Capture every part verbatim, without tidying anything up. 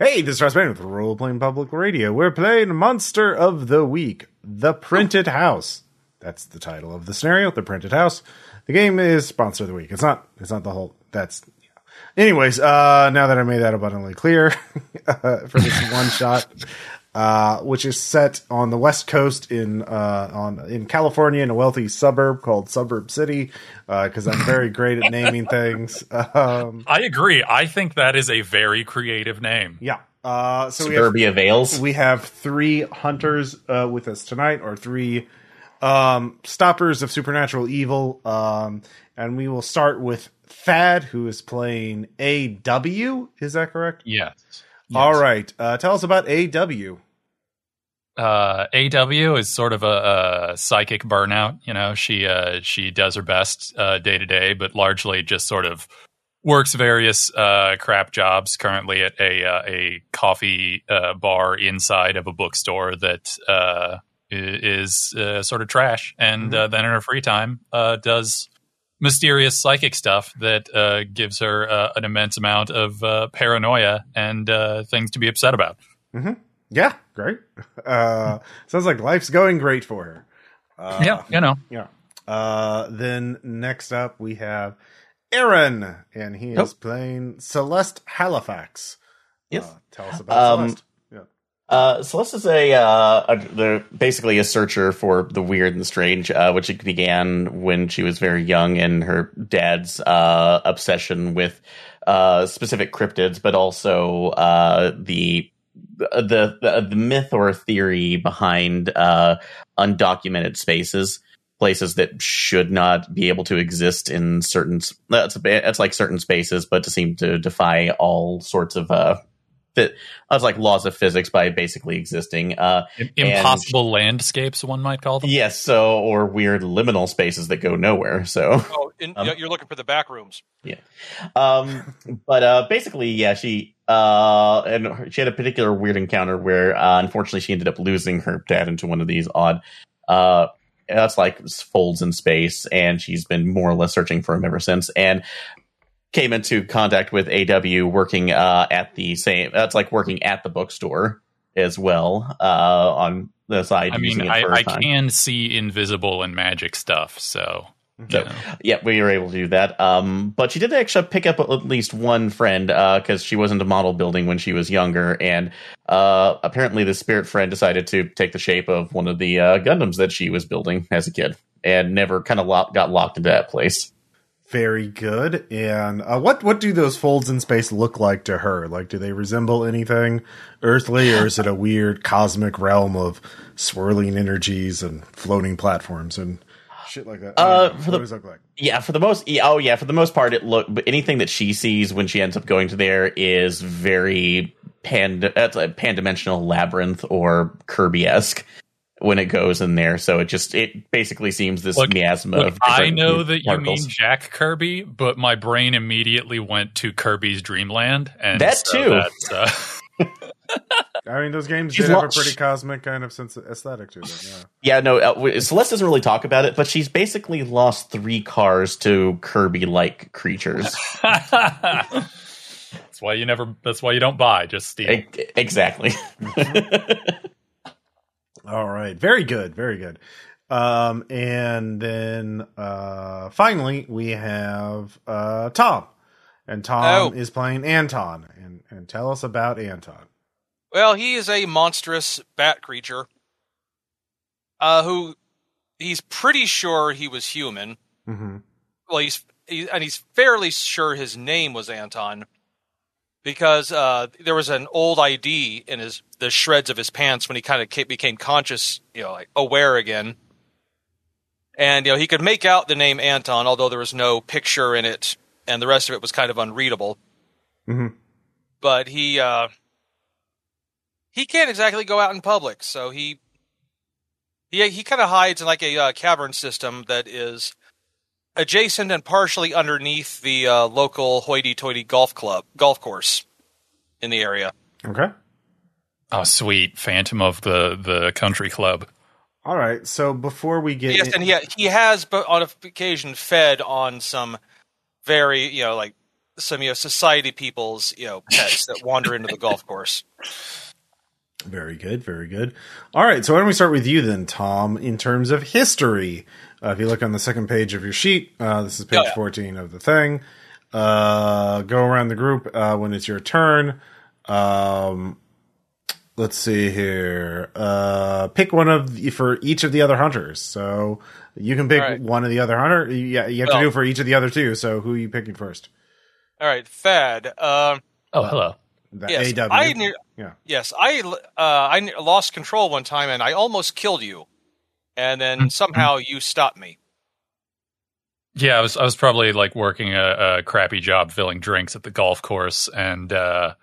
Hey, this is Ross Bain with Roleplaying Public Radio. We're playing Monster of the Week, The Printed House. That's the title of the scenario, The Printed House. The game is Monster of the Week. It's not It's not the whole... That's... Yeah. Anyways, uh, now that I made that abundantly clear uh, for this one shot, uh, which is set on the West Coast in uh, on in California in a wealthy suburb called Suburb City, because uh, I'm very great at naming things. Um, I agree. I think that is a very creative name. Yeah. Uh, so Suburbia Vales. We have three hunters uh, with us tonight, or three um, stoppers of supernatural evil, um, and we will start with Thad, who is playing A W. Is that correct? Yes. Yes. All right. Uh, tell us about A W. Uh, A W is sort of a, a psychic burnout. You know, she uh, she does her best uh, day to day, but largely just sort of works various uh, crap jobs. Currently at a uh, a coffee uh, bar inside of a bookstore that uh, is uh, sort of trash, and mm-hmm. uh, then in her free time uh, does mysterious psychic stuff that uh, gives her uh, an immense amount of uh, paranoia and uh, things to be upset about. Mm-hmm. Yeah, great. Uh, sounds like life's going great for her. Uh, yeah, you know. Yeah. Uh, then next up we have Aaron, and he is oh. playing Celeste Halifax. Yes. Uh, tell us about um, Celeste. Uh, Celeste is a, uh, a they're basically a searcher for the weird and the strange, uh, which began when she was very young and her dad's uh, obsession with uh, specific cryptids, but also uh, the, the the the myth or theory behind uh, undocumented spaces, places that should not be able to exist in certain. That's a bit, that's like certain spaces, but to seem to defy all sorts of. Uh, That I was like laws of physics by basically existing uh, impossible and, landscapes, one might call them. Yes, so or weird liminal spaces that go nowhere. So oh, in, um, you're looking for the back rooms. Yeah, um, but uh, basically, yeah, she uh, and she had a particular weird encounter where uh, unfortunately she ended up losing her dad into one of these odd. Uh, that's like folds in space, and she's been more or less searching for him ever since, and. Came into contact with A W working uh, at the same. That's like working at the bookstore as well uh, on the side. I mean, I, I can see invisible and magic stuff. So, so yeah, we were able to do that. Um, but she did actually pick up at least one friend because uh, she was into model building when she was younger. And uh, apparently the spirit friend decided to take the shape of one of the uh, Gundams that she was building as a kid and never kind of lo- got locked into that place. Very good. And uh, what what do those folds in space look like to her? Like, do they resemble anything earthly, or is it a weird cosmic realm of swirling energies and floating platforms and shit like that? Uh, for what the, does it look like? Yeah, for the most. Yeah, oh, yeah, for the most part, it look. But anything that she sees when she ends up going to there is very pan. That's a pan-dimensional labyrinth or Kirby-esque. When it goes in there, so it just it basically seems this look, miasma look, of I know that particles. You mean Jack Kirby, but my brain immediately went to Kirby's Dreamland, and that so too. That's, uh... I mean, those games she's did have a pretty cosmic kind of sense of aesthetic to them. Yeah, yeah no, uh, Celeste doesn't really talk about it, but she's basically lost three cars to Kirby-like creatures. That's why you never. That's why you don't buy. Just steal. E- exactly. All right. Very good. Very good. Um, and then uh, finally, we have uh, Tom. And Tom oh. is playing Anton. And, and tell us about Anton. Well, he is a monstrous bat creature uh, who he's pretty sure he was human. Mm-hmm. Well, he's he, and he's fairly sure his name was Anton because uh, there was an old I D in his the shreds of his pants when he kind of became conscious, you know, like aware again. And, you know, he could make out the name Anton, although there was no picture in it and the rest of it was kind of unreadable. Mm-hmm. But he, uh, he can't exactly go out in public. So he, he, he kind of hides in like a uh, cavern system that is adjacent and partially underneath the uh, local hoity-toity golf club, golf course in the area. Okay. Oh, sweet. Phantom of the, the country club. All right. So before we get... Yes, in- and he, he has, but on occasion, fed on some very, you know, like some, you know, society people's, you know, pets that wander into the golf course. Very good. Very good. All right. So why don't we start with you then, Tom, in terms of history? Uh, if you look on the second page of your sheet, uh, this is page oh, yeah. fourteen of the thing. Uh, go around the group uh, when it's your turn. Um, let's see here. Uh, pick one of the, for each of the other hunters. So you can pick right. one of the other hunter. Yeah, you have well, to do for each of the other two. So who are you picking first? All right, Thad. Um, oh, hello. Yes, A W. I ne- yeah. Yes, I uh, I ne- lost control one time and I almost killed you, and then somehow you stopped me. Yeah, I was I was probably like working a, a crappy job filling drinks at the golf course, and uh,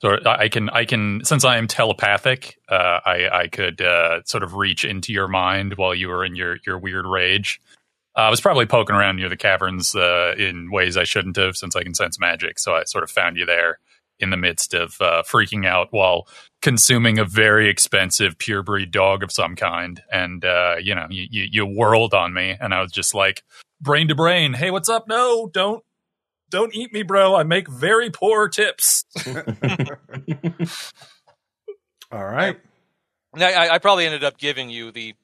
so I can I can since I am telepathic, uh, I I could uh, sort of reach into your mind while you were in your your weird rage. Uh, I was probably poking around near the caverns uh, in ways I shouldn't have, since I can sense magic. So I sort of found you there in the midst of uh, freaking out while consuming a very expensive purebred dog of some kind. And, uh, you know, you, you, you whirled on me, and I was just like, brain to brain. Hey, what's up? No, don't don't eat me, bro. I make very poor tips. All right. I, I probably ended up giving you the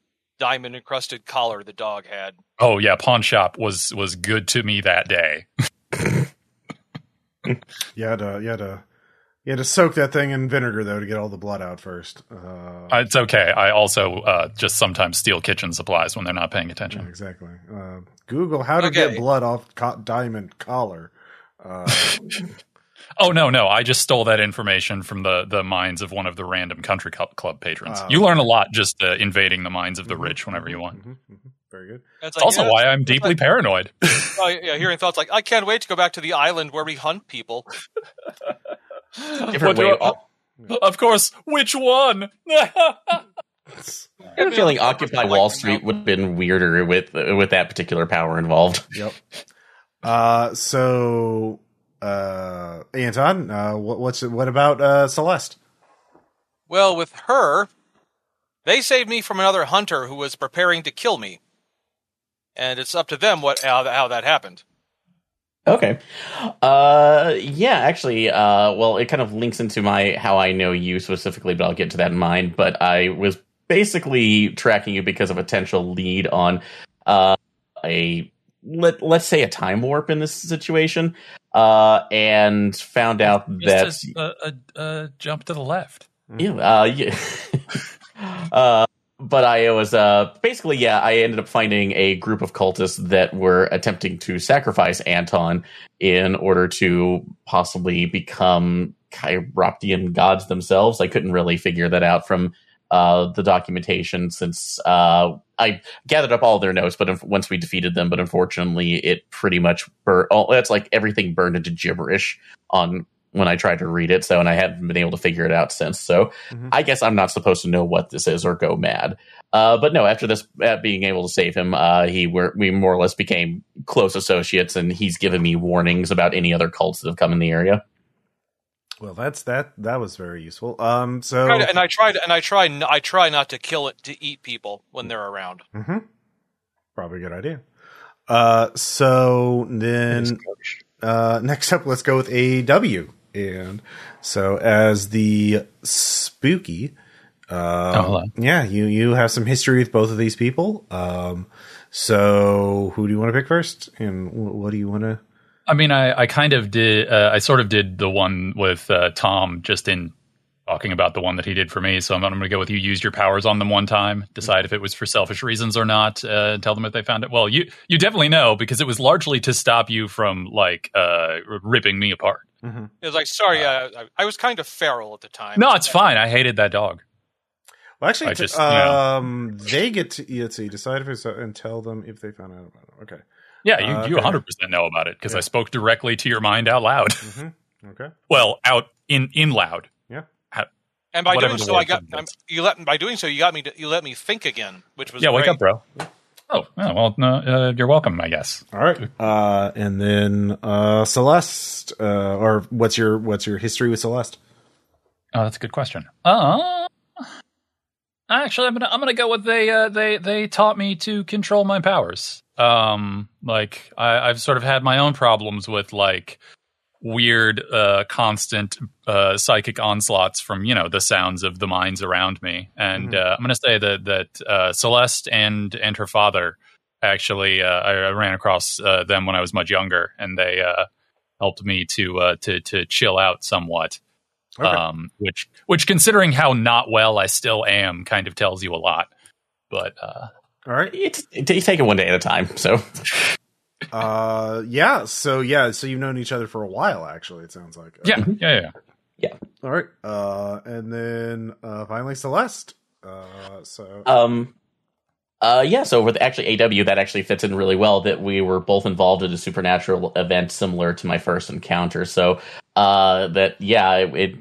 diamond encrusted collar the dog had. Oh, yeah. Pawn shop was, was good to me that day. You had to, you had to, you had to soak that thing in vinegar, though, to get all the blood out first. Uh, it's okay. I also uh, just sometimes steal kitchen supplies when they're not paying attention. Yeah, exactly. Uh, Google how to okay. get blood off co- diamond collar. Uh, oh, no, no. I just stole that information from the, the minds of one of the random country club patrons. Uh, you learn a lot just uh, invading the minds of the mm-hmm, rich whenever you want. Mm-hmm, mm-hmm. Very good. That's like, also, yeah, why I'm deeply like, paranoid. Oh, yeah, hearing thoughts like, I can't wait to go back to the island where we hunt people. What, uh, yeah. Of course, which one? I have a feeling Occupy Wall Street would have been weirder with with that particular power involved. Yep. Uh, so, uh, Anton, uh, what, what's what about uh, Celeste? Well, with her, they saved me from another hunter who was preparing to kill me. And it's up to them what how, how that happened. Okay. Uh, yeah, actually, uh, well, it kind of links into my how I know you specifically, but I'll get to that in mind. But I was basically tracking you because of a potential lead on uh, a, let, let's say, a time warp in this situation, uh, and found out Just that... Just a, a, a jump to the left. Yeah, uh, yeah. uh, But I was uh, basically, yeah, I ended up finding a group of cultists that were attempting to sacrifice Anton in order to possibly become Chiroptian gods themselves. I couldn't really figure that out from uh, the documentation, since uh, I gathered up all their notes. But if, once we defeated them, but unfortunately, it pretty much bur- oh, that's like everything burned into gibberish on when I tried to read it. So, and I haven't been able to figure it out since. So mm-hmm. I guess I'm not supposed to know what this is or go mad. Uh, but no, after this, uh, being able to save him, uh, he were, we more or less became close associates, and he's given me warnings about any other cults that have come in the area. Well, that's, that, that was very useful. Um, so, I tried, and I tried, and I try, I try not to kill it to eat people when they're around. Mm-hmm. Probably a good idea. Uh, so then, uh, next up, let's go with A W. And so, as the spooky, uh, um, oh, yeah, you, you have some history with both of these people. Um, so who do you want to pick first, and what do you want to? I mean, I, I kind of did. Uh, I sort of did the one with uh, Tom, just in talking about the one that he did for me. So I'm, I'm going to go with you. Used your powers on them one time. Decide if it was for selfish reasons or not. Uh, tell them if they found it. Well, you you definitely know, because it was largely to stop you from like uh, ripping me apart. Mm-hmm. It was like, sorry, uh, I, I was kind of feral at the time. No, it's fine. I hated that dog. Well, actually, t- just, um, you know. They get to, let's see, decide if it's, uh, and tell them if they found out about it. Okay. Yeah, you, uh, you one hundred percent know about it, because yeah. I spoke directly to your mind out loud. Mm-hmm. Okay. Well, out in, in loud. Yeah. Out, and by doing so, I got I'm, you. Let by doing so, you got me. To, you let me think again, which was yeah. Great. Wake up, bro. Oh, yeah, well, no, uh, you're welcome, I guess. All right. Uh, and then uh, Celeste, uh, or what's your what's your history with Celeste? Oh, that's a good question. Uh, actually, I'm gonna I'm gonna go with they uh, they they taught me to control my powers. Um, like I, I've sort of had my own problems with like weird, uh, constant uh, psychic onslaughts from, you know, the sounds of the mines around me. And mm-hmm. uh, I'm going to say that that uh, Celeste and and her father actually, uh, I, I ran across uh, them when I was much younger, and they uh, helped me to uh, to to chill out somewhat. Okay. Um, which which considering how not well I still am, kind of tells you a lot. But uh, all right, you, t- you take it one day at a time. So. uh yeah so yeah so you've known each other for a while, actually, it sounds like. yeah okay. yeah yeah yeah all right uh and then uh finally Celeste. uh so um uh yeah so with actually A W, that actually fits in really well, that we were both involved in a supernatural event similar to my first encounter. So uh that yeah it, it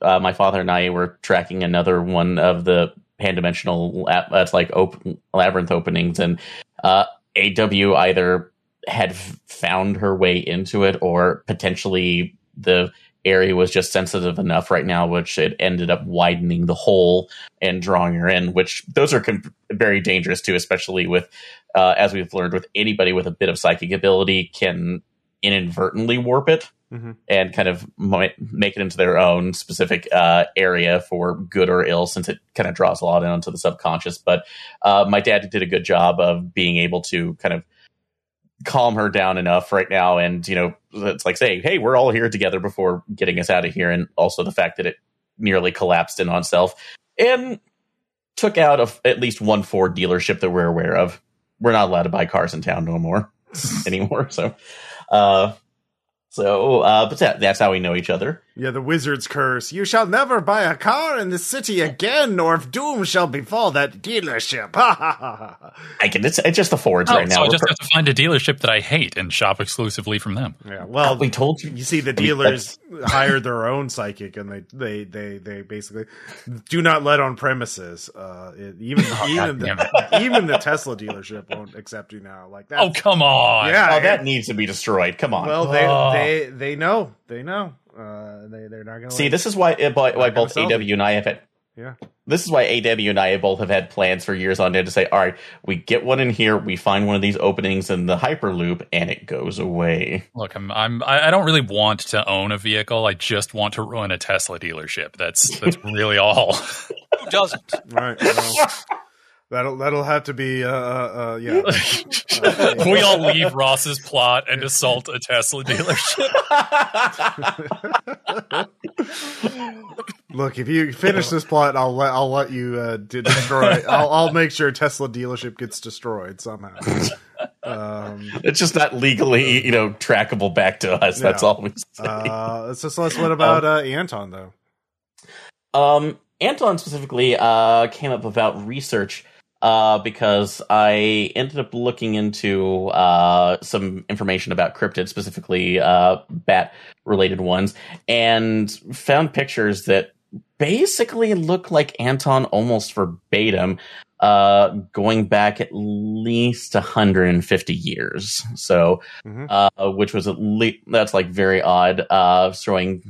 uh my father and I were tracking another one of the pan-dimensional lab, uh, it's like op- labyrinth openings, and uh A W either had found her way into it, or potentially the area was just sensitive enough right now, which it ended up widening the hole and drawing her in, which those are com- very dangerous too, especially with, uh, as we've learned, with anybody with a bit of psychic ability can inadvertently warp it mm-hmm. and kind of m- make it into their own specific uh, area for good or ill, since it kind of draws a lot into the subconscious. But uh, my dad did a good job of being able to kind of calm her down enough right now, and you know, it's like saying, hey, we're all here together before getting us out of here. And also the fact that it nearly collapsed in on itself and took out of at least one Ford dealership that we're aware of. We're not allowed to buy cars in town no more anymore, so uh so uh but that, that's how we know each other. Yeah, the wizard's curse: you shall never buy a car in the city again, nor if doom shall befall that dealership. I can. It's, it's just the Fords oh, right so now. So I just per- have to find a dealership that I hate and shop exclusively from them. Yeah. Well, God, we told you. You see, the dealers hire their own psychic, and they they, they, they basically do not let on premises. Uh, it, even oh, even the, even the Tesla dealership won't accept you now. Like that. Oh, come on. Yeah. Oh, that needs to be destroyed. Come on. Well, they oh. they, they know. They know. Uh, they, they're not gonna see. Like, this is why why, why both A W them. and I have had. Yeah. This is why A W and I both have had plans for years on end to say, all right, we get one in here, we find one of these openings in the Hyperloop, and it goes away. Look, I'm I'm I don't really want to own a vehicle. I just want to run a Tesla dealership. That's that's really all. Who doesn't? Right. Well. That'll that'll have to be uh uh yeah. Uh, yeah. We all leave Ross's plot and assault a Tesla dealership. Look, if you finish this plot, I'll let I'll let you uh, destroy. I'll I'll make sure Tesla dealership gets destroyed somehow. Um, it's just not legally, you know, trackable back to us. Yeah. That's all we say. Uh, so, so what about um, uh, Anton though? Um, Anton specifically uh came up about research. Uh, because I ended up looking into uh, some information about cryptids, specifically uh, bat-related ones, and found pictures that basically look like Anton almost verbatim, uh, going back at least one hundred fifty years. So, mm-hmm. uh, which was at least, that's like very odd, uh, showing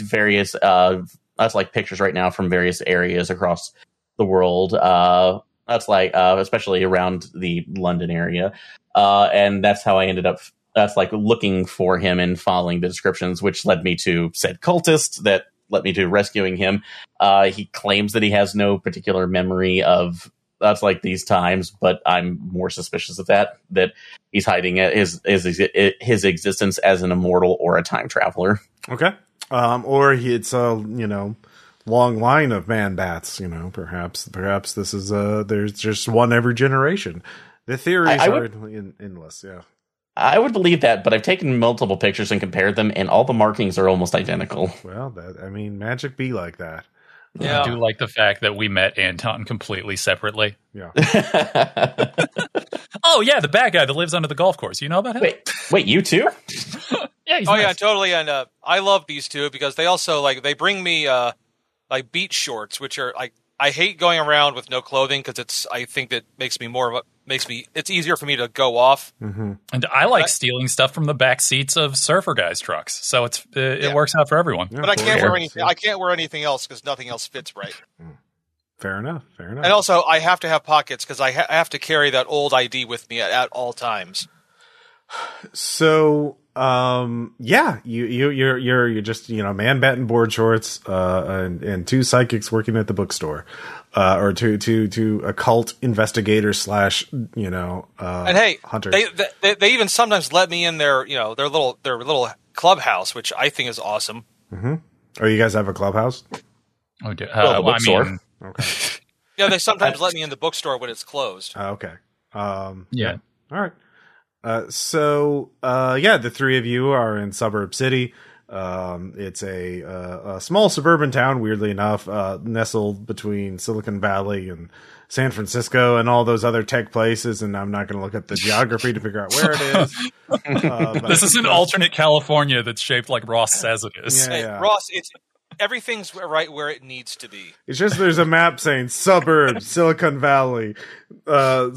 various, uh, that's like pictures right now from various areas across the world, uh, That's like, uh, especially around the London area. Uh, and that's how I ended up, that's like looking for him and following the descriptions, which led me to said cultist that led me to rescuing him. Uh, he claims that he has no particular memory of, that's like these times, but I'm more suspicious of that, that he's hiding his, his, his existence as an immortal or a time traveler. Okay. Um, or he, it's, uh, you know, long line of man bats, you know, perhaps, perhaps this is uh there's just one every generation. The theories I, I would, are in, endless. Yeah. I would believe that, but I've taken multiple pictures and compared them, and all the markings are almost identical. Well, that, I mean, magic be like that. Yeah. I do like the fact that we met Anton completely separately. Yeah. Oh yeah. The bad guy that lives under the golf course. You know about him? Wait, wait, you too? Yeah. He's oh nice. Yeah, totally. And, uh, I love these two because they also like, they bring me, uh, like beach shorts, which are like, I hate going around with no clothing because it's, I think that makes me more of a, makes me, it's easier for me to go off. Mm-hmm. And I like I, stealing stuff from the back seats of surfer guys' trucks. So it's, uh, yeah. It works out for everyone. Yeah, but I can't, wear anything, I can't wear anything else because nothing else fits right. Fair enough. Fair enough. And also, I have to have pockets because I, ha- I have to carry that old I D with me at, at all times. So Um, yeah, you, you, you're, you're, you're just, you know, man bat in board shorts, uh, and, and two psychics working at the bookstore, uh, or two, two, two occult investigators slash, you know, uh, and hey, hunters. They, they, they even sometimes let me in their, you know, their little, their little clubhouse, which I think is awesome. Mm-hmm. Oh, you guys have a clubhouse? Oh, do, uh, well, well, I mean, okay. Yeah, they sometimes let me in the bookstore when it's closed. Uh, okay. Um, yeah. All right. Uh, so, uh, yeah, the three of you are in Suburb City. Um, it's a, uh, a small suburban town, weirdly enough, uh, nestled between Silicon Valley and San Francisco and all those other tech places. And I'm not going to look at the geography to figure out where it is. Uh, but this is an alternate California that's shaped like Ross says it is. Yeah, hey, yeah. Ross, it's everything's right where it needs to be. It's just there's a map saying suburb, Silicon Valley, uh,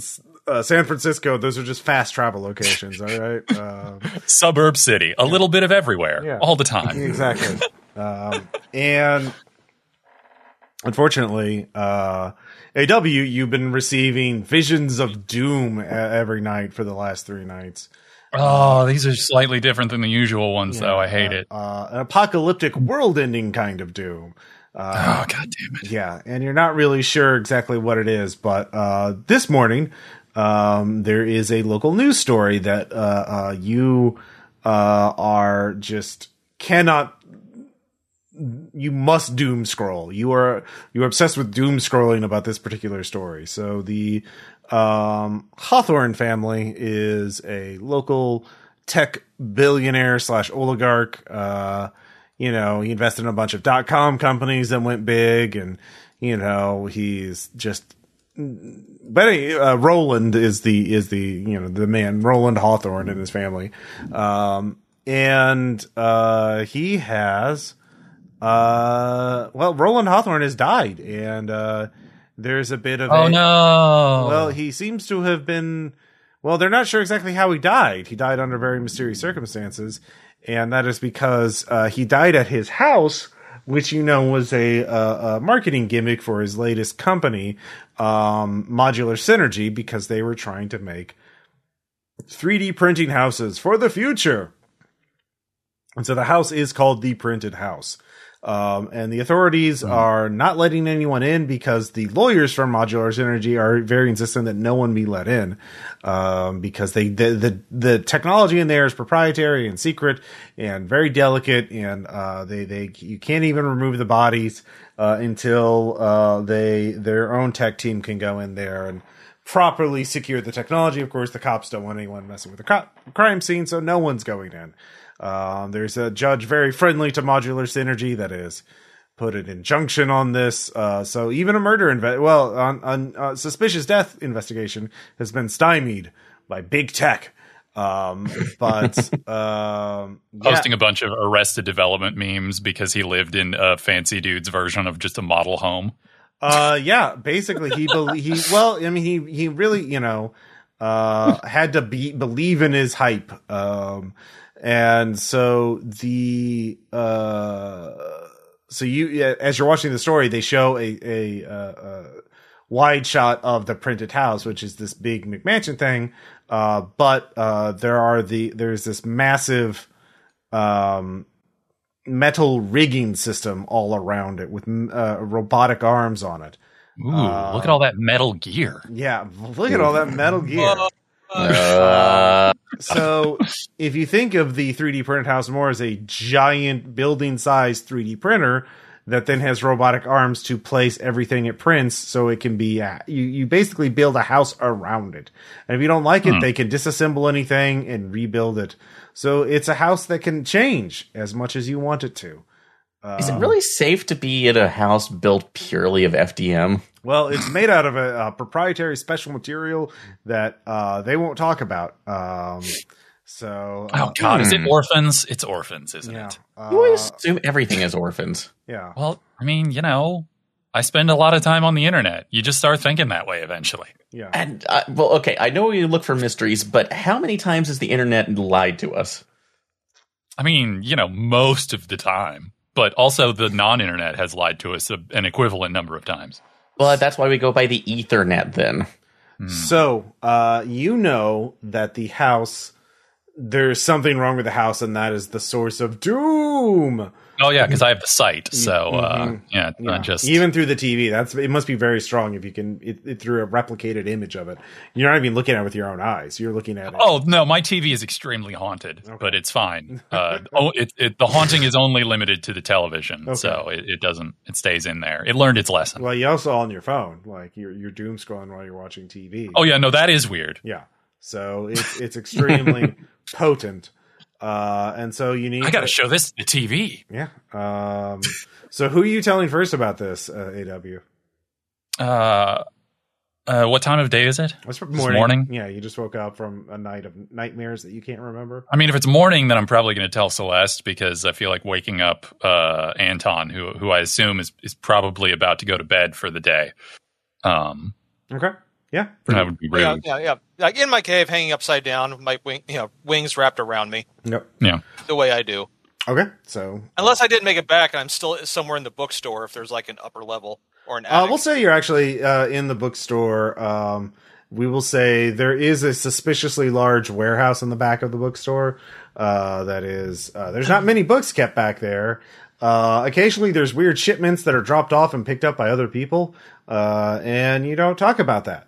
Uh, San Francisco. Those are just fast travel locations. All right. Um, Suburb City, a yeah. little bit of everywhere, yeah. all the time. Exactly. um, and unfortunately, uh, A W, you've been receiving visions of doom every night for the last three nights. Oh, these are slightly different than the usual ones, yeah, though. I hate uh, it. Uh, an apocalyptic, world-ending kind of doom. Uh, oh, God damn it. Yeah, and you're not really sure exactly what it is, but uh, this morning. Um, there is a local news story that, uh, uh, you, uh, are just cannot, you must doom scroll. You are, you are obsessed with doom scrolling about this particular story. So the, um, Hawthorne family is a local tech billionaire slash oligarch. Uh, you know, he invested in a bunch of dot-com companies that went big and, you know, he's just, But anyway, uh, Roland is the is the you know the man Roland Hawthorne and his family, um, and uh, he has uh, well Roland Hawthorne has died, and uh, there's a bit of oh a, no well he seems to have been well they're not sure exactly how he died. He died under very mysterious circumstances, and that is because uh, he died at his house, which, you know, was a, uh, a marketing gimmick for his latest company, um, Modular Synergy, because they were trying to make three D printing houses for the future. And so the house is called The Printed House. Um, and the authorities mm. are not letting anyone in because the lawyers from Modular Synergy are very insistent that no one be let in, um, because they, the, the, the technology in there is proprietary and secret and very delicate. And, uh, they, they, you can't even remove the bodies, uh, until, uh, they, their own tech team can go in there and properly secure the technology. Of course, the cops don't want anyone messing with the co- crime scene. So no one's going in. Um, there's a judge very friendly to Modular Synergy that is put an injunction on this. Uh, so even a murder, inve- well, on, on uh, suspicious death investigation has been stymied by big tech. Um, but, um, yeah. Posting a bunch of Arrested Development memes because he lived in a fancy dude's version of just a model home. Uh, yeah, basically he, be- he, well, I mean, he, he really, you know, uh, had to be believe in his hype. Um, And so the, uh, so you, as you're watching the story, they show a, a, uh, uh, wide shot of the Printed House, which is this big McMansion thing. Uh, but, uh, there are the, there's this massive, um, metal rigging system all around it with, uh, robotic arms on it. Ooh, uh, look at all that metal gear. Yeah. Look at all that metal gear. Uh, so if you think of the three D printed house more as a giant building sized three D printer that then has robotic arms to place everything it prints, so it can be uh, you, you basically build a house around it, and if you don't like it hmm. they can disassemble anything and rebuild it, so it's a house that can change as much as you want it to. Um, is it really safe to be at a house built purely of F D M? Well, it's made out of a, a proprietary special material that uh, they won't talk about. Um, so, uh, oh God, is it orphans? It's orphans, isn't yeah. it? Uh, you always assume everything is orphans. Yeah. Well, I mean, you know, I spend a lot of time on the internet. You just start thinking that way eventually. Yeah. And uh, well, okay, I know you look for mysteries, but how many times has the internet lied to us? I mean, you know, most of the time, but also the non-internet has lied to us a, an equivalent number of times. Well, that's why we go by the Ethernet then. Hmm. So, uh, you know that the house there's something wrong with the house, and that is the source of doom. Oh yeah, because I have the sight, so uh, mm-hmm. yeah, it's yeah. not just even through the T V. That's it must be very strong if you can it, it, through a replicated image of it. You're not even looking at it with your own eyes. You're looking at it. Oh no, my T V is extremely haunted, okay. but it's fine. Uh, oh, it, it, the haunting is only limited to the television, okay. so it, it doesn't. It stays in there. It learned its lesson. Well, you also on your phone, like you're you're doom scrolling while you're watching T V. Oh yeah, no, that is weird. Yeah, so it's it's extremely potent. Uh, and so you need. I got to show this to T V. Yeah. Um. So who are you telling first about this, uh, A W? Uh, uh, what time of day is it? It's morning. It's morning. Yeah, you just woke up from a night of nightmares that you can't remember. I mean, if it's morning, then I'm probably going to tell Celeste because I feel like waking up uh, Anton, who who I assume is is probably about to go to bed for the day. Um. Okay. Yeah, that would be rude. Yeah, yeah, yeah. In my cave, hanging upside down, with my wing, you know, wings wrapped around me. Yep. Yeah. The way I do. Okay. So, unless I didn't make it back, and I'm still somewhere in the bookstore. If there's like an upper level or an, attic. Uh, we'll say you're actually uh, in the bookstore. Um, we will say there is a suspiciously large warehouse in the back of the bookstore. Uh, that is, uh, there's not many books kept back there. Uh, occasionally there's weird shipments that are dropped off and picked up by other people. Uh, and you don't talk about that.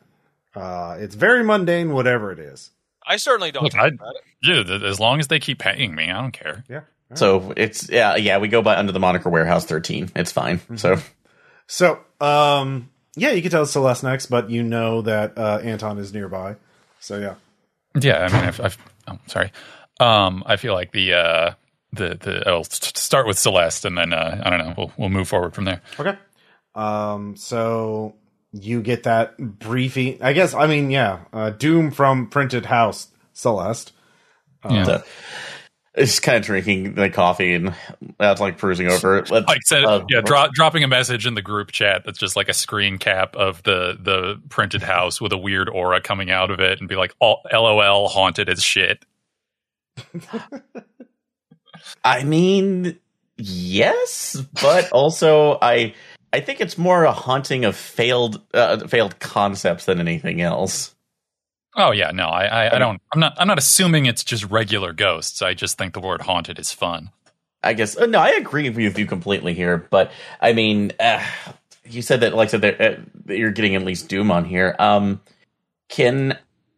Uh, it's very mundane, whatever it is. I certainly don't. Look, I, about it. Dude, as long as they keep paying me, I don't care. Yeah. Right. So it's yeah, yeah. We go by under the moniker Warehouse thirteen. It's fine. Mm-hmm. So, so um, yeah, you can tell Celeste next, but you know that uh, Anton is nearby. So yeah, yeah. I mean, I've, I've, I'm sorry. Um, I feel like the uh, the the I'll start with Celeste, and then uh, I don't know. We'll we'll move forward from there. Okay. Um. So. You get that briefing, I guess. I mean, yeah, uh, doom from Printed House, Celeste. Um, yeah. So, it's kind of drinking the coffee and that's uh, like perusing over it. Like said, uh, yeah, dro- dropping a message in the group chat that's just like a screen cap of the the Printed House with a weird aura coming out of it, and be like, oh, "L O L, haunted as shit." I mean, yes, but also I. I think it's more a haunting of failed uh, failed concepts than anything else. Oh yeah, no, I, I, I don't. I'm not. I'm not assuming it's just regular ghosts. I just think the word haunted is fun. I guess no, I agree with you completely here. But I mean, uh, you said that, like I said, that, uh, that you're getting at least doom on here. Um, can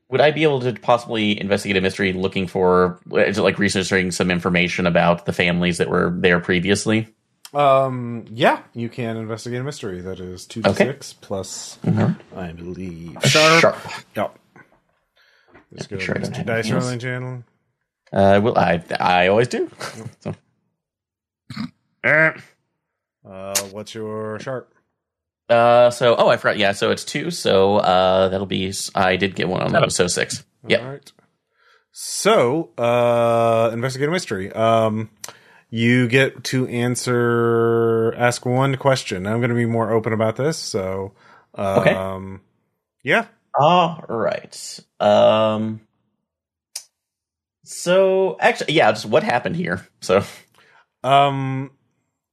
would I be able to possibly investigate a mystery looking for is it like researching some information about the families that were there previously? Um. Yeah, you can investigate a mystery. That is two to okay. six plus, mm-hmm. I believe, sharp. sharp. No. Let's yeah, go sure to the dice rolling channel. Uh, well, I I always do. so. uh, what's your sharp? Uh, so oh, I forgot. Yeah, so it's two. So uh, that'll be. I did get one on that. So six. All yeah. Right. So uh, investigate a mystery. Um. You get to answer, ask one question. I'm going to be more open about this. So, um, okay. yeah. All right. Um, so actually, yeah, just what happened here? So, um,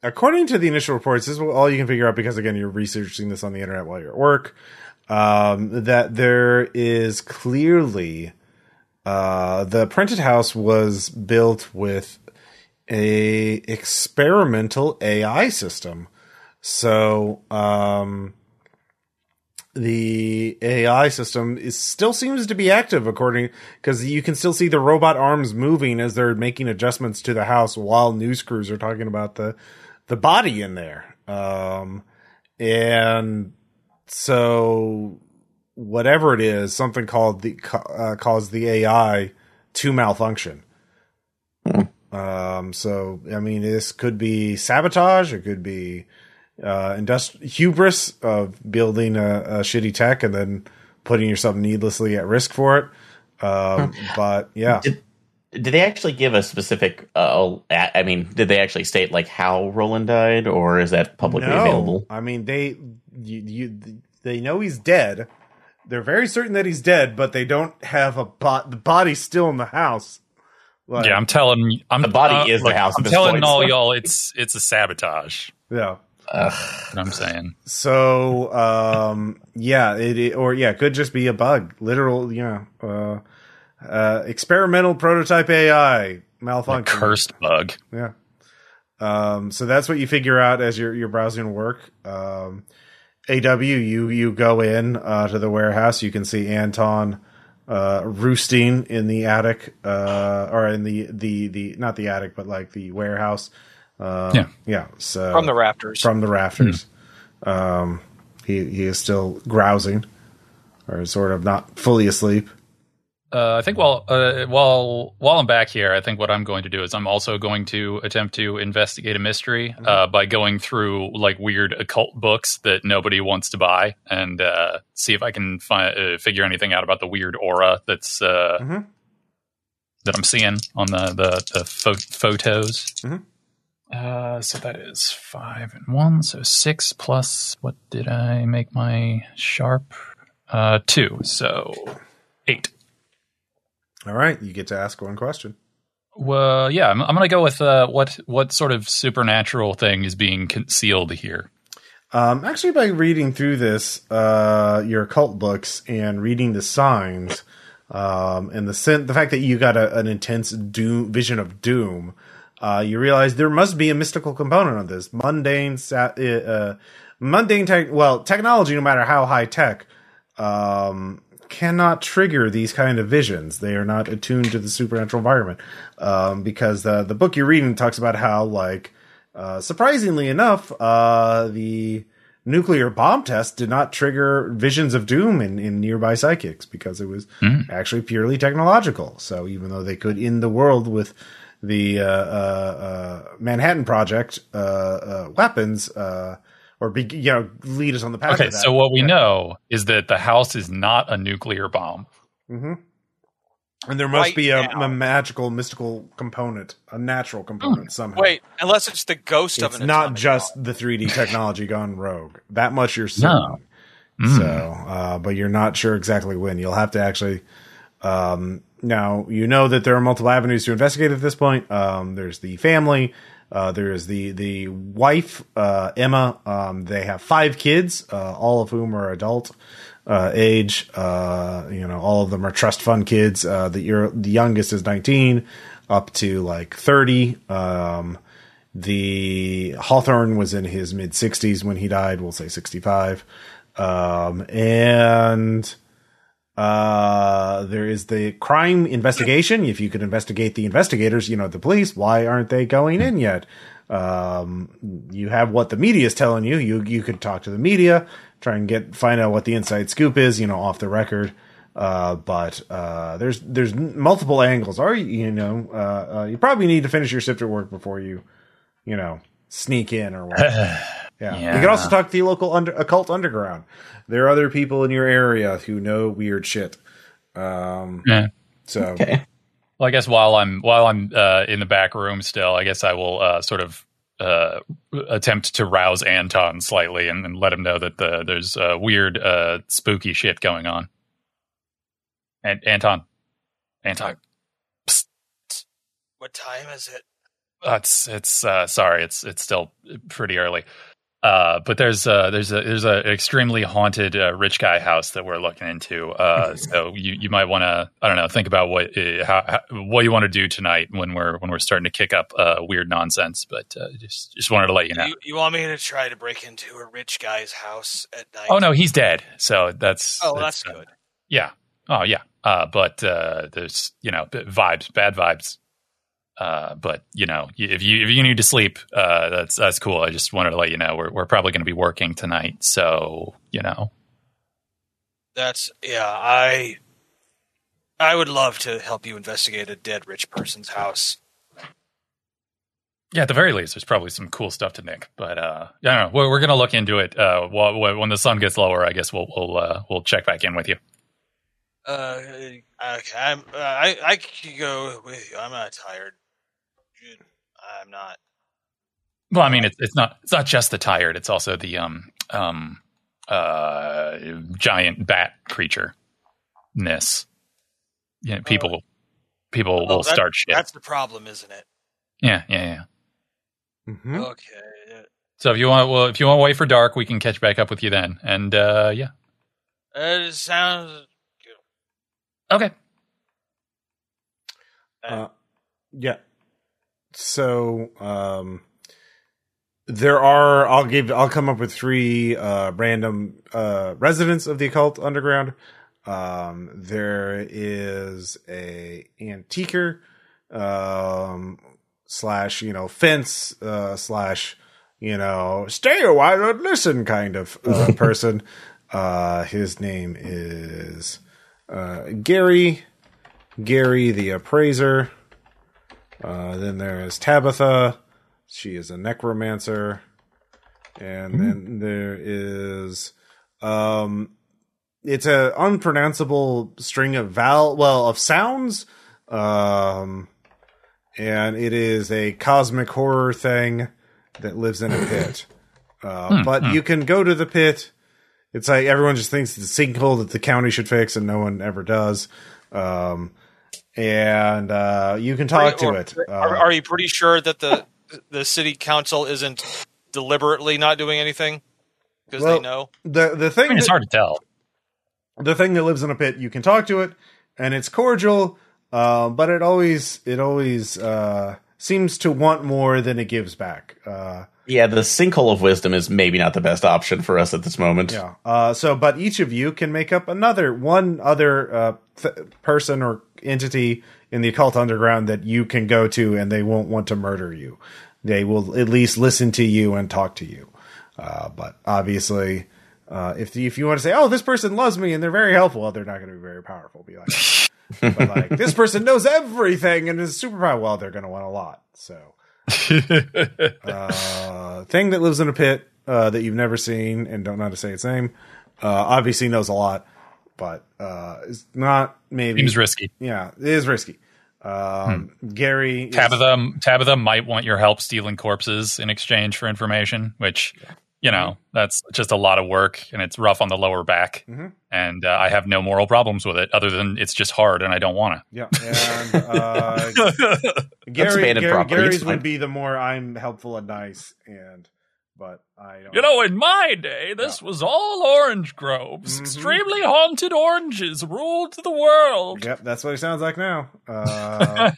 according to the initial reports, this is all you can figure out because again, you're researching this on the internet while you're at work. Um, that there is clearly, uh, the Printed House was built with a experimental A I system. So um, the A I system is still seems to be active according because you can still see the robot arms moving as they're making adjustments to the house while news crews are talking about the, the body in there. Um, and so whatever it is, something called the, uh, caused the A I to malfunction. Hmm. Um, so, I mean, this could be sabotage. It could be, uh, industri- hubris of building a, a shitty tech and then putting yourself needlessly at risk for it. Um, but yeah. Did, did they actually give a specific, uh, I mean, did they actually state like how Roland died or is that publicly no. available? I mean, they, you, you, they know he's dead. They're very certain that he's dead, but they don't have a bot. The body's still in the house. Like, yeah, I'm telling. I'm, the body uh, is the house. I'm telling all y'all, it's it's a sabotage. Yeah, uh, I'm saying. So, um, yeah, it, it or yeah, it could just be a bug. Literal, you know. Uh, Uh, experimental prototype A I malfunction. A cursed bug. Yeah. Um, so that's what you figure out as you're, you're browsing work. Um, A W, you, you go in uh, to the warehouse. You can see Anton uh, roosting in the attic, uh, or in the, the, the, not the attic, but like the warehouse. Uh, yeah. Yeah. So from the rafters. From the rafters. Mm. Um, he, he is still grousing, or sort of not fully asleep. Uh, I think while uh, while while I'm back here, I think what I'm going to do is I'm also going to attempt to investigate a mystery uh, by going through like weird occult books that nobody wants to buy, and uh, see if I can find uh, figure anything out about the weird aura that's uh, mm-hmm. that I'm seeing on the the, the fo- photos. Mm-hmm. Uh, so that is five and one, so six plus what did I make my sharp? Uh, two, so eight. All right, you get to ask one question. Well, yeah, I'm, I'm going to go with uh, what what sort of supernatural thing is being concealed here? Um, actually, by reading through this, uh, your occult books and reading the signs, um, and the sen- the fact that you got a, an intense doom, vision of doom, uh, you realize there must be a mystical component of this. Mundane, uh, mundane tech, well, technology, no matter how high tech, um, cannot trigger these kind of visions. They are not attuned to the supernatural environment, um, because the, the book you're reading talks about how, like, uh, surprisingly enough, uh, the nuclear bomb test did not trigger visions of doom in, in nearby psychics, because it was mm. actually purely technological. So even though they could end the world with the uh, uh, uh, Manhattan Project uh, uh, weapons, uh, Or, be, you know, lead us on the path. Okay, of that. So what we yeah. know is that the house is not a nuclear bomb. Mm-hmm. And there must right be a, a magical, mystical component, a natural component mm. somehow. Wait, unless it's the ghost it's of an It's not just bomb. The three D technology gone rogue. That much you're seeing. No. Mm. So, uh, but you're not sure exactly when. You'll have to actually... Um, now, you know that there are multiple avenues to investigate at this point. Um, there's the family... Uh, there is the the wife, uh, Emma. Um, they have five kids, uh, all of whom are adult uh, age. Uh, you know, all of them are trust fund kids. Uh, the the youngest is nineteen, up to like thirty. Um, the Hawthorne was in his mid sixties when he died. We'll say sixty-five. Um, and uh, there is the crime investigation. If you could investigate the investigators, you know, the police, why aren't they going in yet? Um, you have what the media is telling you. You, you could talk to the media, try and get, find out what the inside scoop is, you know, off the record. Uh, but, uh, there's, there's multiple angles. Are you, you know, uh, uh, you probably need to finish your sifter work before you, you know, sneak in or whatever. Yeah. yeah. You can also talk to the local under, occult underground. There are other people in your area who know weird shit. Um, yeah. So, okay. Well, I guess while I'm while I'm uh, in the back room still, I guess I will uh, sort of uh, attempt to rouse Anton slightly and, and let him know that the, there's uh, weird, uh, spooky shit going on. And Anton, Anton, psst. What time is it? Uh, it's it's uh, sorry, it's it's still pretty early. Uh, but there's uh, there's a there's a extremely haunted uh, rich guy house that we're looking into. Uh, so you, you might want to I don't know think about what uh, how, how, what you want to do tonight when we're when we're starting to kick up uh, weird nonsense. But uh, just just wanted to let you know. You, you want me to try to break into a rich guy's house at night? Oh no, he's dead. So that's oh that's, that's good. Uh, yeah. Oh yeah. Uh, but uh, there's you know vibes, bad vibes. Uh, but you know, if you if you need to sleep, uh, that's that's cool. I just wanted to let you know we're we're probably going to be working tonight, so you know. That's yeah. I I would love to help you investigate a dead rich person's house. Yeah, at the very least, there's probably some cool stuff to nick. But uh, I don't know. We're, we're going to look into it. Uh, while, when the sun gets lower, I guess we'll we'll uh, we'll check back in with you. Uh, okay, I'm, uh, I I could go with you. I'm not tired. I'm not. Well, I mean, it's it's not it's not just the tired. It's also the um um uh giant bat creature-ness. You know, people oh. people oh, will that, start shit. That's the problem, isn't it? Yeah, yeah, yeah. Mm-hmm. Okay. So if you want, well, if you want to wait for dark, we can catch back up with you then. And uh, yeah, it sounds. Okay. Uh, uh, yeah. So um, there are. I'll give. I'll come up with three uh, random uh, residents of the occult underground. Um, there is a antiquer um, slash you know fence uh, slash you know stay a while and listen kind of uh, person. Uh, his name is uh, Gary, Gary the appraiser. Uh, then there is Tabitha. She is a necromancer. And mm-hmm. then there is, um, it's an unpronounceable string of vowel, well, of sounds. Um, and it is a cosmic horror thing that lives in a pit. Uh, mm-hmm. But you can go to the pit. It's like everyone just thinks it's a sinkhole that the county should fix, and no one ever does. Um, and uh, you can talk to it. Uh, are, are you pretty sure that the the city council isn't deliberately not doing anything because well, they know the the thing? I mean, that, it's hard to tell. The thing that lives in a pit, you can talk to it, and it's cordial, uh, but it always it always uh, seems to want more than it gives back. Uh, Yeah, the sinkhole of wisdom is maybe not the best option for us at this moment. Yeah. Uh, so, but each of you can make up another one other uh, th- person or entity in the occult underground that you can go to, and they won't want to murder you. They will at least listen to you and talk to you. Uh, but obviously, uh, if the, if you want to say, "Oh, this person loves me and they're very helpful," well, they're not going to be very powerful. Be like, but like this person knows everything and is super powerful. Well, they're going to want a lot. So. uh, thing that lives in a pit uh, that you've never seen and don't know how to say its name uh, obviously knows a lot, but uh, it's not maybe seems risky. Yeah, it is risky. Um, hmm. Gary Tabitha is, Tabitha might want your help stealing corpses in exchange for information, which you know that's just a lot of work and it's rough on the lower back. Mm-hmm. And uh, I have no moral problems with it, other than it's just hard and I don't want to. Yeah, and, uh, Gary, Gary, Gary's would be the more I'm helpful and nice, and but I don't. You know, in my day, this yeah. was all orange groves. Mm-hmm. Extremely haunted oranges ruled the world. Yep, that's what he sounds like now. Uh,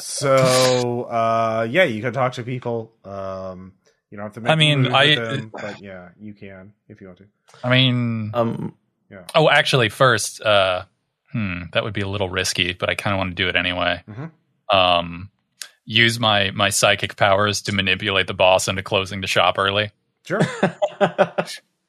so, uh, yeah, you can talk to people. Um, you don't have to make I mean, I, with them, but yeah, you can if you want to. I mean, um, yeah. Oh, actually, first, uh, hmm, that would be a little risky, but I kind of want to do it anyway. Mm-hmm. Um, use my my psychic powers to manipulate the boss into closing the shop early. Sure.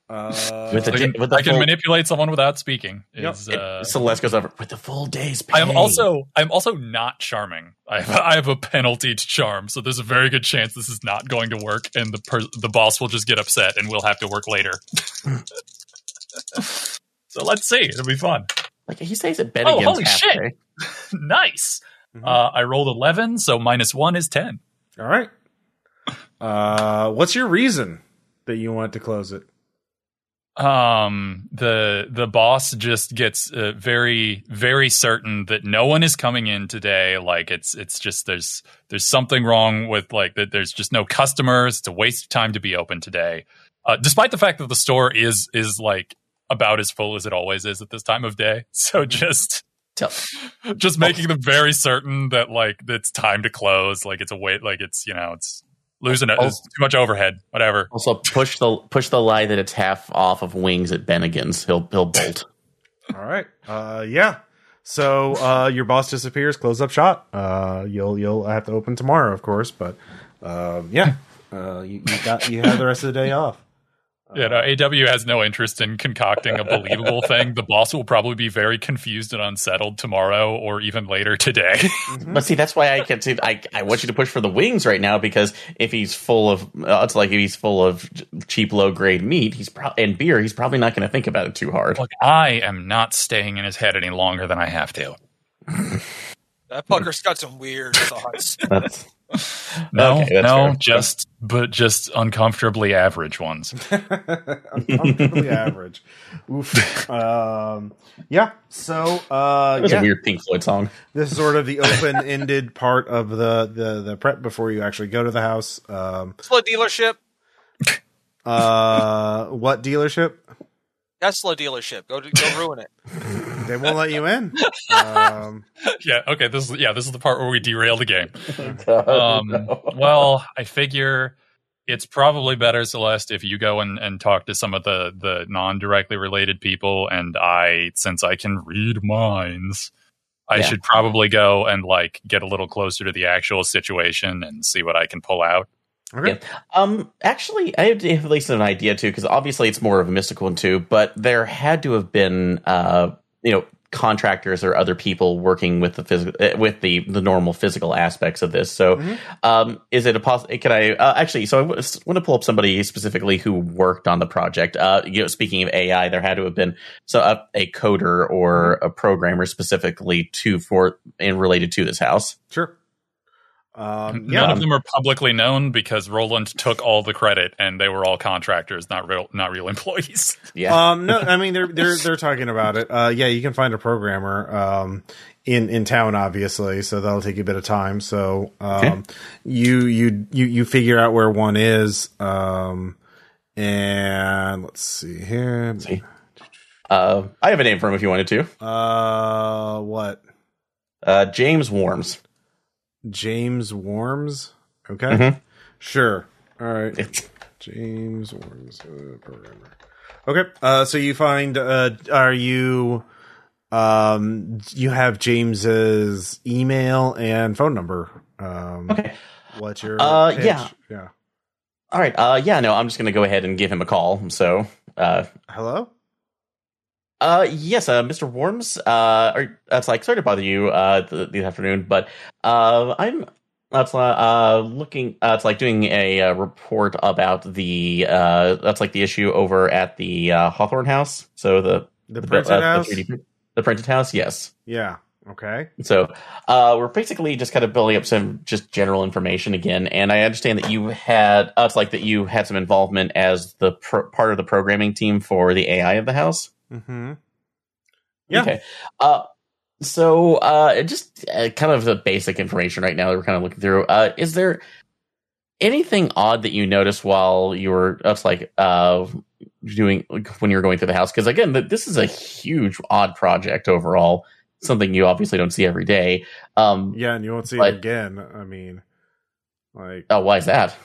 Uh, with the, I can, with the I can full, manipulate someone without speaking. Yep. Is, uh, it, Celeste goes over with the full day's pay. I am also I'm also not charming. I have, I have a penalty to charm, so there's a very good chance this is not going to work, and the per, the boss will just get upset, and we'll have to work later. So let's see. It'll be fun. Like he stays at Bennigan's. Oh, holy shit! Nice. Mm-hmm. Uh, I rolled eleven, so minus one is ten. All right. Uh, what's your reason that you want to close it? Um, the the boss just gets uh, very, very certain that no one is coming in today. Like it's it's just there's there's something wrong with like that. There's just no customers. It's a waste of time to be open today, uh, despite the fact that the store is is like about as full as it always is at this time of day. So just just making them very certain that like it's time to close. Like it's a wait. Like it's you know it's. Losing it, it's too much overhead. Whatever. Also, push the push the lie that it's half off of wings at Bennigan's. He'll he'll bolt. All right. Uh, yeah. So uh, your boss disappears. Close up shop. Uh, you'll you'll have to open tomorrow, of course. But um, yeah, uh, you, you got you have the rest of the day off. Uh, yeah. No, A W has no interest in concocting a believable thing. The boss will probably be very confused and unsettled tomorrow, or even later today. Mm-hmm. But see, that's why I can see. I I want you to push for the wings right now because if he's full of, uh, it's like if he's full of cheap, low grade meat, he's pro- and beer. He's probably not going to think about it too hard. Look, I am not staying in his head any longer than I have to. That pucker's got some weird thoughts. That's. No, okay, no, fair. just but just uncomfortably average ones. Uncomfortably average. Oof. Um, yeah. So uh, that's yeah. a weird Pink Floyd song. This is sort of the open-ended part of the, the the prep before you actually go to the house. Um, Tesla dealership. Uh, what dealership? Tesla dealership. Go to, go ruin it. They won't let you in. Um, yeah. Okay. This is yeah. This is the part where we derail the game. God, um, no. Well, I figure it's probably better, Celeste, if you go and, and talk to some of the the non-directly related people, and I, since I can read minds, I yeah. should probably go and like get a little closer to the actual situation and see what I can pull out. Okay. Yeah. Um. Actually, I have at least an idea too, because obviously it's more of a mystical one too. But there had to have been, uh, you know, contractors or other people working with the physical, with the, the normal physical aspects of this. So, mm-hmm. um, is it a possible? Can I uh, actually? So I w- want to pull up somebody specifically who worked on the project. Uh, you know, speaking of A I, there had to have been so a, a coder or a programmer specifically to for and related to this house. Sure. Um, yeah. None of them are publicly known because Roland took all the credit, and they were all contractors, not real, not real employees. Yeah. Um, no, I mean they're they're they're talking about it. Uh, yeah, you can find a programmer um, in in town, obviously, so that'll take you a bit of time. So um, okay. you you you you figure out where one is, um, and let's see here. Let's see. Uh, I have a name for him if you wanted to. Uh, what? Uh, James Worms. James Worms. Okay. Mm-hmm. Sure. All right. James Worms, uh, programmer. Okay. Uh, so you find, uh, are you, um, you have James's email and phone number. Um, okay. What's your, uh, pitch? yeah. Yeah. All right. Uh, yeah, no, I'm just going to go ahead and give him a call. So, uh, hello. Uh, yes, uh, Mister Worms, uh, or, that's like, sorry to bother you, uh, th- this afternoon, but, uh, I'm, that's, uh, looking, uh, it's like doing a, uh, report about the, uh, that's like the issue over at the, uh, Hawthorne House, so the, the, the Printed uh, House? The, the Printed House, yes. Yeah, okay. So, uh, we're basically just kind of building up some just general information again, and I understand that you had, uh, it's like that you had some involvement as the pro- part of the programming team for the A I of the house. Mm-hmm. Yeah. Okay. Uh, so uh, just uh, kind of the basic information right now that we're kind of looking through. Uh, is there anything odd that you noticed while you were that's like uh, doing when you were going through the house? Because again, the, this is a huge odd project overall. Something you obviously don't see every day. Um, yeah, and you won't see but, it again. I mean, like, oh, why is that?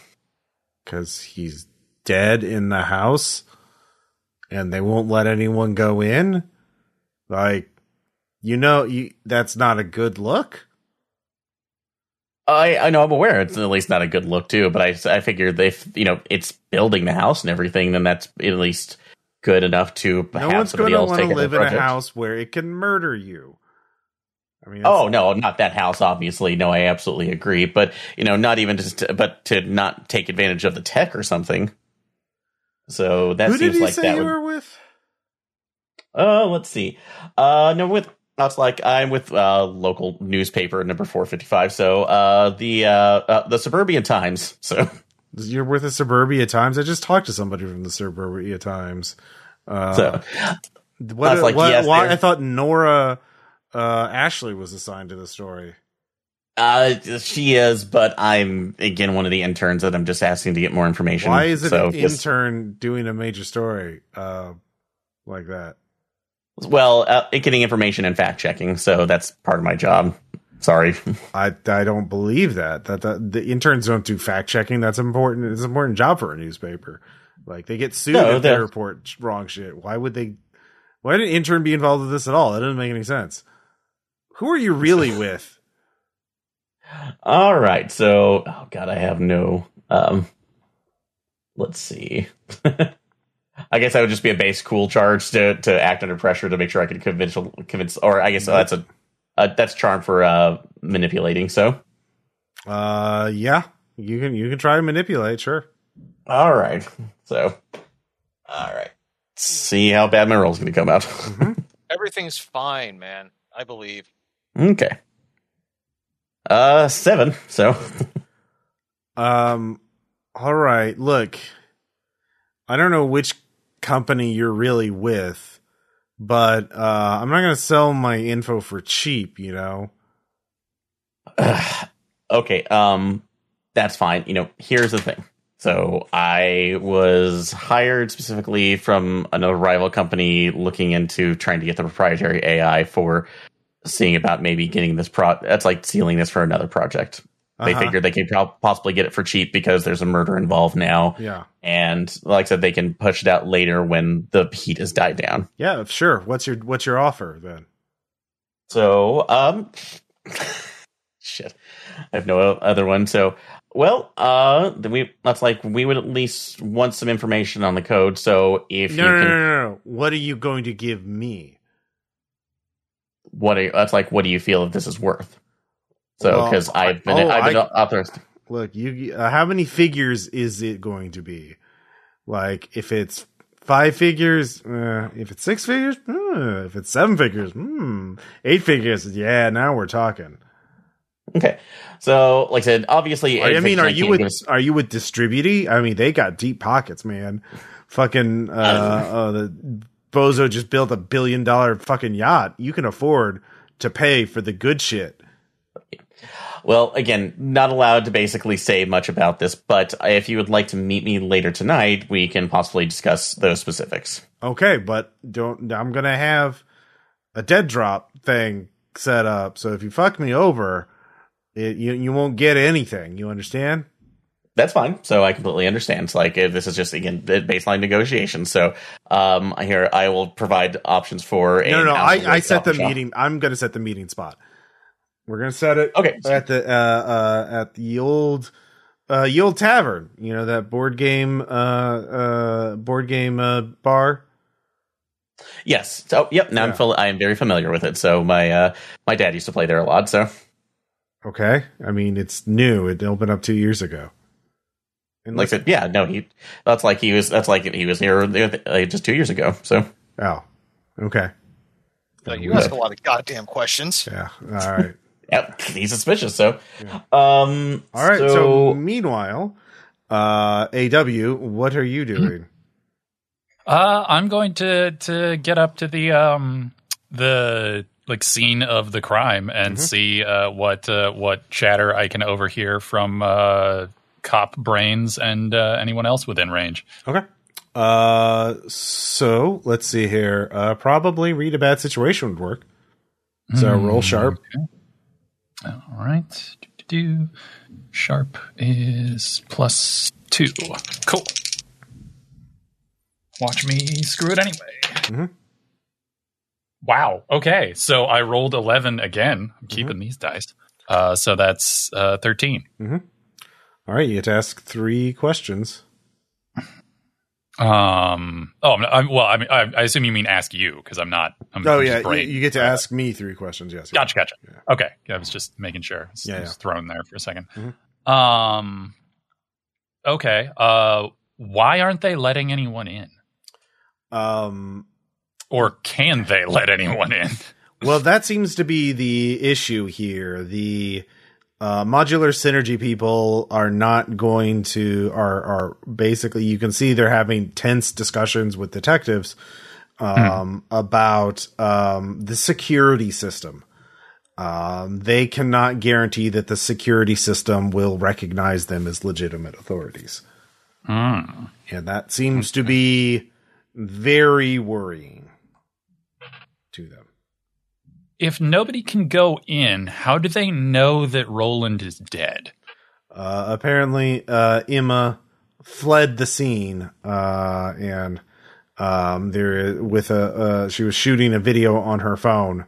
Because he's dead in the house. And they won't let anyone go in. Like, you know, you, that's not a good look. I, I know, I'm aware. It's at least not a good look, too. But I, I figured if, you know, it's building the house and everything, then that's at least good enough to no have somebody else take it. No one's going to want to live in a house where it can murder you. I mean, oh, no, not that house, obviously. No, I absolutely agree. But, you know, not even just to, but to not take advantage of the tech or something. So that Who seems did he like say that you would, were with? Oh, uh, let's see. Uh, no, with that's like I'm with uh, local newspaper number four fifty-five. So uh, the uh, uh, the Suburbian Times. So you're with the Suburbia Times. I just talked to somebody from the Suburbia Times. Uh, so what? Like, what yes, why I thought Nora uh, Ashley was assigned to the story. Uh, she is, but I'm again one of the interns that I'm just asking to get more information. Why is it so, an intern doing a major story uh, like that? Well, uh, getting information and fact checking, so that's part of my job. Sorry, I I don't believe that that, that the interns don't do fact checking. That's important. It's an important job for a newspaper. Like they get sued no, if they report wrong shit. Why would they? Why did an intern be involved with this at all? That doesn't make any sense. Who are you really with? All right, so oh god, I have no. Um, let's see. I guess I would just be a base cool charge to to act under pressure to make sure I could convince convince. Or I guess oh, that's a, a that's charm for uh, manipulating. So, uh, yeah, you can you can try to manipulate. Sure. All right. So, all right. See how bad my roll's going to come out. Everything's fine, man. I believe. Okay. Uh, seven. So, um, all right. Look, I don't know which company you're really with, but uh, I'm not gonna sell my info for cheap. You know. Okay. Um, that's fine. You know, here's the thing. So I was hired specifically from another rival company looking into trying to get the proprietary A I for seeing about maybe getting this pro. That's like sealing this for another project. They uh-huh. figured they could possibly get it for cheap because there's a murder involved now. Yeah. And like I said, they can push it out later when the heat has died down. Yeah, sure. What's your what's your offer then? So, um, shit, I have no other one. So, well, uh, then we that's like we would at least want some information on the code. So if no, you no, can, no, no, no, what are you going to give me? What are, that's like? What do you feel if this is worth? So, because well, I've been, oh, I've been I, up there. Look, you. Uh, how many figures is it going to be? Like, if it's five figures, uh, if it's six figures, uh, if it's seven figures, mm, eight figures. Yeah, now we're talking. Okay, so like I said, obviously, I mean, are you with just... are you with Distributi? I mean, they got deep pockets, man. Fucking uh, uh, the Bozo just built a billion dollar fucking yacht. You can afford to pay for the good shit. Well, again, not allowed to basically say much about this, but if you would like to meet me later tonight, we can possibly discuss those specifics. Okay, but don't I'm going to have a dead drop thing set up, so if you fuck me over, it, you you won't get anything. You understand? That's fine. So I completely understand. It's like this is just, again, baseline negotiation. So um, here I will provide options for a No, no, I, I set the shop. meeting. I'm going to set the meeting spot. We're gonna set it okay. at the uh, uh, at the old uh, Ye Old Tavern. You know that board game uh, uh, board game uh, bar. Yes. So yep. Now yeah. I'm full. I am very familiar with it. So my uh, my dad used to play there a lot. So okay. I mean, it's new. It opened up two years ago. And like it, yeah. No, he. That's like he was. That's like he was here uh, just two years ago. So oh, okay. No, you ask a lot of goddamn questions. Yeah. All right. Yep, he's suspicious, so. Yeah. Um, All right, so, so meanwhile, uh, A W, what are you doing? Uh, I'm going to to get up to the um the like scene of the crime and mm-hmm. see uh, what uh, what chatter I can overhear from uh, cop brains and uh, anyone else within range. Okay. Uh, so let's see here. Uh, probably read a bad situation would work. So mm, roll sharp. Okay. All right. Do-do-do. Sharp is plus two. Cool. Watch me screw it anyway. Mm-hmm. Wow. Okay. So I rolled eleven again. I'm keeping mm-hmm. these dice. Uh, so that's uh, thirteen. Mm-hmm. All right. You get to ask three questions. Um. Oh, I'm, well, I mean, I, I assume you mean ask you because I'm not. I'm, oh, I'm yeah. You, you get to ask me three questions. Yes. Gotcha. Gotcha. Yeah. Okay. I was just making sure. I was, yeah, I was yeah. thrown there for a second. Mm-hmm. Um. Okay. Uh. Why aren't they letting anyone in? Um. Or can they let anyone in? Well, that seems to be the issue here. The Uh, Modular Synergy people are not going to are are basically, you can see they're having tense discussions with detectives um, mm. about um, the security system. Um, they cannot guarantee that the security system will recognize them as legitimate authorities. Mm. And that seems to be very worrying to them. If nobody can go in, how do they know that Roland is dead? Uh, apparently, uh, Emma fled the scene, uh, and um, there with a uh, she was shooting a video on her phone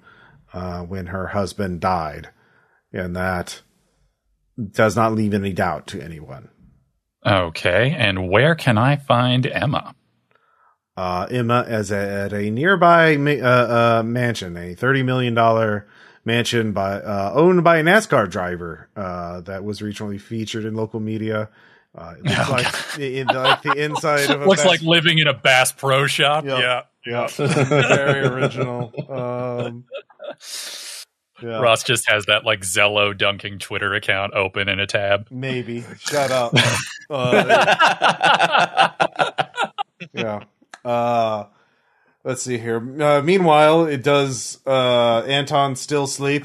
uh, when her husband died, and that does not leave any doubt to anyone. Okay, and where can I find Emma? Uh, Emma is at a nearby ma- uh, uh, mansion, a thirty million dollars mansion by uh, owned by a NASCAR driver uh, that was recently featured in local media. Uh, it looks oh, like, in, like the inside of a looks Bass- like living in a Bass Pro Shop. Yep. Yeah, yeah, very original. Um, yeah. Ross just has that like Zello dunking Twitter account open in a tab. Maybe. Shut up. uh, yeah. Uh, let's see here. Uh, meanwhile, it does, uh, Anton still sleep?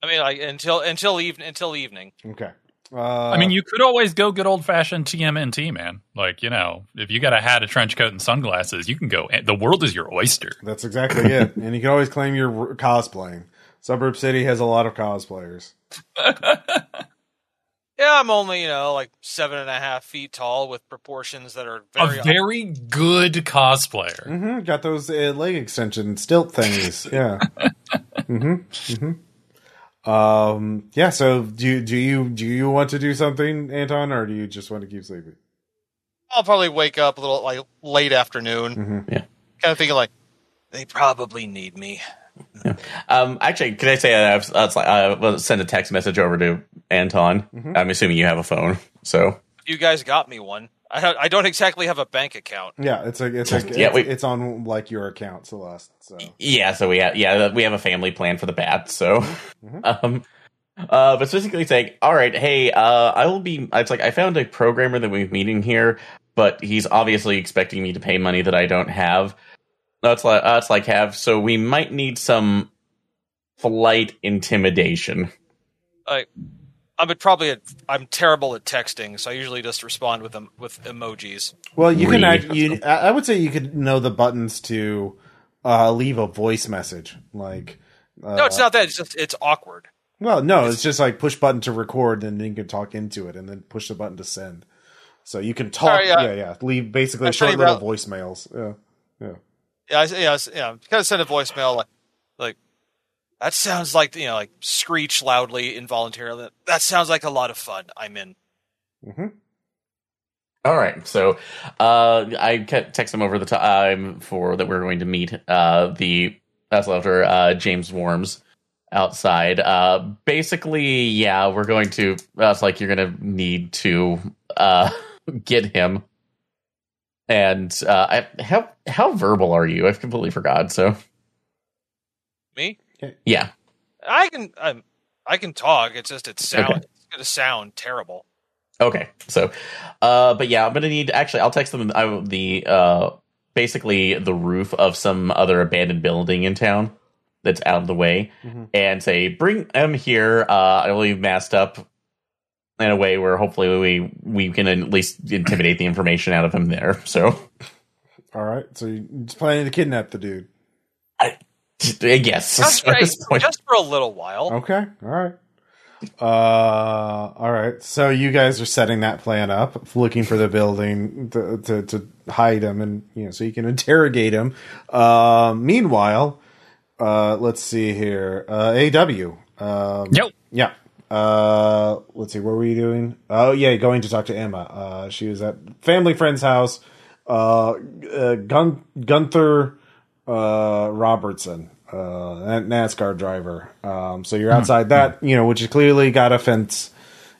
I mean, like until, until even, until evening. Okay. Uh, I mean, you could always go good old-fashioned T M N T, man. Like, you know, if you got a hat, a trench coat, and sunglasses, you can go. The world is your oyster. That's exactly it. And you can always claim you're cosplaying. Suburb City has a lot of cosplayers. Yeah, I'm only, you know, like seven and a half feet tall with proportions that are very... A very odd. Good cosplayer. Mm-hmm. Got those uh, leg extension stilt thingies. Yeah. Mm-hmm. Mm-hmm. Um. Yeah. So, do do you do you want to do something, Anton, or do you just want to keep sleeping? I'll probably wake up a little like late afternoon. Mm-hmm. Yeah. Kind of thinking like they probably need me. Yeah. Um. Actually, can I say I was, I was like I was send a text message over to Anton. Mm-hmm. I'm assuming you have a phone. So you guys got me one. I ha- I don't exactly have a bank account. Yeah. It's a it's a yeah, it's, we, it's on like your account, Celeste. So. Yeah, so we have yeah we have a family plan for the bat. So, mm-hmm. um, uh, but specifically saying, all right, hey, uh, I will be. It's like I found a programmer that we're meeting here, but he's obviously expecting me to pay money that I don't have. That's like that's like have. So we might need some flight intimidation. I, I'm probably a, I'm terrible at texting, so I usually just respond with them with emojis. Well, you Read. can. Add, you, I would say you could know the buttons to. Uh, leave a voice message. Like, uh, no, it's not that. It's just it's awkward. Well, no, it's, it's just like push button to record, and then you can talk into it, and then push the button to send. So you can talk. Sorry, uh, yeah, yeah. Leave basically I'm short little about, voicemails. Yeah, yeah, yeah, I, yeah. I, yeah. Kind of send a voicemail like, like that sounds like you know, like screech loudly involuntarily. That sounds like a lot of fun. I'm in. Mm-hmm. All right, so uh, I text him over the time for that we're going to meet uh, the that's after uh, James Worms outside. Uh, basically, yeah, we're going to. That's uh, like you're going to need to uh, get him. And uh, I, how how verbal are you? I've completely forgot. So me, yeah, I can um, I can talk. It's just it sound okay. It's going to sound terrible. Okay, so, uh, but yeah, I'm going to need, actually, I'll text them I, the, uh, basically the roof of some other abandoned building in town that's out of the way, mm-hmm. and say, bring them here, uh, I will be masked up in a way where hopefully we, we can at least intimidate the information out of him there, so. All right, so you're just planning to kidnap the dude. I, I guess. Just, right, just for a little while. Okay, all right. Uh, all right. So you guys are setting that plan up, looking for the building to to, to hide him, and you know, so you can interrogate him. Uh, meanwhile, uh, let's see here. Uh, A W. Um, yep. Yeah. Uh, let's see. What were you doing? Oh yeah, going to talk to Emma. Uh, she was at family friend's house. Uh, uh Gun- Gunther uh, Robertson. Uh, NASCAR driver. Um, so you're outside that, you know, which is clearly got a fence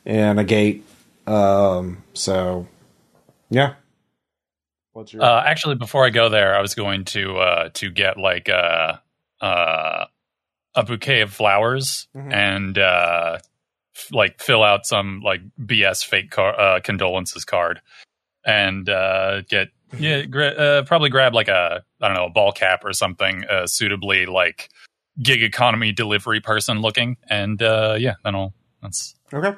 and a gate. Um, so yeah. What's your? Uh, actually, before I go there, I was going to uh, to get like a uh, a bouquet of flowers mm-hmm. and uh, f- like fill out some like B S fake car- uh, condolences card and uh, get. Yeah, gra- uh, probably grab like a, I don't know, a ball cap or something uh, suitably like gig economy delivery person looking. And uh, yeah, then I'll, that's okay. going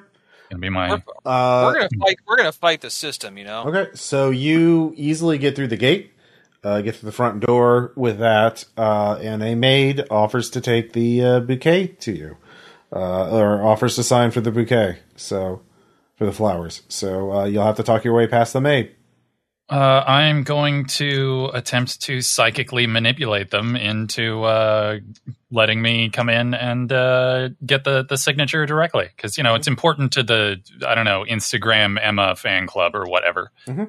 to be my... We're, uh, we're going to fight, we're gonna fight the system, you know? Okay, so you easily get through the gate, uh, get through the front door with that, uh, and a maid offers to take the uh, bouquet to you. Uh, or offers to sign for the bouquet, so for the flowers. So uh, you'll have to talk your way past the maid. Uh, I'm going to attempt to psychically manipulate them into uh, letting me come in and uh, get the, the signature directly. Because, you know, it's important to the, I don't know, Instagram Emma fan club or whatever. Mm-hmm.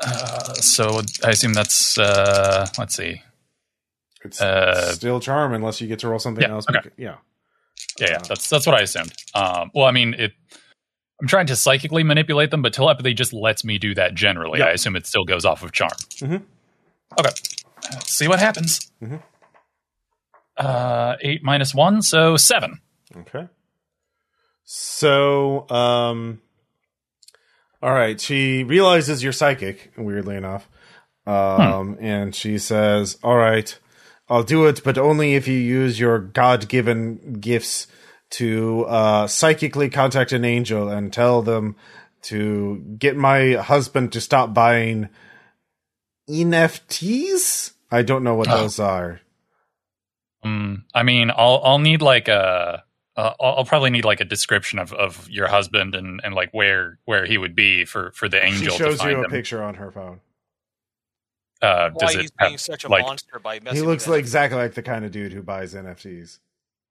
Uh, so I assume that's, uh, let's see. It's uh, still charm unless you get to roll something yeah, else. Okay. Because, yeah. Yeah, yeah. Uh, that's, that's what I assumed. Um, well, I mean, it... I'm trying to psychically manipulate them, but telepathy just lets me do that generally. Yep. I assume it still goes off of charm. Mm-hmm. Okay. Let's see what happens. Mm-hmm. Uh, eight minus one, so seven. Okay. So, um, all right. She realizes you're psychic, weirdly enough. Um, hmm. And she says, all right, I'll do it, but only if you use your God-given gifts to uh, psychically contact an angel and tell them to get my husband to stop buying N F Ts. I don't know what oh. those are. Um, I mean, I'll I'll need like a uh, I'll, I'll probably need like a description of, of your husband and, and like where where he would be for, for the angel. She shows to find you a him. picture on her phone. Uh, does Why it he's have, being such a like, monster by messing he looks with like exactly like the kind of dude who buys N F Ts.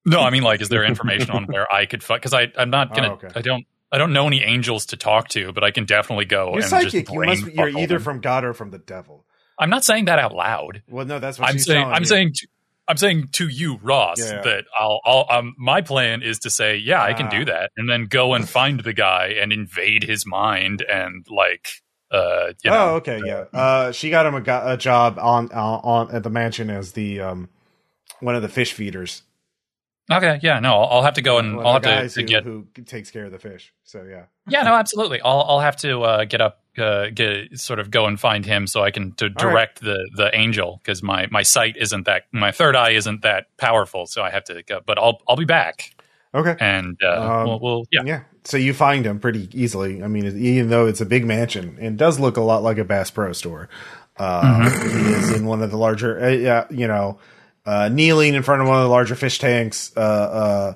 No, I mean, like, is there information on where I could fuck? Because I I'm not gonna oh, okay. I don't I don't know any angels to talk to, but I can definitely go. You're and psychic. Just you must. You're either them. from God or from the devil. I'm not saying that out loud. Well, no, that's what I'm she's saying. I'm you. saying. T- I'm saying to you, Ross, yeah, yeah. that I'll, I'll, um, my plan is to say, yeah, ah. I can do that, and then go and find the guy and invade his mind and like, uh, you know, oh, okay, uh, yeah. Uh, she got him a, go- a job on, on on at the mansion as the um one of the fish feeders. Okay, yeah, no, I'll, I'll have to go and well, I'll have to, to who, get who takes care of the fish. So yeah, yeah, no, absolutely. I'll I'll have to uh, get up, uh, get sort of go and find him so I can to direct right. the, the angel because my, my sight isn't that my third eye isn't that powerful, so I have to go. But I'll I'll be back. Okay, and uh, um, we'll, we'll yeah. yeah. So you find him pretty easily. I mean, even though it's a big mansion and does look a lot like a Bass Pro Store, uh, mm-hmm. he is in one of the larger, uh, you know. Uh, kneeling in front of one of the larger fish tanks, uh, uh,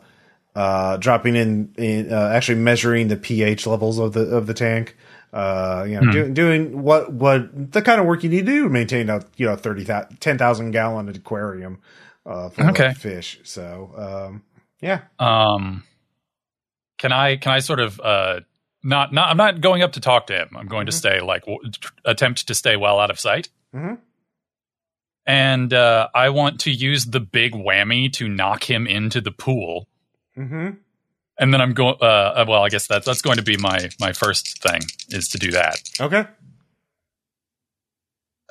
uh, dropping in, in uh, actually measuring the pH levels of the of the tank. Uh, you know, hmm. doing doing what what the kind of work you need to do to maintain a you know thirty ten thousand gallon aquarium uh, full okay. of fish. So um, yeah. Um, can I can I sort of uh, not not I'm not going up to talk to him. I'm going mm-hmm. to stay like w- attempt to stay well out of sight. Mm-hmm. And uh, I want to use the big whammy to knock him into the pool. Mm-hmm. And then I'm going. Uh, well, I guess that's that's going to be my my first thing is to do that. Okay.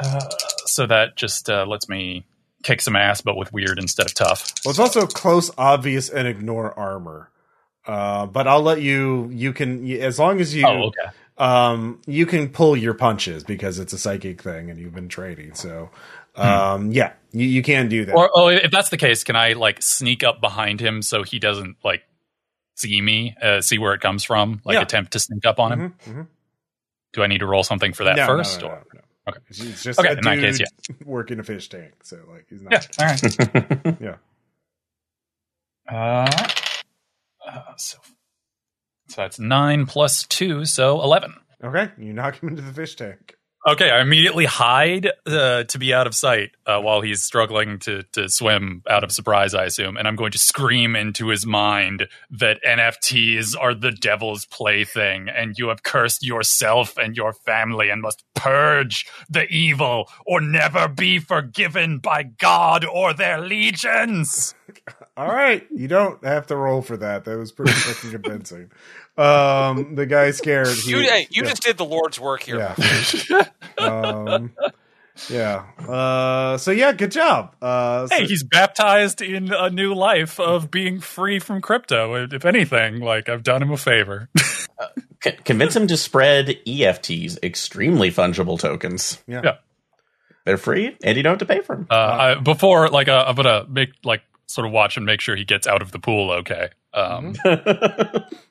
Uh, so that just uh, lets me kick some ass, but with weird instead of tough. Well, it's also close, obvious, and ignore armor. Uh, but I'll let you. You can as long as you. Oh, okay. Um, you can pull your punches because it's a psychic thing, and you've been training so. Um. Yeah, you, you can do that. Or oh, if that's the case, can I like sneak up behind him so he doesn't like see me, uh, see where it comes from? Like yeah. attempt to sneak up on him. Mm-hmm, mm-hmm. Do I need to roll something for that no, first? No, no, or? No, no. Okay, it's just okay. In that case, yeah, working a fish tank, so like he's not. Yeah. All right. yeah. Uh, uh. So, so that's nine plus two, so eleven. Okay, you knock him into the fish tank. Okay, I immediately hide uh, to be out of sight uh, while he's struggling to, to swim out of surprise, I assume. And I'm going to scream into his mind that N F Ts are the devil's plaything and you have cursed yourself and your family and must purge the evil or never be forgiven by God or their legions. All right. You don't have to roll for that. That was pretty fucking convincing. Um, the guy's scared. He, you hey, you yeah. just did the Lord's work here. Yeah. um, yeah. Uh, so, yeah, good job. Uh, so, hey, he's baptized in a new life of being free from crypto. If anything, like, I've done him a favor. uh, c- convince him to spread E F Ts, extremely fungible tokens. Yeah. yeah. They're free, and you don't have to pay for them. Uh, uh, I, before, like, uh, I'm going to make, like, sort of watch and make sure he gets out of the pool okay. Um,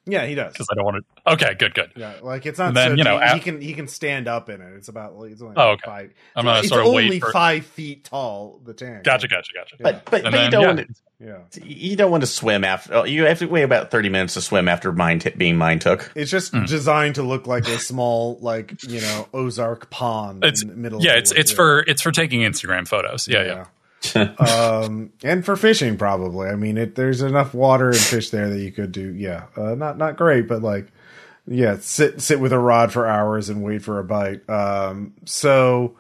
yeah, he does. Because I don't want to... Okay, good, good. Yeah, like, it's not... Then, so you know, he, at, he, can, he can stand up in it. It's about... It's only oh, okay. Five, I'm going to sort of wait for... It's only five feet tall, the tank. Gotcha, gotcha, gotcha. Yeah. But, but, but then, you, don't yeah. want to, yeah. you don't want to swim after... You have to wait about thirty minutes to swim after mine t- being mine took. It's just mm. designed to look like a small, like, you know, Ozark pond it's, in the middle. Yeah, it's it's yeah. for it's for taking Instagram photos. Yeah, yeah. yeah. um and for fishing probably. I mean, it, there's enough water and fish there that you could do. Yeah, uh, not not great, but like, yeah, sit sit with a rod for hours and wait for a bite. Um, so,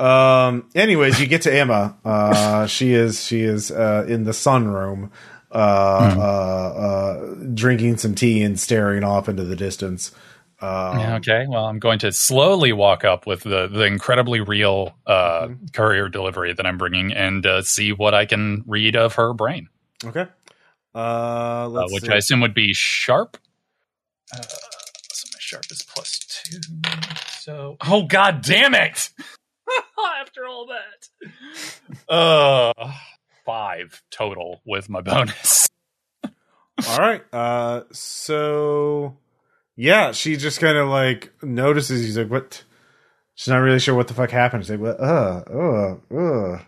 um, anyways, you get to Emma. Uh, she is she is uh, in the sunroom, uh, mm. uh, uh, drinking some tea and staring off into the distance. Um, okay, well, I'm going to slowly walk up with the, the incredibly real uh, mm-hmm. courier delivery that I'm bringing and uh, see what I can read of her brain. Okay. Uh, let's uh, which see. I assume would be sharp. Uh, so my sharp is plus two. So, oh, god damn it! After all that. uh, five total with my bonus. All right. Uh, so, yeah, she just kind of like notices. He's like, what? She's not really sure what the fuck happened. She's like, uh, uh, uh.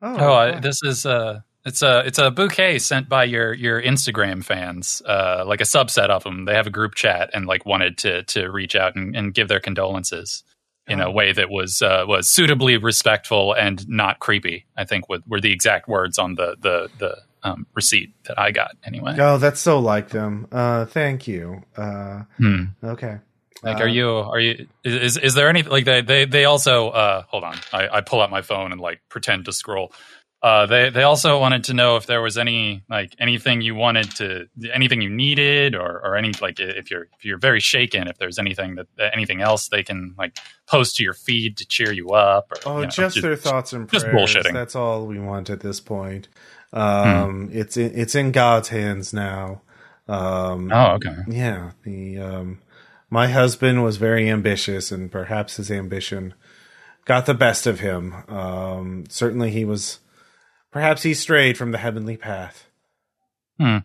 Oh, oh uh, this is uh, it's a it's a bouquet sent by your your Instagram fans, uh, like a subset of them. They have a group chat and like wanted to to reach out and, and give their condolences in oh. a way that was uh, was suitably respectful and not creepy. I think with, were the exact words on the the the um, receipt that I got anyway. Oh, that's so like them. Uh, thank you. Uh, hmm. Okay. Like, are you, are you, is, is there anything like they, they, they also, uh, hold on, I, I pull out my phone and like pretend to scroll. Uh, they, they also wanted to know if there was any, like anything you wanted to, anything you needed or, or any, like if you're, if you're very shaken, if there's anything that, anything else they can like post to your feed to cheer you up. Or, oh, you know, just, just their thoughts and prayers. Just bullshitting. That's all we want at this point. Um, hmm. it's, in, it's in God's hands now. Um, oh, okay. Yeah. The, um. My husband was very ambitious, and perhaps his ambition got the best of him. Um, certainly he was – perhaps he strayed from the heavenly path. Hmm.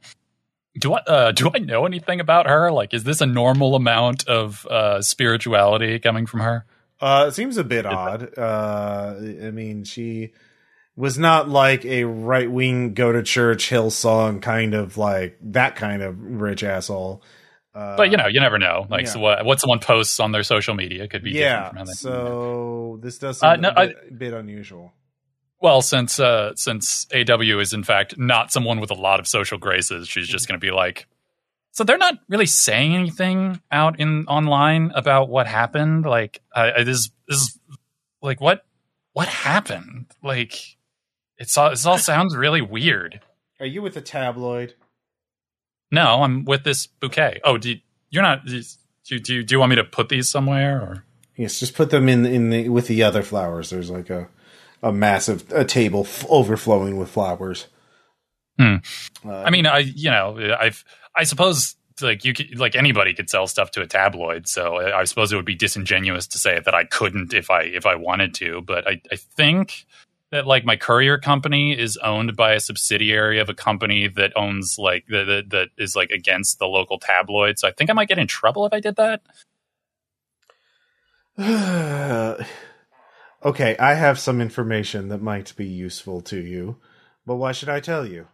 Do I uh, do I know anything about her? Like, is this a normal amount of uh, spirituality coming from her? Uh, it seems a bit odd. Uh, I mean, she was not like a right-wing go-to-church Hillsong kind of like that kind of rich asshole. Uh, but, you know, you never know. Like, yeah. so what, what someone posts on their social media could be yeah, different from how they so this does seem uh, no, a bit, I, bit unusual. Well, since uh, since A W is, in fact, not someone with a lot of social graces, she's just going to be like, so they're not really saying anything out in online about what happened? Like, uh, this, this, like what what happened? Like, it's all, it all sounds really weird. Are you with a tabloid? No, I'm with this bouquet. Oh, do you, you're not. Do you, do you do you want me to put these somewhere? Or? Yes, just put them in in the with the other flowers. There's like a a massive a table f- overflowing with flowers. Hmm. Uh, I mean, I you know, I I suppose like you could, like anybody could sell stuff to a tabloid. So I, I suppose it would be disingenuous to say that I couldn't if I if I wanted to. But I I think that like my courier company is owned by a subsidiary of a company that owns like that that, that is like against the local tabloid. So I think I might get in trouble if I did that. Okay, I have some information that might be useful to you, but why should I tell you?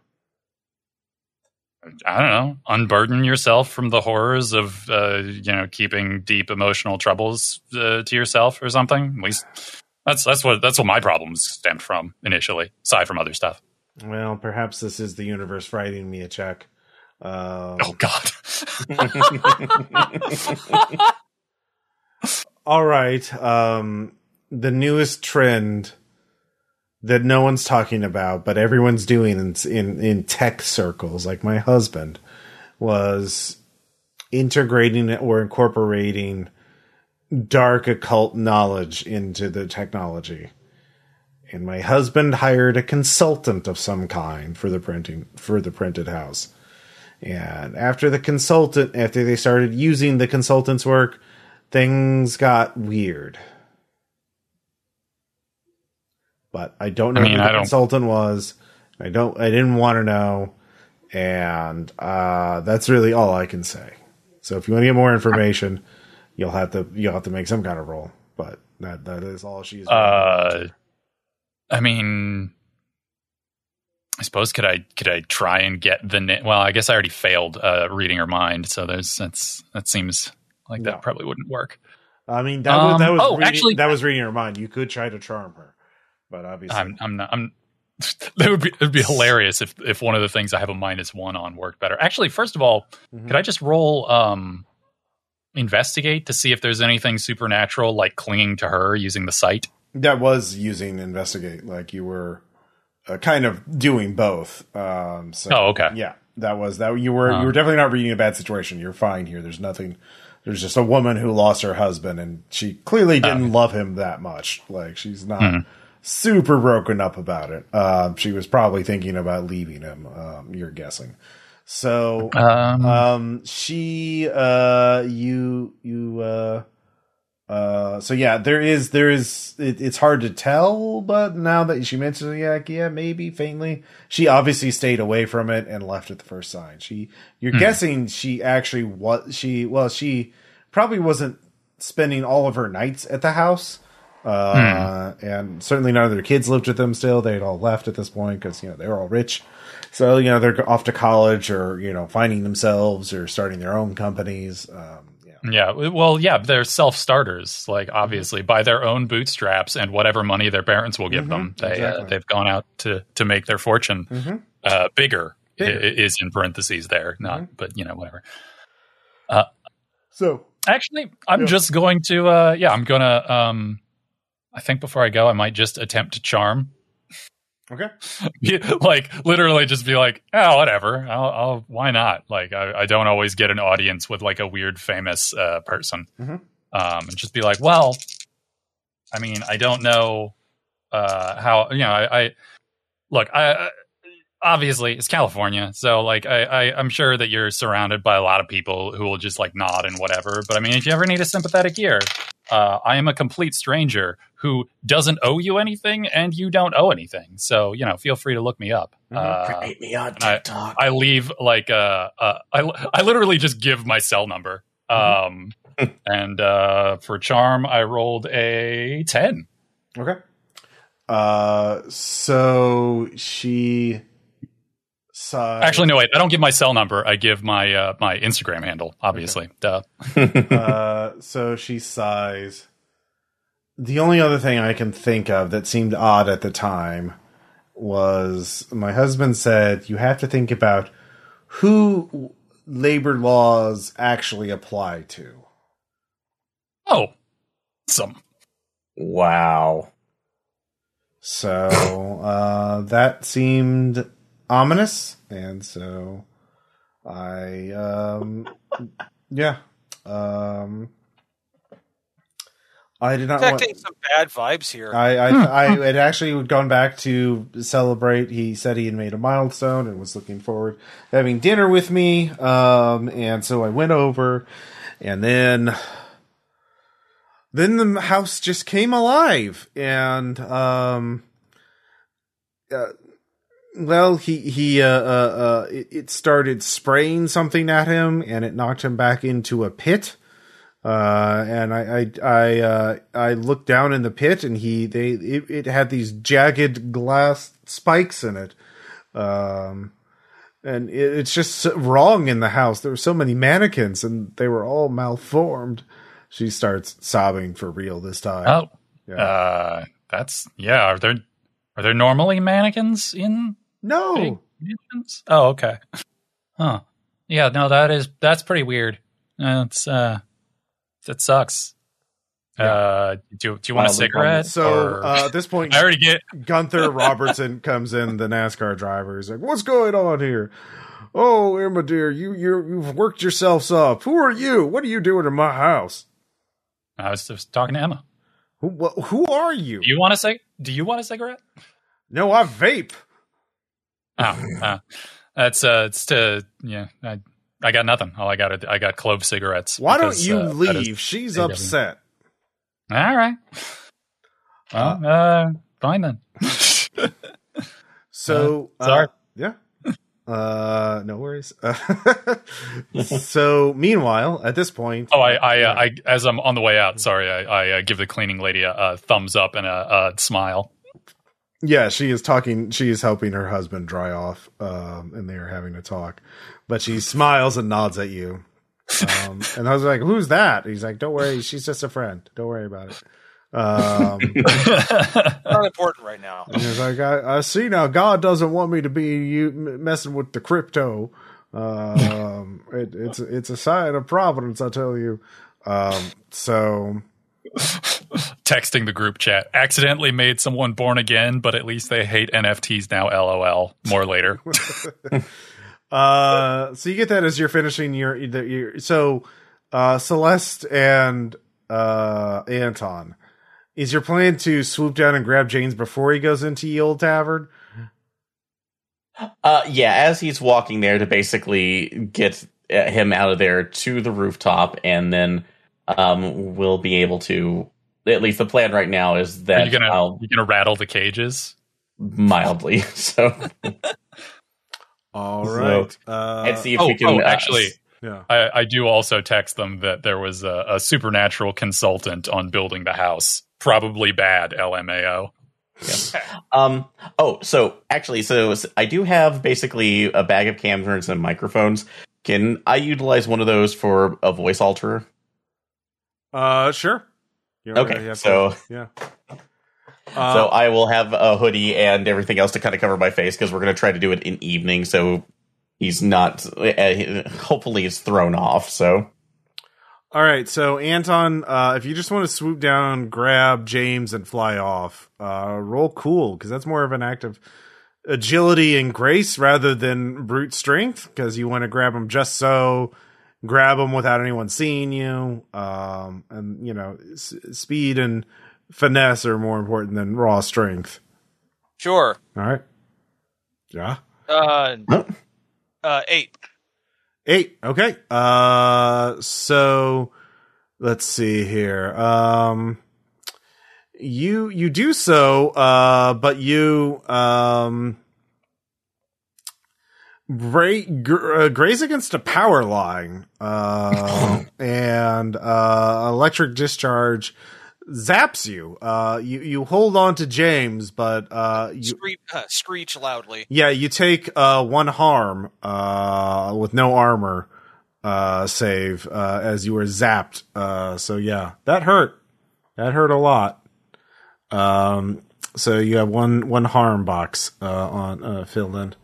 I don't know. Unburden yourself from the horrors of uh, you know keeping deep emotional troubles uh, to yourself or something. At least. That's that's what that's what my problems stemmed from initially, aside from other stuff. Well, perhaps this is the universe writing me a check. Um, oh God! All right, um, the newest trend that no one's talking about, but everyone's doing in in, in tech circles, like my husband, was integrating or incorporating dark occult knowledge into the technology. And my husband hired a consultant of some kind for the printing, for the printed house. And after the consultant, after they started using the consultant's work, things got weird. But I don't know I mean, who the I consultant don't... was. I don't, I didn't want to know. And, uh, that's really all I can say. So if you want to get more information, I- You'll have to you'll have to make some kind of roll, but that that is all she's. Uh, I mean, I suppose could I could I try and get the na- well? I guess I already failed uh, reading her mind, so there's that's that seems like no. that probably wouldn't work. I mean, that um, was, that was oh, reading, actually that was reading her mind. You could try to charm her, but obviously I'm, I'm not. I'm that would be it'd be hilarious if if one of the things I have a minus one on worked better. Actually, first of all, mm-hmm. could I just roll? Um, investigate to see if there's anything supernatural like clinging to her using the sight? That was using investigate, like you were uh, kind of doing both. Um, so, oh, okay. Yeah, that was that you were um, you were definitely not reading a bad situation. You're fine here. There's nothing. There's just a woman who lost her husband, and she clearly didn't um, love him that much. Like she's not mm-hmm. super broken up about it. Uh, she was probably thinking about leaving him. Um, you're guessing. So, um, um, she, uh, you, you, uh, Uh, so yeah, there is, there is, it, it's hard to tell, but now that she mentioned it, like, yeah, maybe faintly, she obviously stayed away from it and left at the first sign. She, you're mm. guessing she actually was, she, well, she probably wasn't spending all of her nights at the house. Uh, mm. and certainly none of their kids lived with them still. They'd all left at this point because, you know, they were all rich. So, you know, they're off to college or, you know, finding themselves or starting their own companies. Um, Yeah, well, yeah, they're self-starters, like, obviously, by their own bootstraps and whatever money their parents will give mm-hmm, them. They, exactly. uh, they've gone out to, to make their fortune mm-hmm. uh, bigger, bigger, is in parentheses there, not, mm-hmm. but, you know, whatever. Uh, so, actually, I'm yeah. just going to, uh, yeah, I'm going to, um, I think before I go, I might just attempt to charm. Okay. Like, literally just be like, oh, whatever. I'll, I'll why not? Like, I, I don't always get an audience with, like, a weird famous uh, person. Mm-hmm. Um, and just be like, well, I mean, I don't know uh, how, you know, I, I look, I, I obviously it's California. So, like, I, I, I'm sure that you're surrounded by a lot of people who will just, like, nod and whatever. But, I mean, if you ever need a sympathetic ear, Uh, I am a complete stranger who doesn't owe you anything, and you don't owe anything. So, you know, feel free to look me up. Mm-hmm. Uh, Create me on TikTok. I, I leave like uh, uh, I, I literally just give my cell number. Um, mm-hmm. And uh, for charm, I rolled a ten. Okay. Uh, so she. Side. Actually, no, wait, I don't give my cell number. I give my uh, my Instagram handle, obviously. Okay. Duh. uh, so she sighs. The only other thing I can think of that seemed odd at the time was my husband said, you have to think about who labor laws actually apply to. Oh, some. Wow. So uh, that seemed ominous, and so I um yeah um I did not want some bad vibes here. I I, hmm. I had actually had gone back to celebrate. He said he had made a milestone and was looking forward to having dinner with me. Um and so I went over, and then then the house just came alive, and um. Uh, Well, he, he, uh, uh, uh, it started spraying something at him, and it knocked him back into a pit. Uh, and I, I, I, uh, I looked down in the pit, and he, they, it, it had these jagged glass spikes in it. Um, and it, it's just wrong in the house. There were so many mannequins, and they were all malformed. She starts sobbing for real this time. Oh, yeah. uh, that's, yeah, are there, are there normally mannequins in? No. Oh, okay. Huh. Yeah, no, that is, that's pretty weird. That's, uh, that sucks. Yeah. Uh, do, do you want uh, a cigarette? So, uh, at this point, I already get Gunther Robertson comes in, the NASCAR driver. He's like, what's going on here? Oh, Emma, dear, you, you, you've worked yourselves up. Who are you? What are you doing in my house? I was just talking to Emma. Who, who are you? Do you want a cig- Do you want a cigarette? No, I vape. Oh, uh, that's uh, it's to yeah. I, I got nothing. All I got I got clove cigarettes. Why because, don't you uh, leave? Is, She's upset. Doesn't... All right. Well, uh, uh, fine then. so uh, sorry. Uh, yeah. Uh, no worries. Uh, so, meanwhile, at this point, oh, I, I, uh, I, as I'm on the way out, sorry, I, I uh, give the cleaning lady a, a thumbs up and a, a smile. Yeah, she is talking. She is helping her husband dry off, um, and they are having a talk. But she smiles and nods at you. Um, and I was like, "Who's that?" He's like, "Don't worry, she's just a friend. Don't worry about it." Um, not important right now. He's like, I, I see now. God doesn't want me to be you messing with the crypto. Um, it, it's it's a sign of providence, I tell you. Um, so, texting the group chat, accidentally made someone born again, but at least they hate N F Ts now. L O L. More later. uh, so you get that as you're finishing your your. So, uh, Celeste and uh, Anton. Is your plan to swoop down and grab James before he goes into Ye Old Tavern? Uh, yeah, as he's walking there to basically get him out of there to the rooftop, and then um, we'll be able to, at least the plan right now is that... Are you gonna, I'll, you gonna rattle the cages? Mildly, so... All right. So, uh, let's see if oh, we can... Oh, actually... Uh, Yeah. I, I do also text them that there was a, a supernatural consultant on building the house. Probably bad, L M A O. Yeah. um, oh, so actually, so I do have basically a bag of cameras and microphones. Can I utilize one of those for a voice alter? Uh, sure. You're okay, right, yeah, so... Yeah. Uh, so I will have a hoodie and everything else to kind of cover my face, because we're going to try to do it in evening, so... He's not, uh, hopefully he's thrown off, so. All right, so Anton, uh, if you just want to swoop down, grab James, and fly off, uh, roll cool, because that's more of an act of agility and grace rather than brute strength, because you want to grab him just so, grab him without anyone seeing you, um, and, you know, s- speed and finesse are more important than raw strength. Sure. All right. Yeah. Uh. Huh? Uh, eight. Eight, okay. Uh, so, let's see here. Um, you you do so, uh, but you um, bra- gr- uh, graze against a power line, uh, and uh, electric discharge zaps you. Uh, you you hold on to James, but uh, you screech, uh, screech loudly. Yeah, you take uh one harm uh with no armor uh save uh as you were zapped. Uh, so yeah, that hurt. That hurt a lot. Um, so you have one one harm box uh on uh filled in.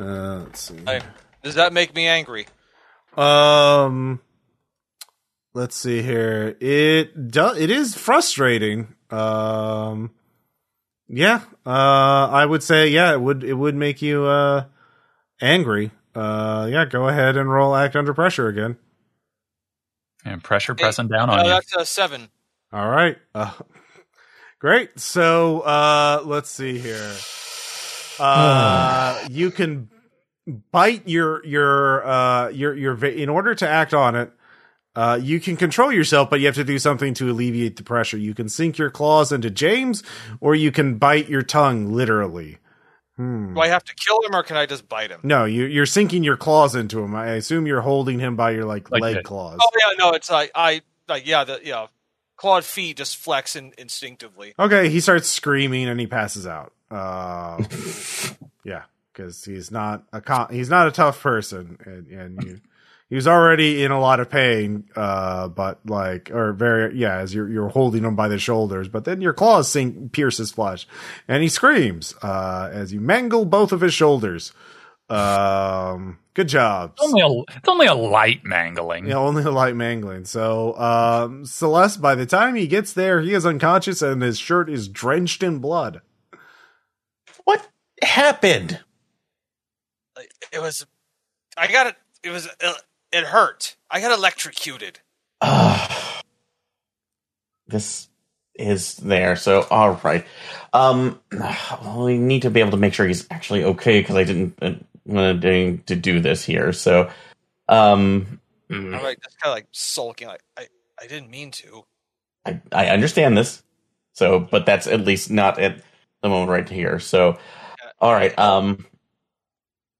Uh, let's see. I, does that make me angry? Um. Let's see here. It does. It is frustrating. Um, yeah. Uh, I would say, yeah, it would, it would make you, uh, angry. Uh, yeah, go ahead and roll act under pressure again. And pressure hey, pressing down no, on you. That's a seven. All right. Uh, great. So, uh, let's see here. Uh, you can bite your, your, uh, your, your, va- in order to act on it. Uh, you can control yourself, but you have to do something to alleviate the pressure. You can sink your claws into James, or you can bite your tongue, literally. Hmm. Do I have to kill him, or can I just bite him? No, you, you're sinking your claws into him. I assume you're holding him by your like, like leg it. claws. Oh, yeah, no, it's like, I, like, yeah, the, yeah, clawed feet just flex in, instinctively. Okay, he starts screaming, and he passes out. Uh, yeah, because he's not a con- he's not a tough person, and, and you... He was already in a lot of pain, uh, but like, or very, yeah, as you're, you're holding him by the shoulders, but then your claws sink, pierce his flesh, and he screams, uh, as you mangle both of his shoulders. Um, good job. It's only a, it's only a light mangling. Yeah, only a light mangling. So, um, Celeste, by the time he gets there, he is unconscious and his shirt is drenched in blood. What happened? It was, I got it. It was, uh, It hurt. I got electrocuted. Uh, this is there. So, all right. Um, well, we need to be able to make sure he's actually okay, because I didn't uh, want to do this here. So, um, I'm like, just kind of like sulking. Like, I, I didn't mean to. I, I understand this. So, but that's at least not at the moment right here. So, all right. Um.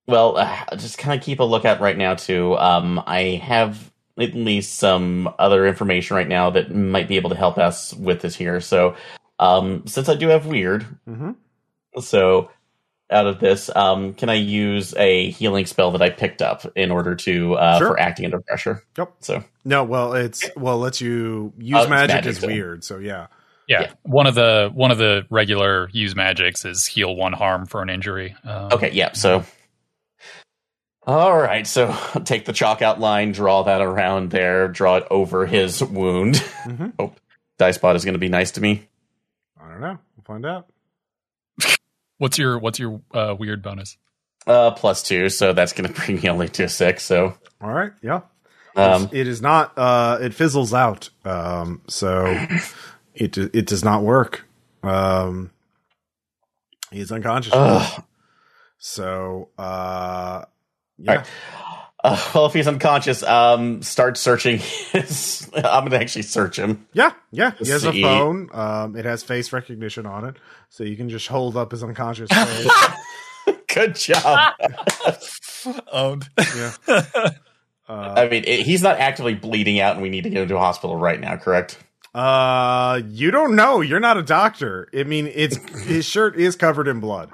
Well, uh, just kind of keep a lookout right now, too. Um, I have at least some other information right now that might be able to help us with this here. So, um, since I do have weird, mm-hmm. so out of this, um, can I use a healing spell that I picked up in order to uh, sure. for acting under pressure? Yep. So no, well, it's well, lets you use oh, magic, magic is so. weird. So yeah. Yeah. yeah, one of the one of the regular use magics is heal one harm for an injury. Um, okay. Yeah. So. All right, so take the chalk out line, draw that around there, draw it over his wound. Mm-hmm. Hope Dicebot is going to be nice to me. I don't know. We'll find out. What's your what's your uh, weird bonus? Uh, plus two, so that's going to bring me only to six. So all right, yeah. Um, it is not. Uh, it fizzles out. Um, so it it does not work. Um, he's unconscious. Uh, so. Uh, Yeah. All right. Uh, well, if he's unconscious, um, start searching his... I'm going to actually search him. Yeah, yeah. He has see. a phone. Um, it has face recognition on it, so you can just hold up his unconscious face. Good job. Owned. Yeah. Uh, I mean, it, he's not actively bleeding out, and we need to get him to a hospital right now, correct? Uh, you don't know. You're not a doctor. I mean, it's his shirt is covered in blood.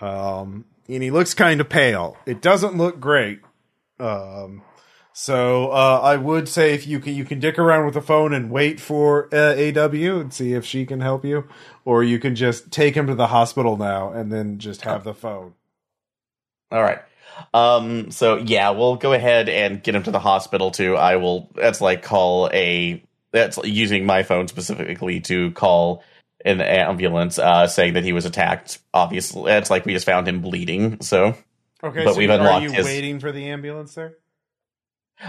Um, and he looks kind of pale. It doesn't look great. Um, so, uh, I would say if you can, you can dick around with the phone and wait for uh, A W and see if she can help you, or you can just take him to the hospital now and then just have the phone. All right. Um, so yeah, we'll go ahead and get him to the hospital too. I will, that's like call a, that's using my phone specifically to call an ambulance, uh, saying that he was attacked. Obviously, that's like, we just found him bleeding. So. Okay, but so we've unlocked are you his... waiting for the ambulance there?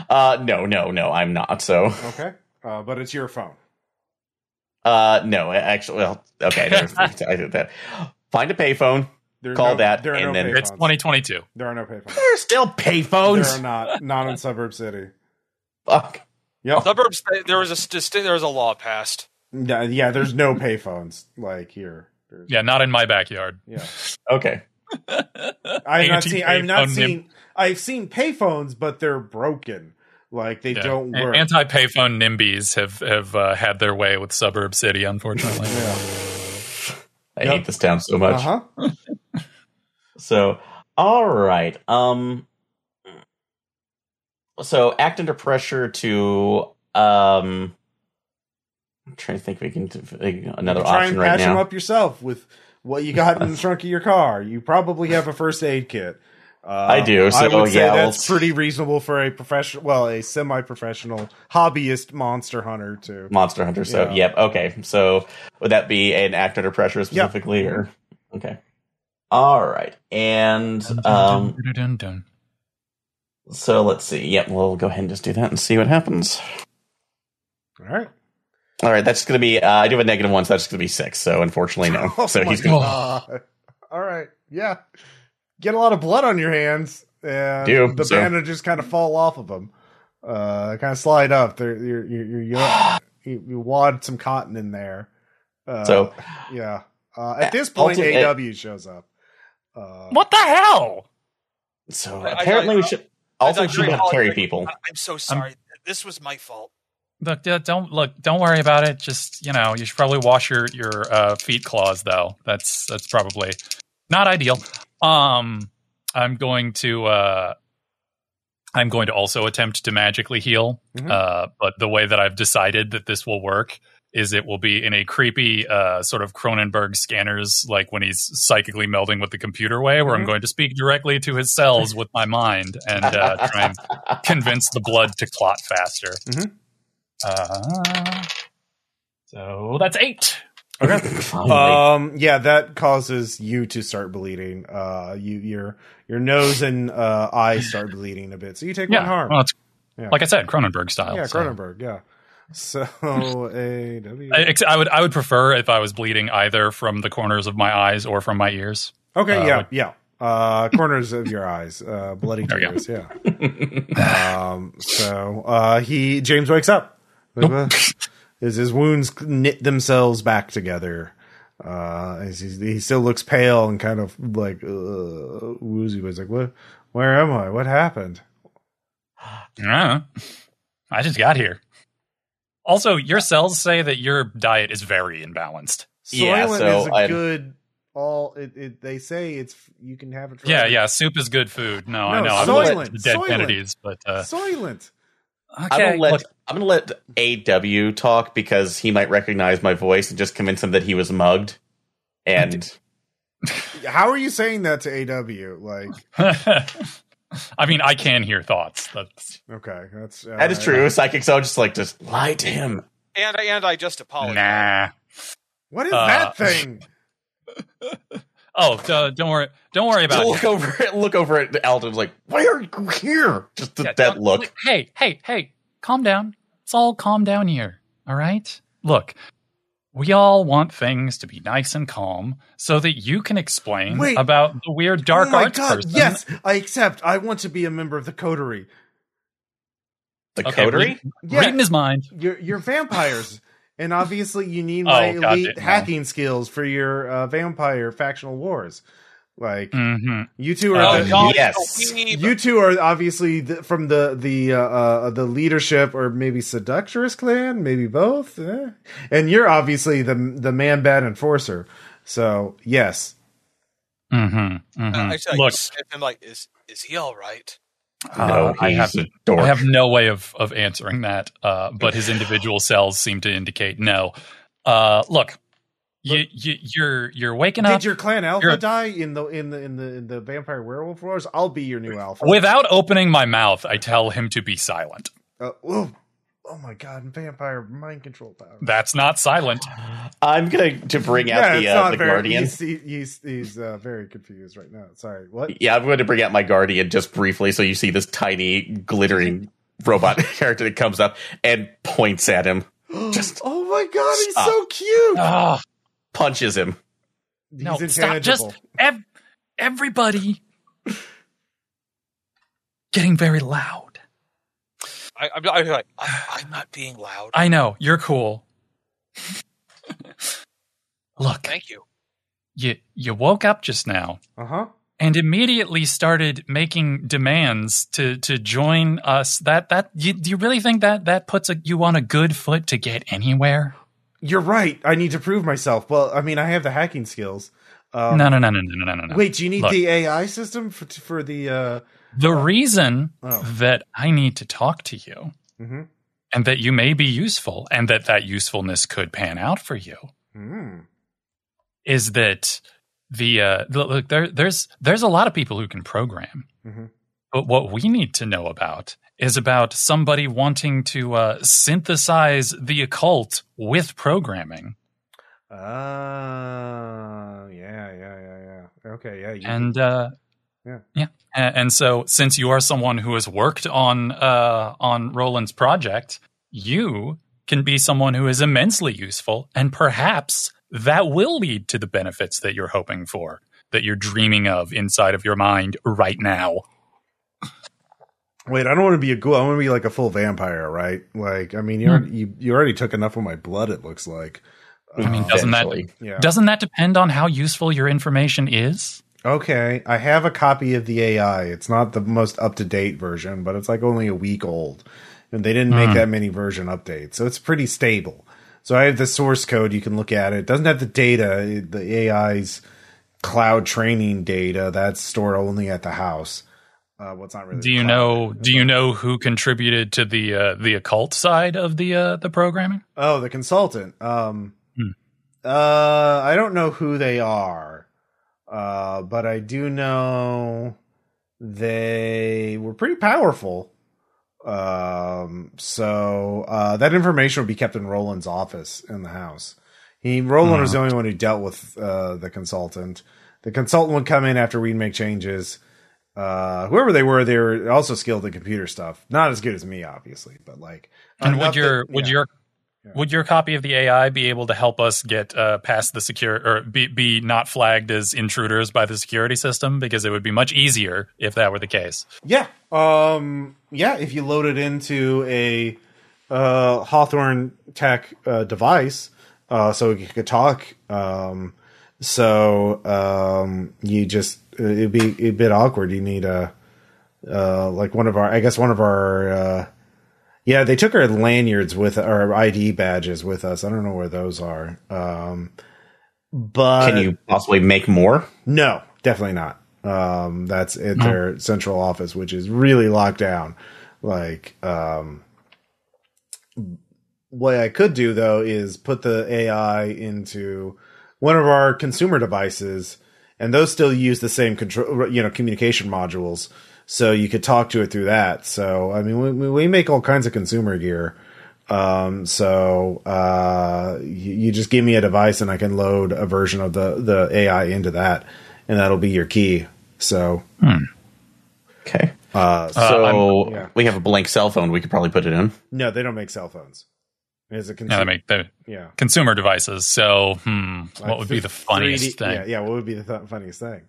Uh, no, no, no, I'm not, so... Okay, uh, but it's your phone. Uh, no, actually, well, okay, there's, I did that. Find a payphone, call no, that, and no then... It's twenty twenty-two. There are no payphones. There's still payphones! There are not, not in Suburb City. Fuck. Yep. Suburbs, there was a, there was a law passed. Yeah, yeah, there's no payphones, like, here. There's... Yeah, not in my backyard. Yeah. Okay. I've not seen. I've not seen. I've seen payphones, but they're broken. Like they yeah. don't work. Anti-payphone NIMBYs have have uh, had their way with Suburb City, unfortunately. yeah. I yep. hate this town so much. Uh-huh. So, all right. Um. So, act under pressure to. Um, I'm trying to think. We can uh, another try option and right now. Try and patch them up yourself with. What you got in the trunk of your car? You probably have a first aid kit. Um, I do. So I would say yeah, that's well, pretty reasonable for a professional, well, a semi-professional hobbyist monster hunter to monster hunter. So know. Yep. Okay. So would that be an act under pressure specifically, yep. or okay? All right. And um, so let's see. Yep. We'll go ahead and just do that and see what happens. All right. All right, that's going to be. Uh, I do have a negative one, so that's going to be six. So unfortunately, no. Oh so he's going. Uh, all right, yeah. Get a lot of blood on your hands, and do, the so. bandages kind of fall off of them. Uh, kind of slide up. They're, you're, you're, you're, you you wad some cotton in there. Uh, so yeah. Uh, at this point, A W shows up. Uh, what the hell? So I, apparently I, I, we should. I, also, we should not carry people. I'm so sorry. I'm, this was my fault. Look, don't look. Don't worry about it. Just you know, you should probably wash your your uh, feet claws, though. That's that's probably not ideal. Um, I'm going to uh, I'm going to also attempt to magically heal. Mm-hmm. Uh, but the way that I've decided that this will work is it will be in a creepy uh, sort of Cronenberg Scanners, like when he's psychically melding with the computer way, where mm-hmm. I'm going to speak directly to his cells with my mind and uh, try and convince the blood to clot faster. Mm-hmm. Uh, so that's eight. Okay. um, yeah, that causes you to start bleeding. Uh, you your your nose and uh, eyes start bleeding a bit, so you take yeah. one harm. Well, it's, yeah. Like I said, Cronenberg style. Yeah, so. Cronenberg. Yeah. So A W. I, I would I would prefer if I was bleeding either from the corners of my eyes or from my ears. Okay. Uh, yeah. Like, yeah. Uh, corners of your eyes, uh, bloody corners. Yeah. um. So uh, he James wakes up. Nope. As his wounds knit themselves back together, uh, as he, he still looks pale and kind of like uh, woozy. But he's like, "What? Where am I? What happened?" I don't know. I just got here. Also, your cells say that your diet is very imbalanced. Yeah, Soylent so is a I'd... good. All it, it they say it's you can have it. For yeah, yeah. Soup is good food. No, no I know. Soylent, I'm the dead Soylent, Kennedys, but uh, Soylent. Okay, I'm gonna let, look, I'm gonna let A W talk because he might recognize my voice and just convince him that he was mugged. And how are you saying that to A W? Like, I mean, I can hear thoughts. That's okay. That's uh, that is true. I, Psychics, I'll just like just lie to him. And and I just apologize. Nah. What is uh, that thing? Oh, uh, don't worry! Don't worry about look it. Look over it. Look over at Alden's like, why are you here? Just th- yeah, that look. Hey, hey, hey! Calm down. It's all calm down here. All right. Look, We all want things to be nice and calm so that you can explain Wait, about the weird dark oh my arts God, person. Yes, I accept. I want to be a member of the Coterie. The okay, Coterie? Read, yeah. Reading his mind. You're, you're vampires. And obviously you need my oh, elite God, hacking know. skills for your uh, vampire factional wars. Like mm-hmm. you two are oh, the, God, yes. You two are obviously the, from the the uh, uh, the leadership or maybe seductress clan, maybe both. Eh? And you're obviously the the man bad enforcer. So yes. Mm-hmm. Mm-hmm. Uh, actually, Look, I'm like, is is he all right? No, uh, I have a dork. I have no way of of answering that. Uh, but his individual cells seem to indicate no. Uh, look. You, you you're you're waking Did up. Did your clan alpha you're, die in the in the in the in the vampire werewolf wars? I'll be your new alpha. Without opening my mouth, I tell him to be silent. Uh, oh, oh my God! Vampire mind control power. That's not silent. I'm going to bring out yeah, the uh, the very, guardian. He's he's, he's uh, very confused right now. Sorry, what? Yeah, I'm going to bring out my guardian just briefly, so you see this tiny glittering robot character that comes up and points at him. Just oh my God! He's stop. so cute. Oh. Punches him. He's no, stop! Just ev- everybody getting very loud. I, I'm, not, I'm, not, I'm not being loud. I know you're cool. Look, thank you. You you woke up just now, uh-huh, and immediately started making demands to to join us. That that you, do you really think that that puts a, you on a good foot to get anywhere? You're right. I need to prove myself. Well, I mean, I have the hacking skills. Um, no, no, no, no, no, no, no, no. Wait, do you need Look, the A I system for, for the... Uh, the uh, reason oh. that I need to talk to you mm-hmm. and that you may be useful and that that usefulness could pan out for you mm. is that the... Uh, look, there, there's, there's a lot of people who can program. Mm-hmm. But what we need to know about is about somebody wanting to uh, synthesize the occult with programming. Oh, uh, yeah, yeah, yeah, yeah. Okay, yeah. You and, can, uh, yeah. yeah. And, and so since you are someone who has worked on uh, on Roland's project, you can be someone who is immensely useful, and perhaps that will lead to the benefits that you're hoping for, that you're dreaming of inside of your mind right now. Wait, I don't want to be a ghoul. I want to be like a full vampire, right? Like, I mean, you mm. you, you already took enough of my blood. It looks like. I mean, doesn't uh, that yeah. doesn't that depend on how useful your information is? Okay, I have a copy of the A I. It's not the most up to date version, but it's like only a week old, and they didn't make mm. that many version updates, so it's pretty stable. So I have the source code. You can look at it. It doesn't have the data, the A I's cloud training data. That's stored only at the house. Uh, well, it's not really do you know? Do you know who contributed to the uh, the occult side of the uh, the programming? Oh, the consultant. Um, hmm. uh, I don't know who they are, uh, but I do know they were pretty powerful. Um, so uh, that information would be kept in Roland's office in the house. He Roland hmm. was the only one who dealt with uh, the consultant. The consultant would come in after we'd make changes. Uh, whoever they were, they were also skilled in computer stuff. Not as good as me, obviously, but like. And would your that, would yeah. your yeah. would your copy of the A I be able to help us get uh, past the secure or be be not flagged as intruders by the security system? Because it would be much easier if that were the case. Yeah, um, yeah. If you load it into a uh, Hawthorne Tech uh, device, uh, so you could talk. Um, so um, you just. It'd be a bit awkward. You need a, uh, like one of our, I guess one of our, uh, yeah, they took our lanyards with our I D badges with us. I don't know where those are. Um, but can you possibly make more? No, definitely not. Um, that's at no. their central office, which is really locked down. Like, um, what I could do though, is put the A I into one of our consumer devices. And those still use the same control, you know, communication modules. So you could talk to it through that. So, I mean, we, we make all kinds of consumer gear. Um, so uh, you, you just give me a device and I can load a version of the, the A I into that. And that'll be your key. So. Hmm. Okay. Uh, so uh, yeah. we have a blank cell phone. We could probably put it in. No, they don't make cell phones. As a consumer, yeah, they make the yeah. consumer devices. So, hmm, like what would be the funniest three D, thing? Yeah, yeah, what would be the th- funniest thing?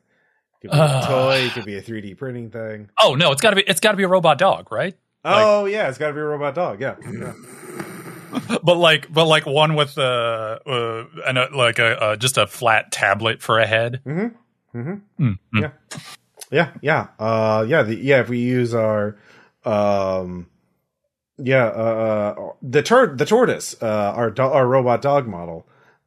It could be uh, a toy. It could be a three D printing thing. Oh no, it's got to be. It's got to be a robot dog, right? Oh like, yeah, it's got to be a robot dog. Yeah. yeah. But like, but like one with uh, uh and a, like a uh, just a flat tablet for a head. Mm-hmm. Mm-hmm. Mm-hmm. Yeah. Yeah. Yeah. Uh. Yeah. The, yeah. If we use our. Um, Yeah, uh, the tur- the tortoise, uh, our do- our robot dog model.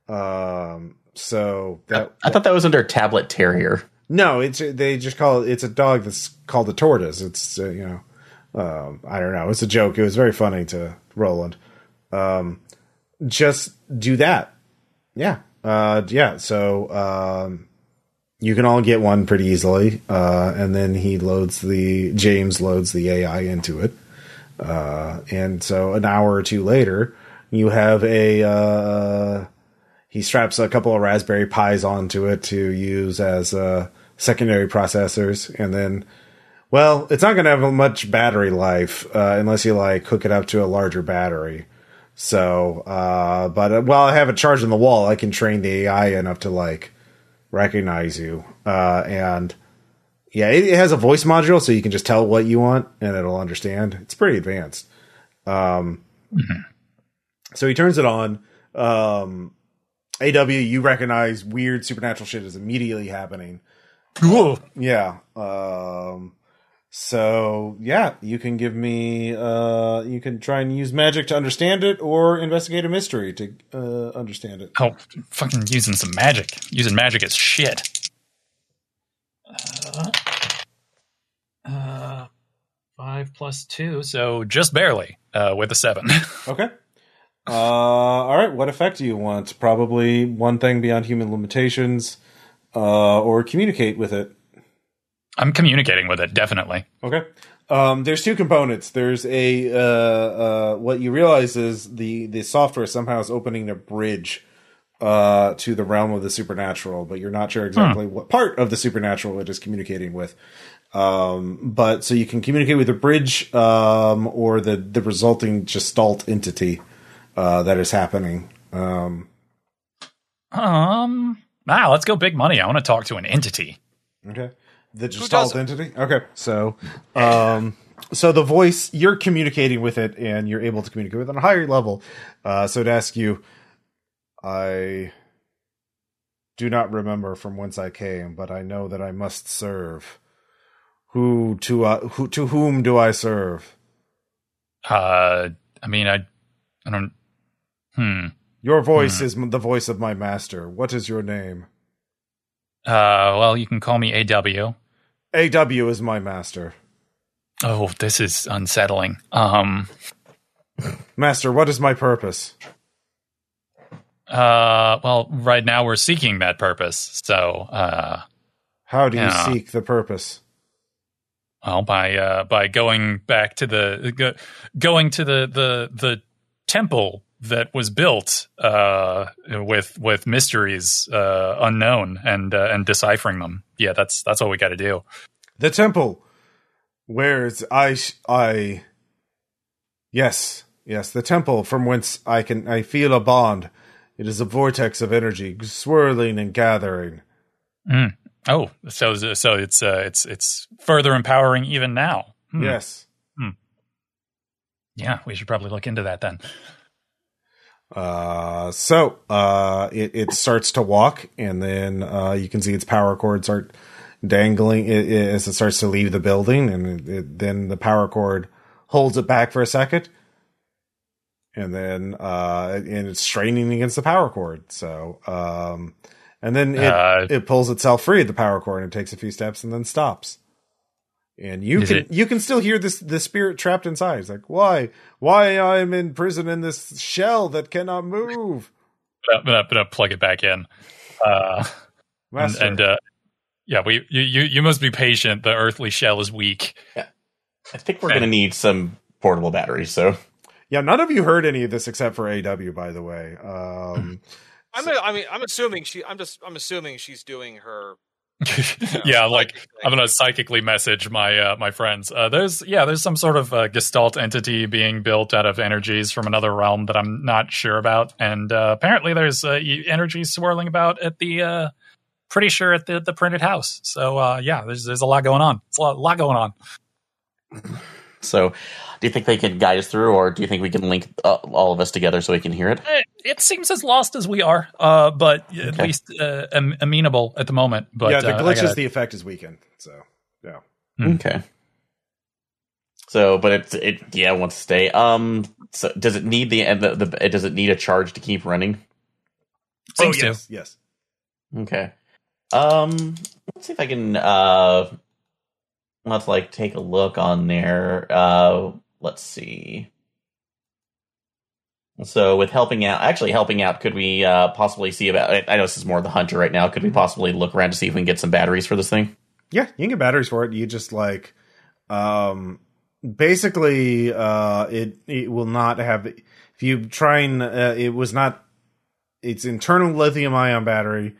Um, so that I, I thought that was under tablet terrier. No, it's they just call it, it's a dog that's called a tortoise. It's uh, you know, um, I don't know. It's a joke. It was very funny to Roland. Um, just do that. Yeah, uh, yeah. So um, you can all get one pretty easily, uh, and then he loads the James loads the A I into it. Uh, and so an hour or two later, you have a, uh, he straps a couple of Raspberry Pis onto it to use as, uh, secondary processors. And then, well, it's not going to have much battery life, uh, unless you like hook it up to a larger battery. So, uh, but uh, while I have it charged in the wall, I can train the A I enough to like recognize you. Uh, and, Yeah, it has a voice module, so you can just tell what you want, and it'll understand. It's pretty advanced. Um, mm-hmm. So he turns it on. Um, A W, you recognize weird supernatural shit is immediately happening. Cool. Yeah. Um, so, yeah, you can give me... Uh, you can try and use magic to understand it, or investigate a mystery to uh, understand it. Oh, fucking using some magic. Using magic is shit. Uh, uh, five plus two, so just barely uh, with a seven. Okay. Uh, all right. What effect do you want? Probably one thing beyond human limitations, uh, or communicate with it. I'm communicating with it, definitely. Okay. Um, there's two components. There's a uh, uh, what you realize is the the software somehow is opening a bridge. Uh, to the realm of the supernatural, but you're not sure exactly hmm. what part of the supernatural it is communicating with. Um, but so you can communicate with the bridge, um, or the, the resulting gestalt entity, uh, that is happening. Um, um, wow, let's go big money. I want to talk to an entity. Okay. The gestalt entity. Okay. So, um, so the voice, you're communicating with it and you're able to communicate with it on a higher level. Uh, so to ask you, I do not remember from whence I came, but I know that I must serve. Who to uh, who to whom do I serve? Uh, I mean, I, I don't. Hmm. Your voice hmm. is the voice of my master. What is your name? Uh, well, you can call me A W. A W is my master. Oh, this is unsettling. Um, Master, what is my purpose? Uh, well, right now we're seeking that purpose, so, uh... How do you uh, seek the purpose? Well, by, uh, by going back to the, go, going to the, the, the temple that was built, uh, with, with mysteries, uh, unknown, and, uh, and deciphering them. Yeah, that's, that's what we gotta do. The temple! Where it's, I, I... Yes, yes, the temple from whence I can, I feel a bond... It is a vortex of energy, swirling and gathering. Mm. Oh, so so it's uh, it's it's further empowering even now. Hmm. Yes. Hmm. Yeah, we should probably look into that then. Uh, so uh, it it starts to walk, and then uh, you can see its power cords start dangling it, it, as it starts to leave the building, and it, it, then the power cord holds it back for a second. And then, uh, and it's straining against the power cord. So, um, and then it, uh, it pulls itself free of the power cord and it takes a few steps and then stops. And you can, it? you can still hear this, the spirit trapped inside. It's like, why, why I'm in prison in this shell that cannot move. I'm going to plug it back in. Uh, and, and, uh, yeah, we, you, you, you must be patient. The earthly shell is weak. Yeah. I think we're going to need some portable batteries. So. Yeah, none of you heard any of this except for A W, by the way. Um, I'm, so, a, I mean, I'm assuming she. I'm just. I'm assuming she's doing her yeah, like I'm gonna psychically message my uh, my friends. Uh, there's yeah, there's some sort of uh, gestalt entity being built out of energies from another realm that I'm not sure about, and uh, apparently there's uh, energy swirling about at the uh, pretty sure at the, the Printed House. So uh, yeah, there's there's a lot going on. It's a lot, a lot going on. So, do you think they could guide us through, or do you think we can link uh, all of us together so we can hear it? It seems as lost as we are, uh, but okay. at least uh, am- amenable at the moment. But yeah, the uh, glitch gotta... is the effect is weakened. So, yeah. Mm. Okay. So, but it's it yeah wants to stay. Um, so does it need the the, the does it need a charge to keep running? Seems oh yes, to. yes. Okay. Um, let's see if I can. Uh, Let's like take a look on there. Uh, let's see. So with helping out, actually helping out, could we uh, possibly see about? I know this is more the hunter right now. Could we possibly look around to see if we can get some batteries for this thing? Yeah, you can get batteries for it. You just like, um, basically, uh, it it will not have. If you try and uh, it was not. It's internal lithium ion battery.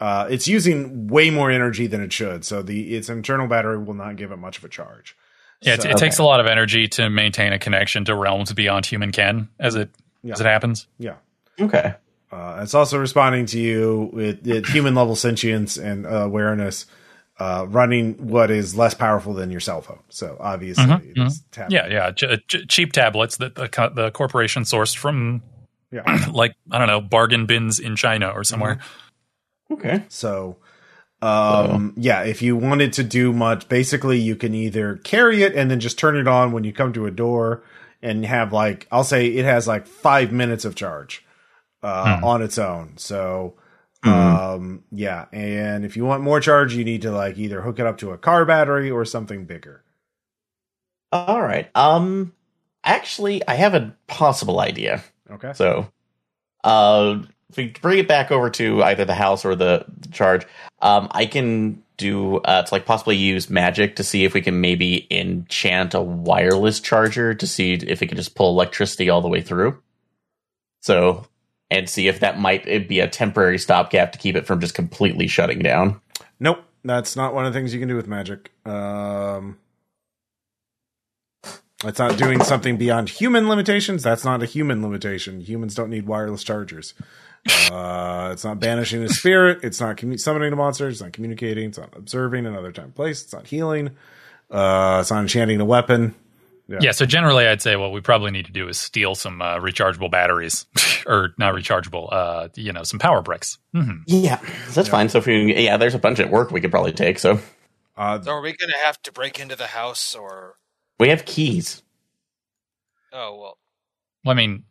Uh, it's using way more energy than it should, so the its internal battery will not give it much of a charge. Yeah, so, it, it okay. takes a lot of energy to maintain a connection to realms beyond human ken, as it yeah. as it happens. Yeah. Okay. Uh, it's also responding to you with, with human level sentience and uh, awareness, uh, running what is less powerful than your cell phone. So obviously, mm-hmm, it's mm-hmm. yeah, yeah, ch- ch- cheap tablets that the co- the corporation sourced from, yeah. like I don't know, bargain bins in China or somewhere. Mm-hmm. Okay. So, um, so, yeah, if you wanted to do much, basically you can either carry it and then just turn it on when you come to a door and have like, I'll say it has like five minutes of charge uh, hmm. on its own. So, um, mm-hmm. yeah. And if you want more charge, you need to like either hook it up to a car battery or something bigger. All right. Um, actually, I have a possible idea. Okay. So, uh, if we bring it back over to either the house or the, the charge, um, I can do uh, it's like possibly use magic to see if we can maybe enchant a wireless charger to see if it can just pull electricity all the way through. So, and see if that might it'd be a temporary stopgap to keep it from just completely shutting down. Nope, that's not one of the things you can do with magic. Um, that's not doing something beyond human limitations. That's not a human limitation. Humans don't need wireless chargers. Uh, it's not banishing a spirit. It's not commu- summoning a monster. It's not communicating. It's not observing another time and place. It's not healing. Uh, it's not enchanting a weapon. Yeah. yeah. So generally, I'd say what we probably need to do is steal some uh, rechargeable batteries, or not rechargeable. Uh, you know, some power bricks. Mm-hmm. Yeah, that's yeah. fine. So if we, yeah, there's a bunch at work we could probably take. So, uh, so are we going to have to break into the house, or we have keys? Oh well. well I mean.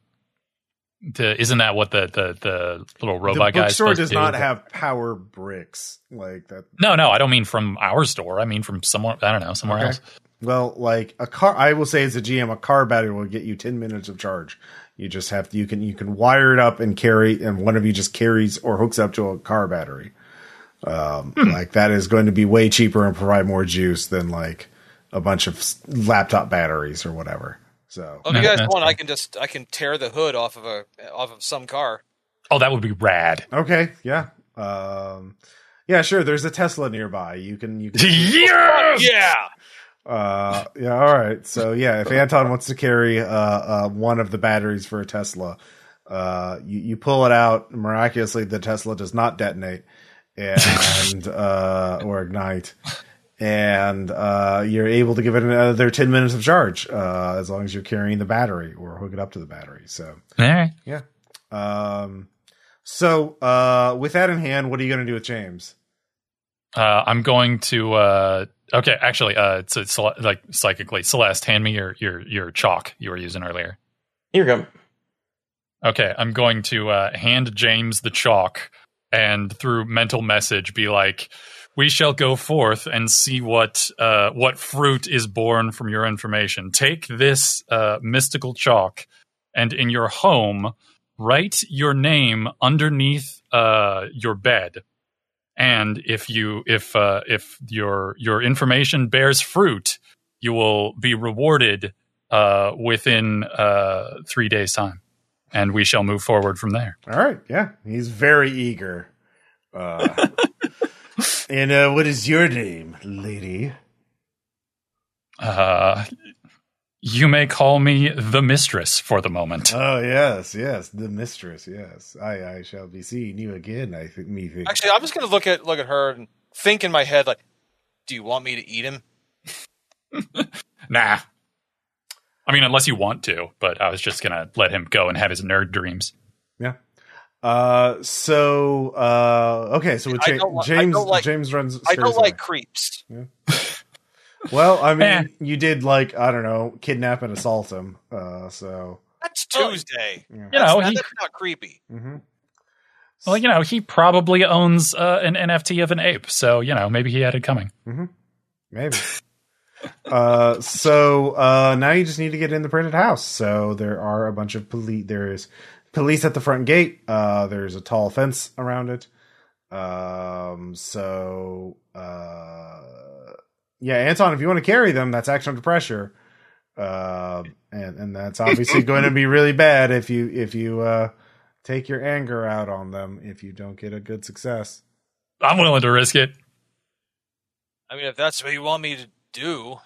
The, isn't that what the, the, the little robot guy is supposed to do? The bookstore does not have power bricks like that. No, no, I don't mean from our store. I mean from somewhere, I don't know, somewhere okay. else. Well, like a car, I will say as a G M, a car battery will get you ten minutes of charge. You just have to, you can, you can wire it up and carry, and one of you just carries or hooks up to a car battery. Um, hmm. Like that is going to be way cheaper and provide more juice than like a bunch of laptop batteries or whatever. So well, if you guys no, want, fine. I can just I can tear the hood off of a off of some car. Oh, that would be rad. Okay, yeah, um, yeah, sure. There's a Tesla nearby. You can, you can yes! yeah, uh, yeah. All right. So yeah, if Anton wants to carry uh, uh, one of the batteries for a Tesla, uh, you, you pull it out. Miraculously, the Tesla does not detonate and uh, or ignite. And uh, you're able to give it another ten minutes of charge uh, as long as you're carrying the battery or hook it up to the battery. So, all right. Yeah. Um, so uh, with that in hand, what are you going to do with James? Uh, I'm going to. Uh, OK, actually, uh, so it's like psychically. Celeste, hand me your your your chalk you were using earlier. Here you go. OK, I'm going to uh, hand James the chalk and through mental message be like, "We shall go forth and see what uh, what fruit is born from your information. Take this uh, mystical chalk and in your home, write your name underneath uh, your bed. And if you if uh, if your your information bears fruit, you will be rewarded uh, within uh, three days' time. And we shall move forward from there." All right. Yeah, he's very eager. Uh And uh, what is your name, lady? Uh, you may call me the mistress for the moment. Oh, yes, yes, the mistress, yes. I, I shall be seeing you again, I think. Me think. Actually, I'm just going to look at look at her and think in my head, like, do you want me to eat him? Nah. I mean, unless you want to, but I was just going to let him go and have his nerd dreams. Yeah. Uh, so, uh, okay, so with James, like, James, like, James runs. I don't away. Like creeps. Yeah. Well, I mean, Man. you did, like, I don't know, kidnap and assault him. Uh, so that's Tuesday. Yeah. You that's, know, not, he, that's not creepy. Mm-hmm. Well, you know, he probably owns uh, an N F T of an ape, so you know, maybe he had it coming. Mm-hmm. Maybe. uh, so uh, now you just need to get in the printed house. So there are a bunch of police. There is police at the front gate. Uh, there's a tall fence around it. Um, so. Uh, Yeah, Anton, if you want to carry them, that's action under pressure, uh, and and that's obviously going to be really bad if you if you uh, take your anger out on them if you don't get a good success. I'm willing to risk it. I mean, if that's what you want me to do.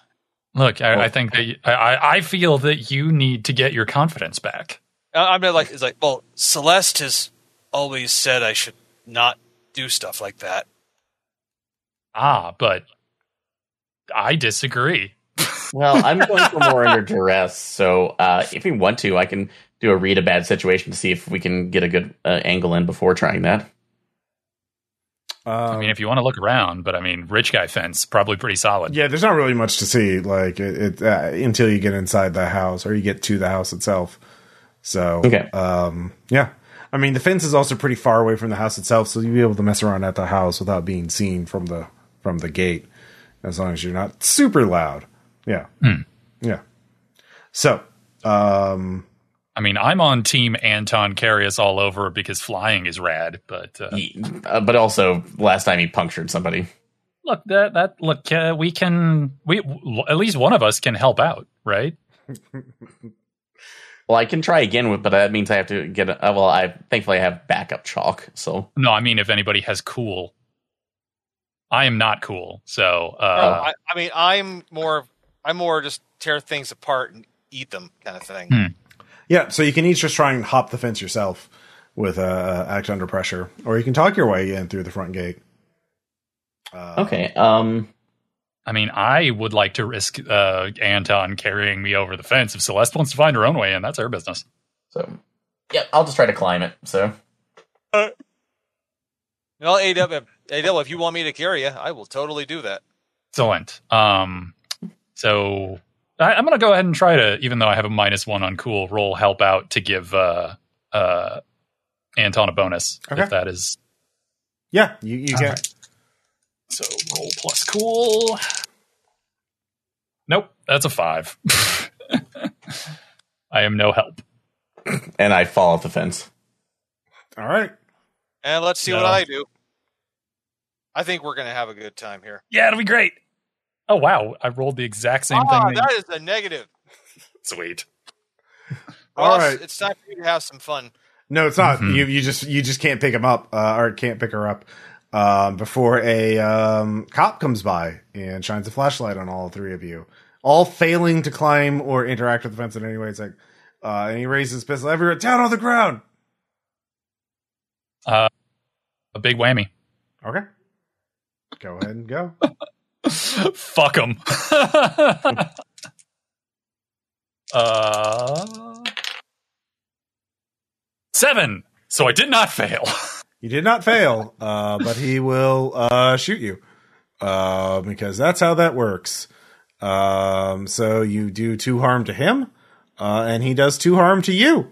Look, I, well, I think that you, I I feel that you need to get your confidence back. I mean, like it's like, well, Celeste has always said I should not do stuff like that. Ah, but. I disagree. Well, I'm going for more under duress, so uh, if you want to, I can do a read a bad situation to see if we can get a good uh, angle in before trying that. Um, I mean, if you want to look around, but I mean, rich guy fence, probably pretty solid. Yeah, there's not really much to see, like it, it uh, until you get inside the house or you get to the house itself. So, okay. um, yeah, I mean, the fence is also pretty far away from the house itself, so you'll be able to mess around at the house without being seen from the from the gate. As long as you're not super loud. Yeah. Mm. Yeah. So, um, I mean, I'm on team Anton carry us all over because flying is rad, but, uh, he, uh, but also last time he punctured somebody. Look, that, that, look, uh, we can, we, w- at least one of us can help out, right? Well, I can try again, with, but that means I have to get, a, well, I thankfully I have backup chalk. So, no, I mean, if anybody has cool. I am not cool, so... Uh, no, I, I mean, I'm more I'm more just tear things apart and eat them kind of thing. Hmm. Yeah, so you can each just try and hop the fence yourself with uh, act under pressure, or you can talk your way in through the front gate. Uh, okay, um... I mean, I would like to risk uh, Anton carrying me over the fence. If Celeste wants to find her own way in, that's her business. So, yeah, I'll just try to climb it, so... Uh, well, A W... Hey, Dale, if you want me to carry you, I will totally do that. Excellent. Um, so I, I'm going to go ahead and try to, even though I have a minus one on cool, roll help out to give uh, uh, Anton a bonus. Okay. If that is. Yeah, you, you get. Right. So roll plus cool. Nope, that's a five. I am no help. And I fall off the fence. All right. And let's see no. what I do. I think we're going to have a good time here. Yeah, it'll be great. Oh, wow. I rolled the exact same ah, thing. That you... is a negative. Sweet. All well, right. It's, it's time for you to have some fun. No, it's not. Mm-hmm. You you just you just can't pick him up uh, or can't pick her up uh, before a um, cop comes by and shines a flashlight on all three of you, all failing to climb or interact with the fence in any way. It's like, uh, and he raises his pistol everywhere. Down on the ground. Uh, a big whammy. Okay. Go ahead and go. Fuck them. uh, seven. So I did not fail. You did not fail, uh, but he will uh, shoot you uh, because that's how that works. Um, so you do two harm to him, uh, and he does two harm to you.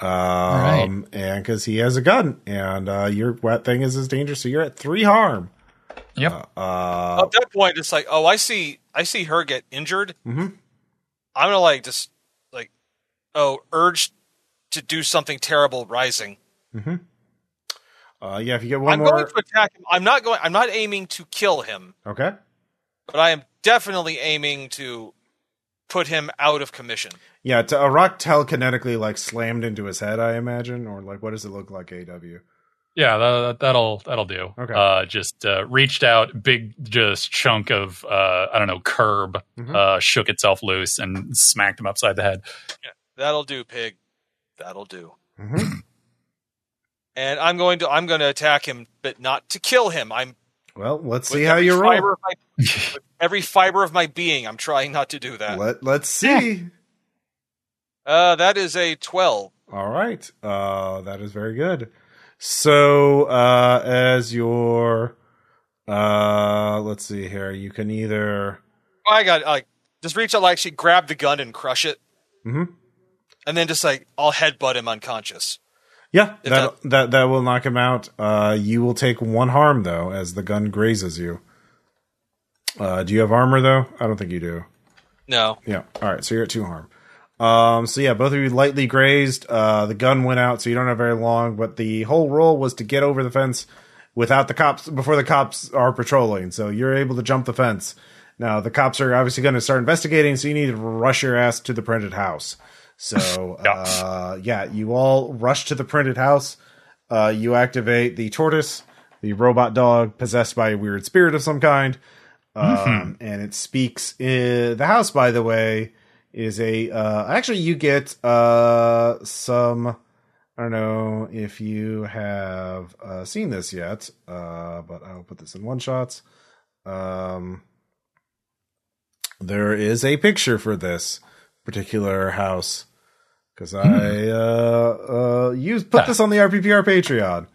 Um, right. And because he has a gun, and uh, your wet thing is his danger, so you're at three harm. Yep. Uh, uh, At that point, it's like, oh, I see, I see her get injured. Mm-hmm. I'm gonna like just like, oh, urge to do something terrible rising. Mm-hmm. Uh, yeah, if you get one I'm more, I'm going to attack him. I'm not going. I'm not aiming to kill him. Okay. But I am definitely aiming to put him out of commission. Yeah, to, a rock telekinetically like slammed into his head. I imagine, or like, what does it look like, A W? Yeah, that, that'll that'll do. Okay. Uh, just uh, reached out, big just chunk of uh, I don't know curb mm-hmm. uh, shook itself loose and smacked him upside the head. Yeah, that'll do, pig. That'll do. Mm-hmm. And I'm going to I'm going to attack him, but not to kill him. I'm well. Let's see how you roll. My, with every fiber of my being, I'm trying not to do that. Let Let's see. Uh, that is a twelve. All right. Uh, that is very good. So, uh, as your, uh, let's see here, you can either. Oh, I got, like, just reach out, like, actually grab the gun and crush it. Mm-hmm. And then just, like, I'll headbutt him unconscious. Yeah, that, that, that, that will knock him out. Uh, you will take one harm, though, as the gun grazes you. Uh, do you have armor, though? I don't think you do. No. Yeah. All right. So you're at two harm. Um, so yeah, both of you lightly grazed, uh, the gun went out, so you don't have very long, but the whole role was to get over the fence without the cops, before the cops are patrolling. So you're able to jump the fence. Now the cops are obviously going to start investigating, so you need to rush your ass to the Printed House. So, uh, yeah, you all rush to the Printed House. Uh, you activate the tortoise, the robot dog possessed by a weird spirit of some kind. Um, mm-hmm. and it speaks in the house, by the way. Is a uh actually you get uh some I don't know if you have uh seen this yet, uh but I'll put this in one shots. Um there is a picture for this particular house because mm. I uh uh used put yeah. this on the R P P R Patreon.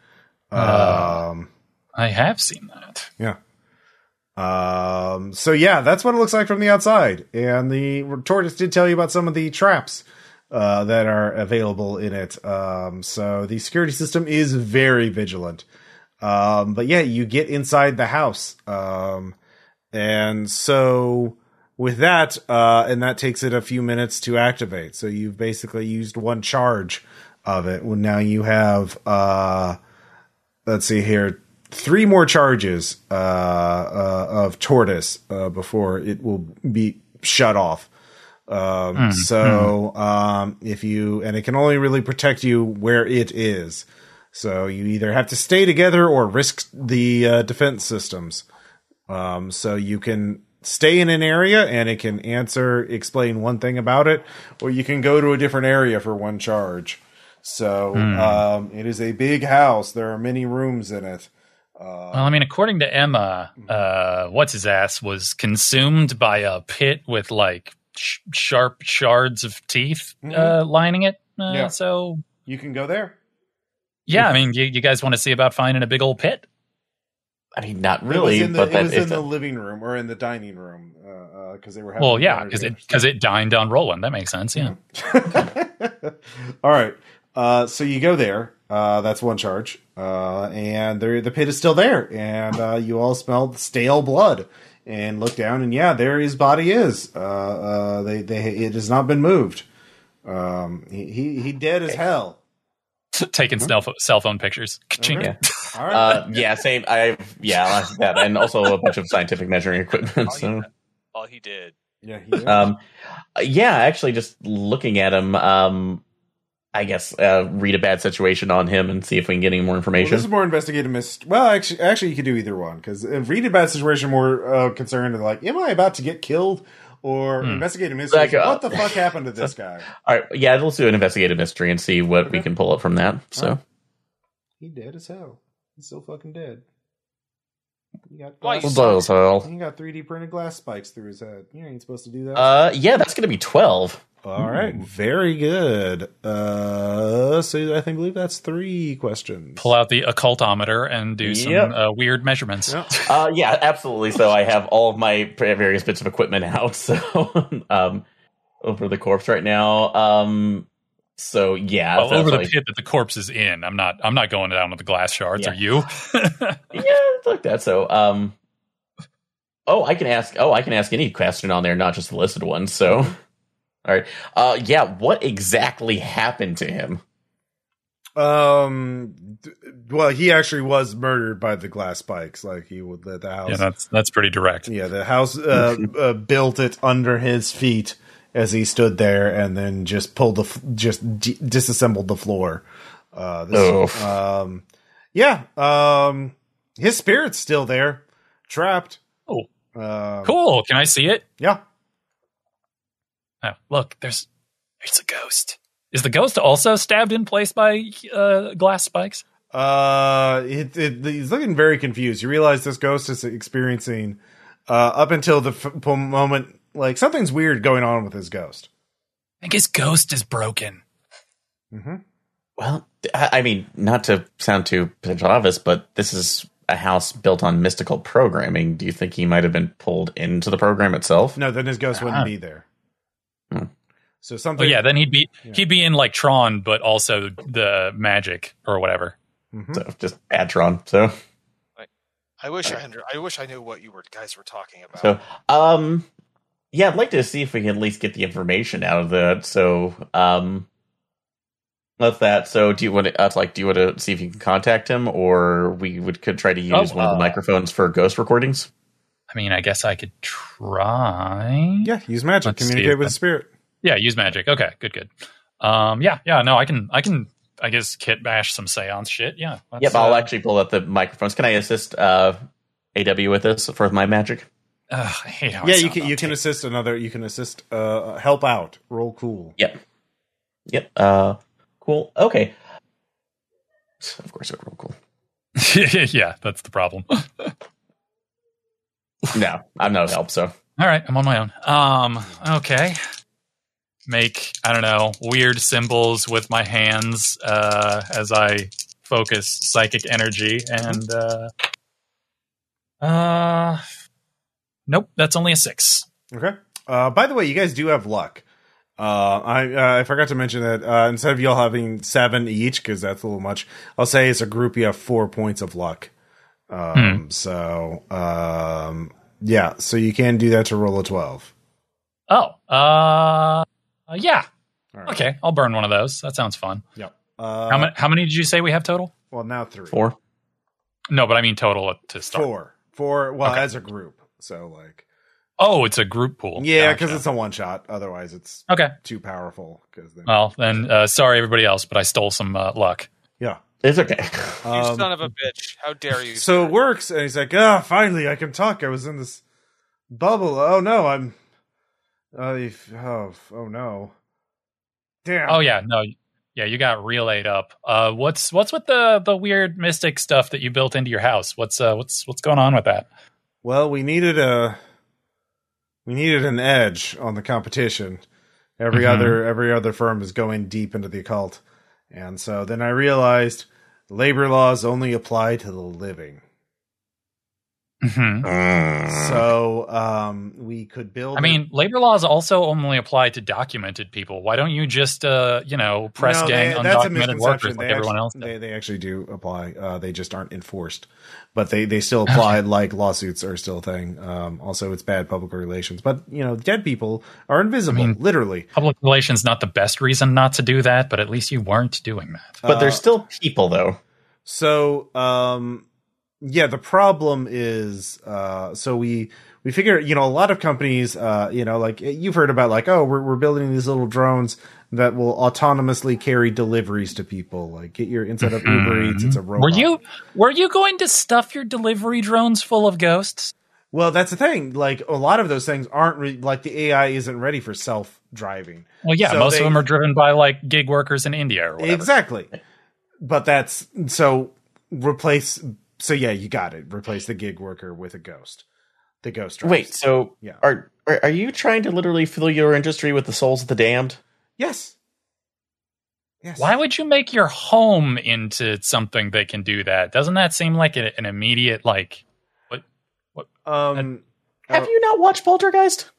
Uh, um I have seen that. Yeah. Um, so yeah, that's what it looks like from the outside. And the tortoise did tell you about some of the traps, uh, that are available in it. Um, so the security system is very vigilant. Um, but yeah, you get inside the house. Um, and so with that, uh, and that takes it a few minutes to activate. So you've basically used one charge of it. Well, now you have, uh, let's see here. Three more charges uh, uh, of tortoise uh, before it will be shut off. Um, mm, so mm. Um, if you, and it can only really protect you where it is. So you either have to stay together or risk the uh, defense systems. Um, so you can stay in an area and it can answer, explain one thing about it, or you can go to a different area for one charge. So mm. um, it is a big house. There are many rooms in it. Uh, well, I mean, according to Emma, uh, what's his ass was consumed by a pit with like sh- sharp shards of teeth uh, mm-hmm. lining it. Uh, yeah. So you can go there. Yeah, I mean, you, you guys want to see about finding a big old pit? I mean, not really. It was in the, but it was in the living room or in the dining room because uh, uh, they were having. Well, yeah, because it because it dined on Roland. That makes sense. Yeah. Mm-hmm. All right. Uh, so you go there. Uh, that's one charge. Uh, and there, the pit is still there. And, uh, you all smelled stale blood and look down and yeah, there his body is. Uh, uh, they, they, it has not been moved. Um, he, he, he dead as hell. Taking huh? cell, cell phone pictures. Ka-ching. Okay. Yeah. All right. Uh, yeah, same. I, yeah, that. And also a bunch of scientific measuring equipment. All, so. he, all he did. Yeah. He did. Um, yeah, actually just looking at him, um, I guess uh, read a bad situation on him and see if we can get any more information. Well, this is more investigative. Mis- well, actually, actually, you could do either one because read a bad situation more uh, concerned and like, am I about to get killed or hmm. investigative mystery? Like, what uh, the fuck happened to this guy? All right, yeah, let's do an investigative mystery and see what okay. we can pull up from that. So right. He dead as hell. He's so fucking dead. He got glass well, spikes. Hell. He got three D printed glass spikes through his head. You ain't supposed to do that. Uh, yeah, that's gonna be twelve. All right, Ooh. very good. Uh, so I think believe that's three questions. Pull out the occultometer and do yep. some uh, weird measurements. Yep. uh, yeah, absolutely. So I have all of my various bits of equipment out. So um, over the corpse right now. Um, so yeah, well, over the like, pit that the corpse is in. I'm not. I'm not going down with the glass shards. Yeah. Are you? Yeah, like that. So. Um, oh, I can ask. Oh, I can ask any question on there, not just the listed one. So. All right. Uh, yeah. What exactly happened to him? Um. Well, he actually was murdered by the glass spikes. Like he would let the house. Yeah, that's that's pretty direct. Yeah, the house uh, uh, built it under his feet as he stood there, and then just pulled the just d- disassembled the floor. Uh, this, oh. Um. yeah, um, his spirit's still there, trapped. Oh, uh, cool. Can I see it? Yeah. Oh, look, there's there's a ghost. Is the ghost also stabbed in place by uh, glass spikes? Uh, it, it, he's looking very confused. You realize this ghost is experiencing uh, up until the f- moment, like something's weird going on with his ghost. I think his ghost is broken. Mm-hmm. Well, I mean, not to sound too Pajavas, but this is a house built on mystical programming. Do you think he might have been pulled into the program itself? No, then his ghost uh-huh. wouldn't be there. Hmm. So something. Oh yeah, then he'd be yeah. he'd be in like Tron, but also the magic or whatever. Mm-hmm. So just add Tron. So I wish I, I wish I knew what you were guys were talking about. So um, yeah, I'd like to see if we can at least get the information out of that. So um. That's that. So, do you want to? Uh, like, do you want to see if you can contact him, or we would could try to use oh, one uh, of the microphones for ghost recordings? I mean, I guess I could try. Yeah, use magic. Let's communicate with the spirit. Yeah, use magic. Okay, good, good. Um, yeah, yeah. No, I can, I can. I guess kit bash some seance shit. Yeah. Yep. Uh, I'll actually pull out the microphones. Can I assist uh, A W with this for my magic? Uh, I hate how. Yeah, you can. You tape. can assist another. You can assist. Uh, help out. Roll cool. Yep. Yep. Uh. Cool. Okay. Of course, it would roll cool. Yeah, that's the problem. No, I'm not of help. So, all right, I'm on my own. Um, okay. Make I don't know weird symbols with my hands uh, as I focus psychic energy, and uh, uh, nope, that's only a six. Okay. Uh, by the way, you guys do have luck. Uh, I uh, I forgot to mention that uh, instead of y'all having seven each, because that's a little much, I'll say as a group you have four points of luck. Um, hmm. So um, yeah, so you can do that to roll a twelve. Oh, uh, yeah. Right. Okay, I'll burn one of those. That sounds fun. Yep. Uh, how many? How many did you say we have total? Well, now three. Four. No, but I mean total to start. Four. Four. Well, okay. As a group, so like. Oh, it's a group pool. Yeah, because gotcha. It's a one shot. Otherwise, it's okay. Too powerful. Then well, then uh, sorry everybody else, but I stole some uh, luck. Yeah, it's okay. Um, you son of a bitch! How dare you? So it works, and he's like, "Ah, oh, finally, I can talk. I was in this bubble. Oh no, I'm. Uh, oh, oh no, damn. Oh yeah, no, yeah, you got relayed up. Uh, what's what's with the the weird mystic stuff that you built into your house? What's uh, what's what's going on with that? Well, we needed a. We needed an edge on the competition. Every mm-hmm. other every other firm is going deep into the occult. And so then I realized labor laws only apply to the living. Mm-hmm. Uh, so um, we could build... I mean, labor laws also only apply to documented people. Why don't you just, uh, you know, press no, gang they, undocumented workers like they everyone actually, else does? They, they actually do apply. Uh, they just aren't enforced. But they, they still apply, like lawsuits are still a thing. Um, also, it's bad public relations. But, you know, dead people are invisible, I mean, literally. Public relations not the best reason not to do that, but at least you weren't doing that. But uh, they're still people, though. So... Um, yeah, the problem is, uh, so we, we figure, you know, a lot of companies, uh, you know, like you've heard about like, oh, we're, we're building these little drones that will autonomously carry deliveries to people. Like get your instead of Uber Eats, it's a robot. Were you, were you going to stuff your delivery drones full of ghosts? Well, that's the thing. Like a lot of those things aren't re- like the A I isn't ready for self-driving. Well, yeah, so most they, of them are driven by like gig workers in India or whatever. Exactly. But that's so replace So yeah, you got it. Replace the gig worker with a ghost. The ghost drives. Wait, so yeah. are, are are you trying to literally fill your industry with the souls of the damned? Yes. Yes. Why would you make your home into something that can do that? Doesn't that seem like a, an immediate like what what um that, have uh, you not watched Poltergeist?